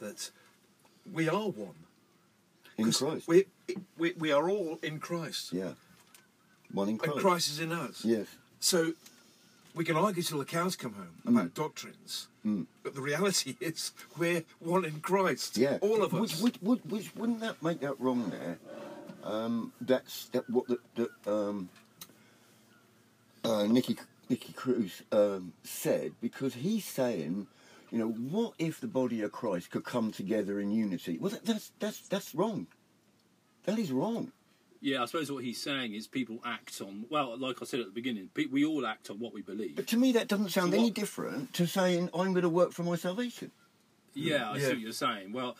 that we are one. In Christ. We are all in Christ. Yeah. One in Christ. And Christ is in us. Yes. So... we can argue till the cows come home about doctrines, but the reality is we're one in Christ, all of us. Which wouldn't that make that wrong there? That's what Nicky Cruz said, because he's saying, you know, what if the body of Christ could come together in unity? Well, that's wrong. That is wrong. Yeah, I suppose what he's saying is people act on... well, like I said at the beginning, we all act on what we believe. But to me that doesn't sound any different to saying, I'm going to work for my salvation. Yeah, I see what you're saying. Well,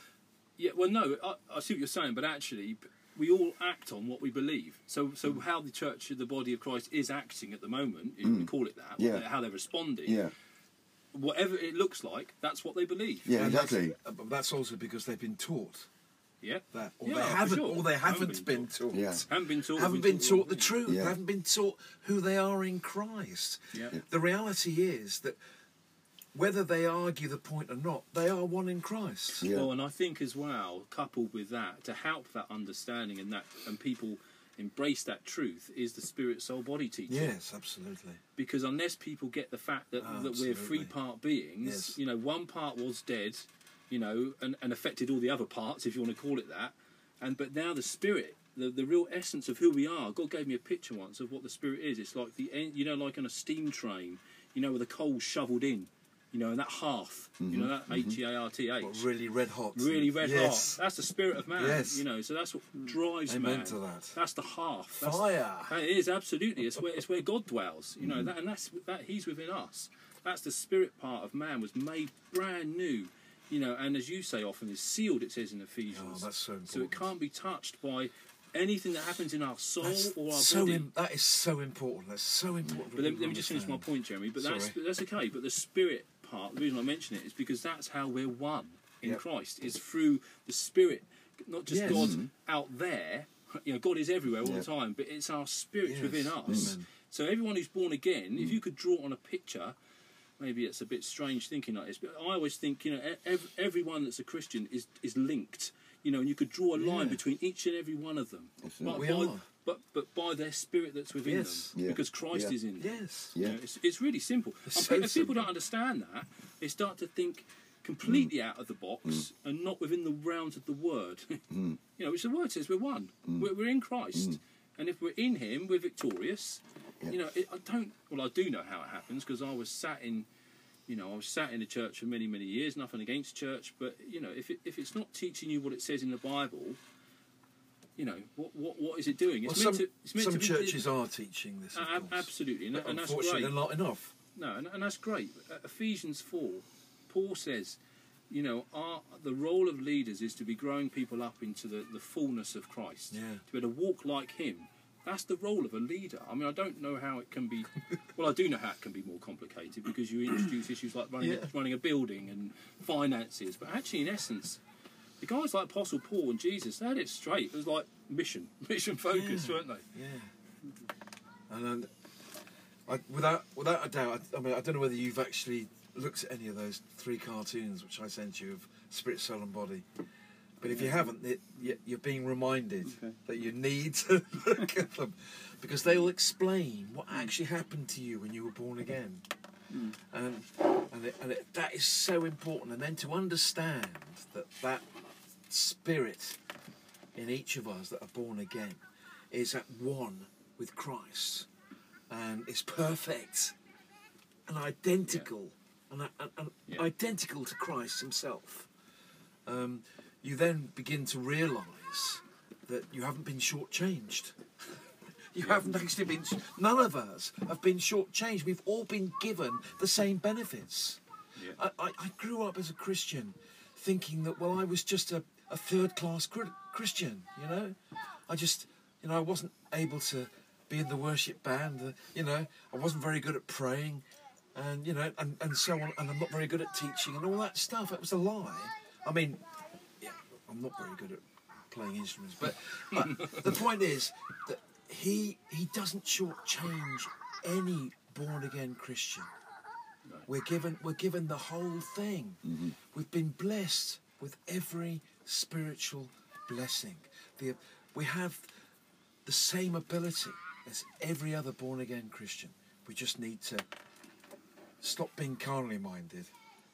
no, I see what you're saying, but actually we all act on what we believe. So how the church, the body of Christ, is acting at the moment, if we call it that, how they're responding... yeah. Whatever it looks like, that's what they believe. Yeah, exactly. That's also because they've been taught... yeah. That, or, yeah, they haven't, sure. Or they haven't been taught. Yeah. Haven't been taught the truth. Yeah. They haven't been taught who they are in Christ. Yeah. Yeah. The reality is that whether they argue the point or not, they are one in Christ. Yeah. Well, and I think as well, coupled with that, to help that understanding and people embrace that truth, is the spirit, soul, body teaching. Yes, absolutely. Because unless people get the fact that we're three-part beings, you know, one part was dead, you know, and affected all the other parts, if you want to call it that. But now the spirit, the real essence of who we are, God gave me a picture once of what the spirit is. It's like like on a steam train, you know, with the coal shoveled in, you know, and that hearth, you know, that H-E-A-R-T-H. Well, really red hot. Really red hot. That's the spirit of man, you know, so that's what drives man. To that. That's the hearth. That's fire. That is, absolutely. It's where God dwells, you know, and He's within us. That's the spirit part of man, was made brand new. You know, and as you say often, is sealed, it says in Ephesians. Oh, that's so important. So it can't be touched by anything that happens in our soul or our body. That is so important. That's so important. But let me just finish my point, Jeremy. But that's okay. But the spirit part, the reason I mention it is because that's how we're one in Christ, is through the spirit, not just God out there. You know, God is everywhere all the time, but it's our spirit within us. Amen. So everyone who's born again, if you could draw on a picture... maybe it's a bit strange thinking like this, but I always think, you know, everyone that's a Christian is linked, you know, and you could draw a line between each and every one of them. But by their spirit that's within them, because Christ is in them. Yes. Yeah. You know, it's really simple. If people don't understand that, they start to think completely out of the box and not within the realms of the Word, you know, which the Word says we're one. We're in Christ. And if we're in Him, we're victorious. Yeah. You know, I do know how it happens, because I was sat in, you know, a church for many, many years. Nothing against church, but you know, if it's not teaching you what it says in the Bible, you know, what is it doing? It's meant to be, churches are teaching this, of course. Absolutely, and that's great. Unfortunately, not enough. No, and that's great. Ephesians 4, Paul says, you know, the role of leaders is to be growing people up into the fullness of Christ, to be able to walk like Him. That's the role of a leader. I mean, I don't know how it can be... well, I do know how it can be more complicated, because you introduce issues like running a building and finances. But actually, in essence, the guys like Apostle Paul and Jesus, they had it straight. It was like mission focused, weren't they? Yeah. And without a doubt, I mean, I don't know whether you've actually looked at any of those three cartoons which I sent you of Spirit, Soul and Body. But if you haven't, you're being reminded that you need to look at them, because they will explain what actually happened to you when you were born again. Mm. And that is so important. And then to understand that spirit in each of us that are born again is at one with Christ and is perfect and identical, identical to Christ himself. You then begin to realise that you haven't been shortchanged. You haven't actually been... None of us have been shortchanged. We've all been given the same benefits. Yeah. I grew up as a Christian thinking that, well, I was just a third-class Christian, you know? I just, you know, I wasn't able to be in the worship band, you know? I wasn't very good at praying, and, you know, and so on, and I'm not very good at teaching and all that stuff. It was a lie. I mean... I'm not very good at playing instruments, but the point is that he doesn't shortchange any born-again Christian. Right. We're given the whole thing. Mm-hmm. We've been blessed with every spiritual blessing. We have the same ability as every other born-again Christian. We just need to stop being carnally minded.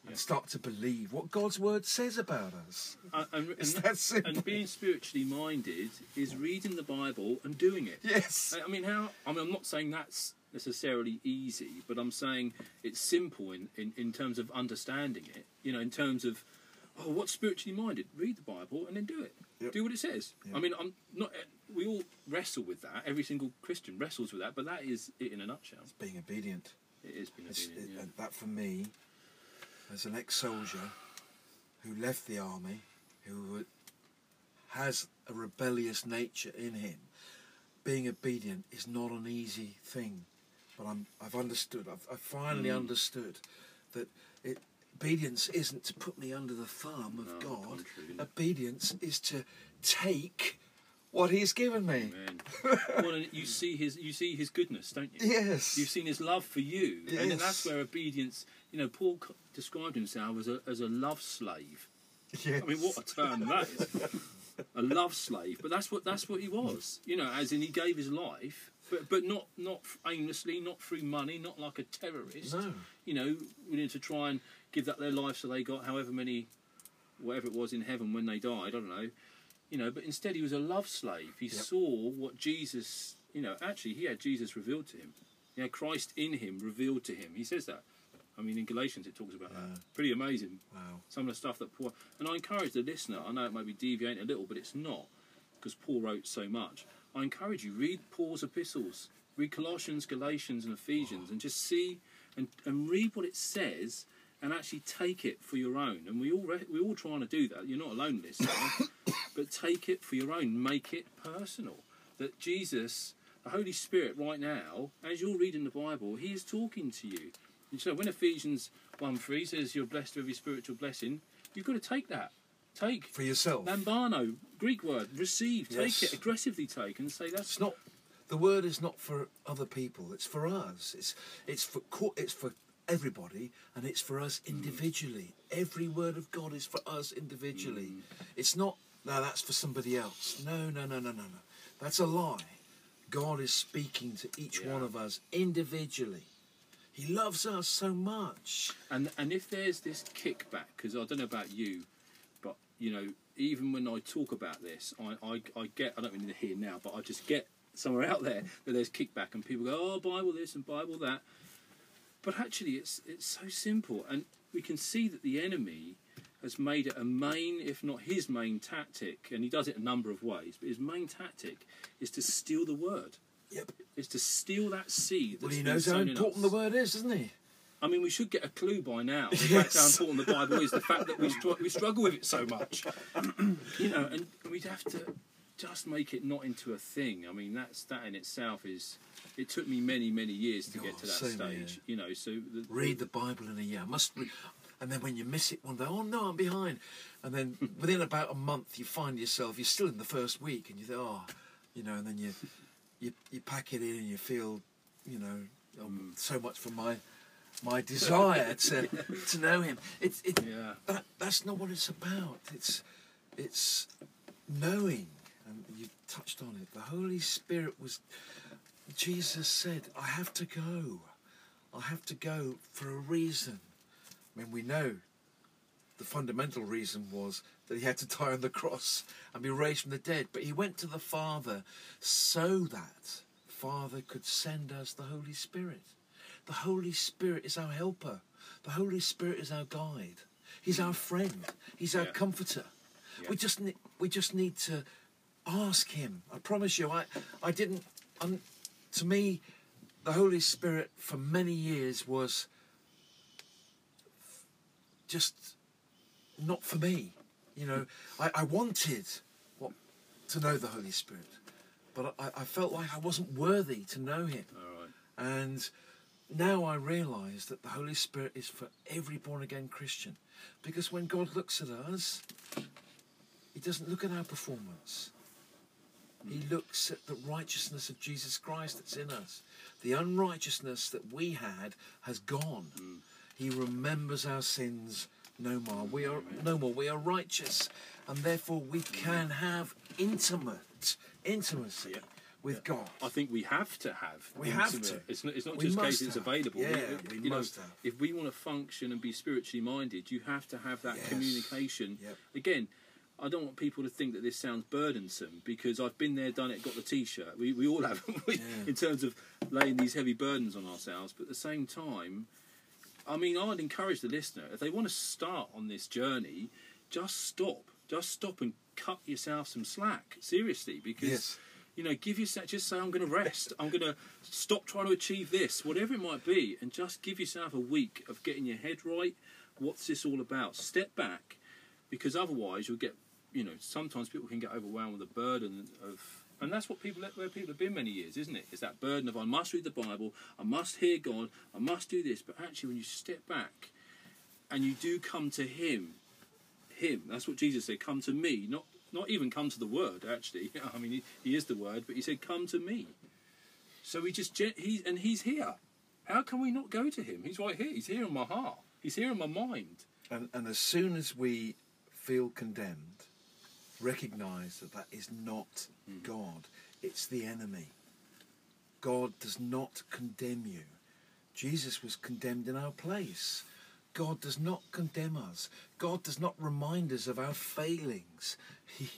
Yeah. And start to believe what God's word says about us. And being spiritually minded is reading the Bible and doing it. Yes. I mean, how? I mean, I'm not saying that's necessarily easy, but I'm saying it's simple in terms of understanding it. You know, in terms of, oh, what's spiritually minded? Read the Bible and then do it. Yep. Do what it says. Yep. I mean, I'm not. We all wrestle with that. Every single Christian wrestles with that. But that is it in a nutshell. It's being obedient. It is being obedient. Yeah. That for me. As an ex-soldier who left the army, who has a rebellious nature in him, being obedient is not an easy thing. But I've understood. I've finally understood that obedience isn't to put me under the thumb of God. Obedience is to take what He's given me. Amen. Well, and you see His goodness, don't you? Yes. You've seen His love for you, yes. And that's where obedience. You know, Paul described himself as a love slave. Yes. I mean, what a term that is. A love slave, but that's what he was. You know, as in he gave his life, but not aimlessly, not through money, not like a terrorist. No. You know, willing to try and give that their life so they got however many, whatever it was in heaven when they died. I don't know. You know, but instead he was a love slave. He saw what Jesus, you know, actually he had Jesus revealed to him. He had Christ in him revealed to him. He says that. I mean, in Galatians it talks about that. Pretty amazing. Wow. Some of the stuff that Paul... And I encourage the listener, I know it might be deviating a little, but it's not, because Paul wrote so much. I encourage you, read Paul's epistles. Read Colossians, Galatians and Ephesians and just see and read what it says and actually take it for your own. And we're all trying to do that. You're not alone, listener. But take it for your own. Make it personal. That Jesus, the Holy Spirit right now, as you're reading the Bible, He is talking to you. And so when Ephesians 1:3 says you're blessed with every spiritual blessing, you've got to take that. Take. For yourself. Lambano, Greek word, receive. Yes. Take it, aggressively take, and say that's... It's not... The word is not for other people. It's for us. It's for everybody, and it's for us individually. Every word of God is for us individually. It's not... No, that's for somebody else. No. That's a lie. God is speaking to each one of us individually. He loves us so much. And if there's this kickback, because I don't know about you, but, you know, even when I talk about this, I get... I don't mean to hear now, but I just get somewhere out there that there's kickback and people go, oh, Bible this and Bible that. But actually, it's so simple. And we can see that the enemy... has made it a main, if not his main tactic, and he does it a number of ways, but his main tactic is to steal the word. Yep. It's to steal that seed. Well, he knows how important the word is, doesn't he? I mean, we should get a clue by now. Yes. The fact how important the Bible is, the fact that we struggle with it so much. You know, and we'd have to just make it not into a thing. I mean, that in itself is... It took me many, many years to get to that stage. You know, so... Read the Bible in a year. And then when you miss it one day, oh no, I'm behind. And then within about a month, you find yourself, you're still in the first week, and you think, oh, you know, and then you you pack it in and you feel, you know, so much for my desire to know him. That's not what it's about. It's knowing, and you touched on it. The Holy Spirit was. Jesus said, "I have to go. I have to go for a reason." I mean, we know the fundamental reason was that he had to die on the cross and be raised from the dead. But he went to the Father so that Father could send us the Holy Spirit. The Holy Spirit is our helper. The Holy Spirit is our guide. He's our friend. He's our comforter. Yeah. We just need to ask him. I promise you, to me, the Holy Spirit for many years was just not for me. You know, I wanted to know the Holy Spirit, but I felt like I wasn't worthy to know him. All right. And now I realise that the Holy Spirit is for every born-again Christian, because when God looks at us, he doesn't look at our performance. He looks at the righteousness of Jesus Christ that's in us. The unrighteousness that we had has gone. Mm. He remembers our sins no more. We are no more. We are righteous, and therefore we can have intimacy with God. I think we have to have. It's not just case it's available. Yeah, we must have. If we want to function and be spiritually minded, you have to have that communication. Yep. Again, I don't want people to think that this sounds burdensome, because I've been there, done it, got the T-shirt. We all have, in terms of laying these heavy burdens on ourselves. But at the same time, I mean, I'd encourage the listener, if they want to start on this journey, just stop and cut yourself some slack, seriously, because, you know, just say, I'm going to rest, I'm going to stop trying to achieve this, whatever it might be, and just give yourself a week of getting your head right. What's this all about? Step back, because otherwise you'll get, you know, sometimes people can get overwhelmed with the burden of, and that's what where people have been many years, isn't it? It's that burden of, I must read the Bible, I must hear God, I must do this. But actually, when you step back and you do come to Him, that's what Jesus said, come to me, not even come to the Word, actually. I mean, he is the Word, but he said, come to me. So he's here. How can we not go to him? He's right here. He's here in my heart. He's here in my mind. And as soon as we feel condemned, recognize that is not God, it's the enemy. God does not condemn you. Jesus was condemned in our place. God does not condemn us. God does not remind us of our failings. He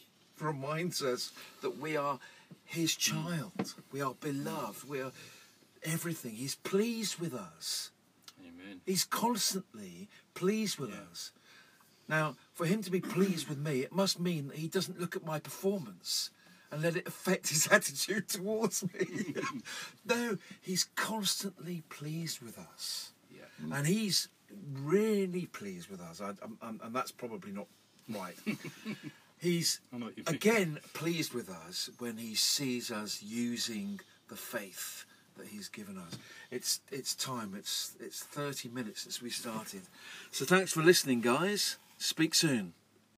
reminds us that we are his child, we are beloved, we are everything. He's pleased with us. Amen. He's constantly pleased with us. Now, for him to be pleased with me, it must mean that he doesn't look at my performance and let it affect his attitude towards me. No, he's constantly pleased with us. Yeah. And he's really pleased with us. And that's probably not right. He's, again, pleased with us when he sees us using the faith that he's given us. It's time. It's 30 minutes since we started. So thanks for listening, guys. Speak soon.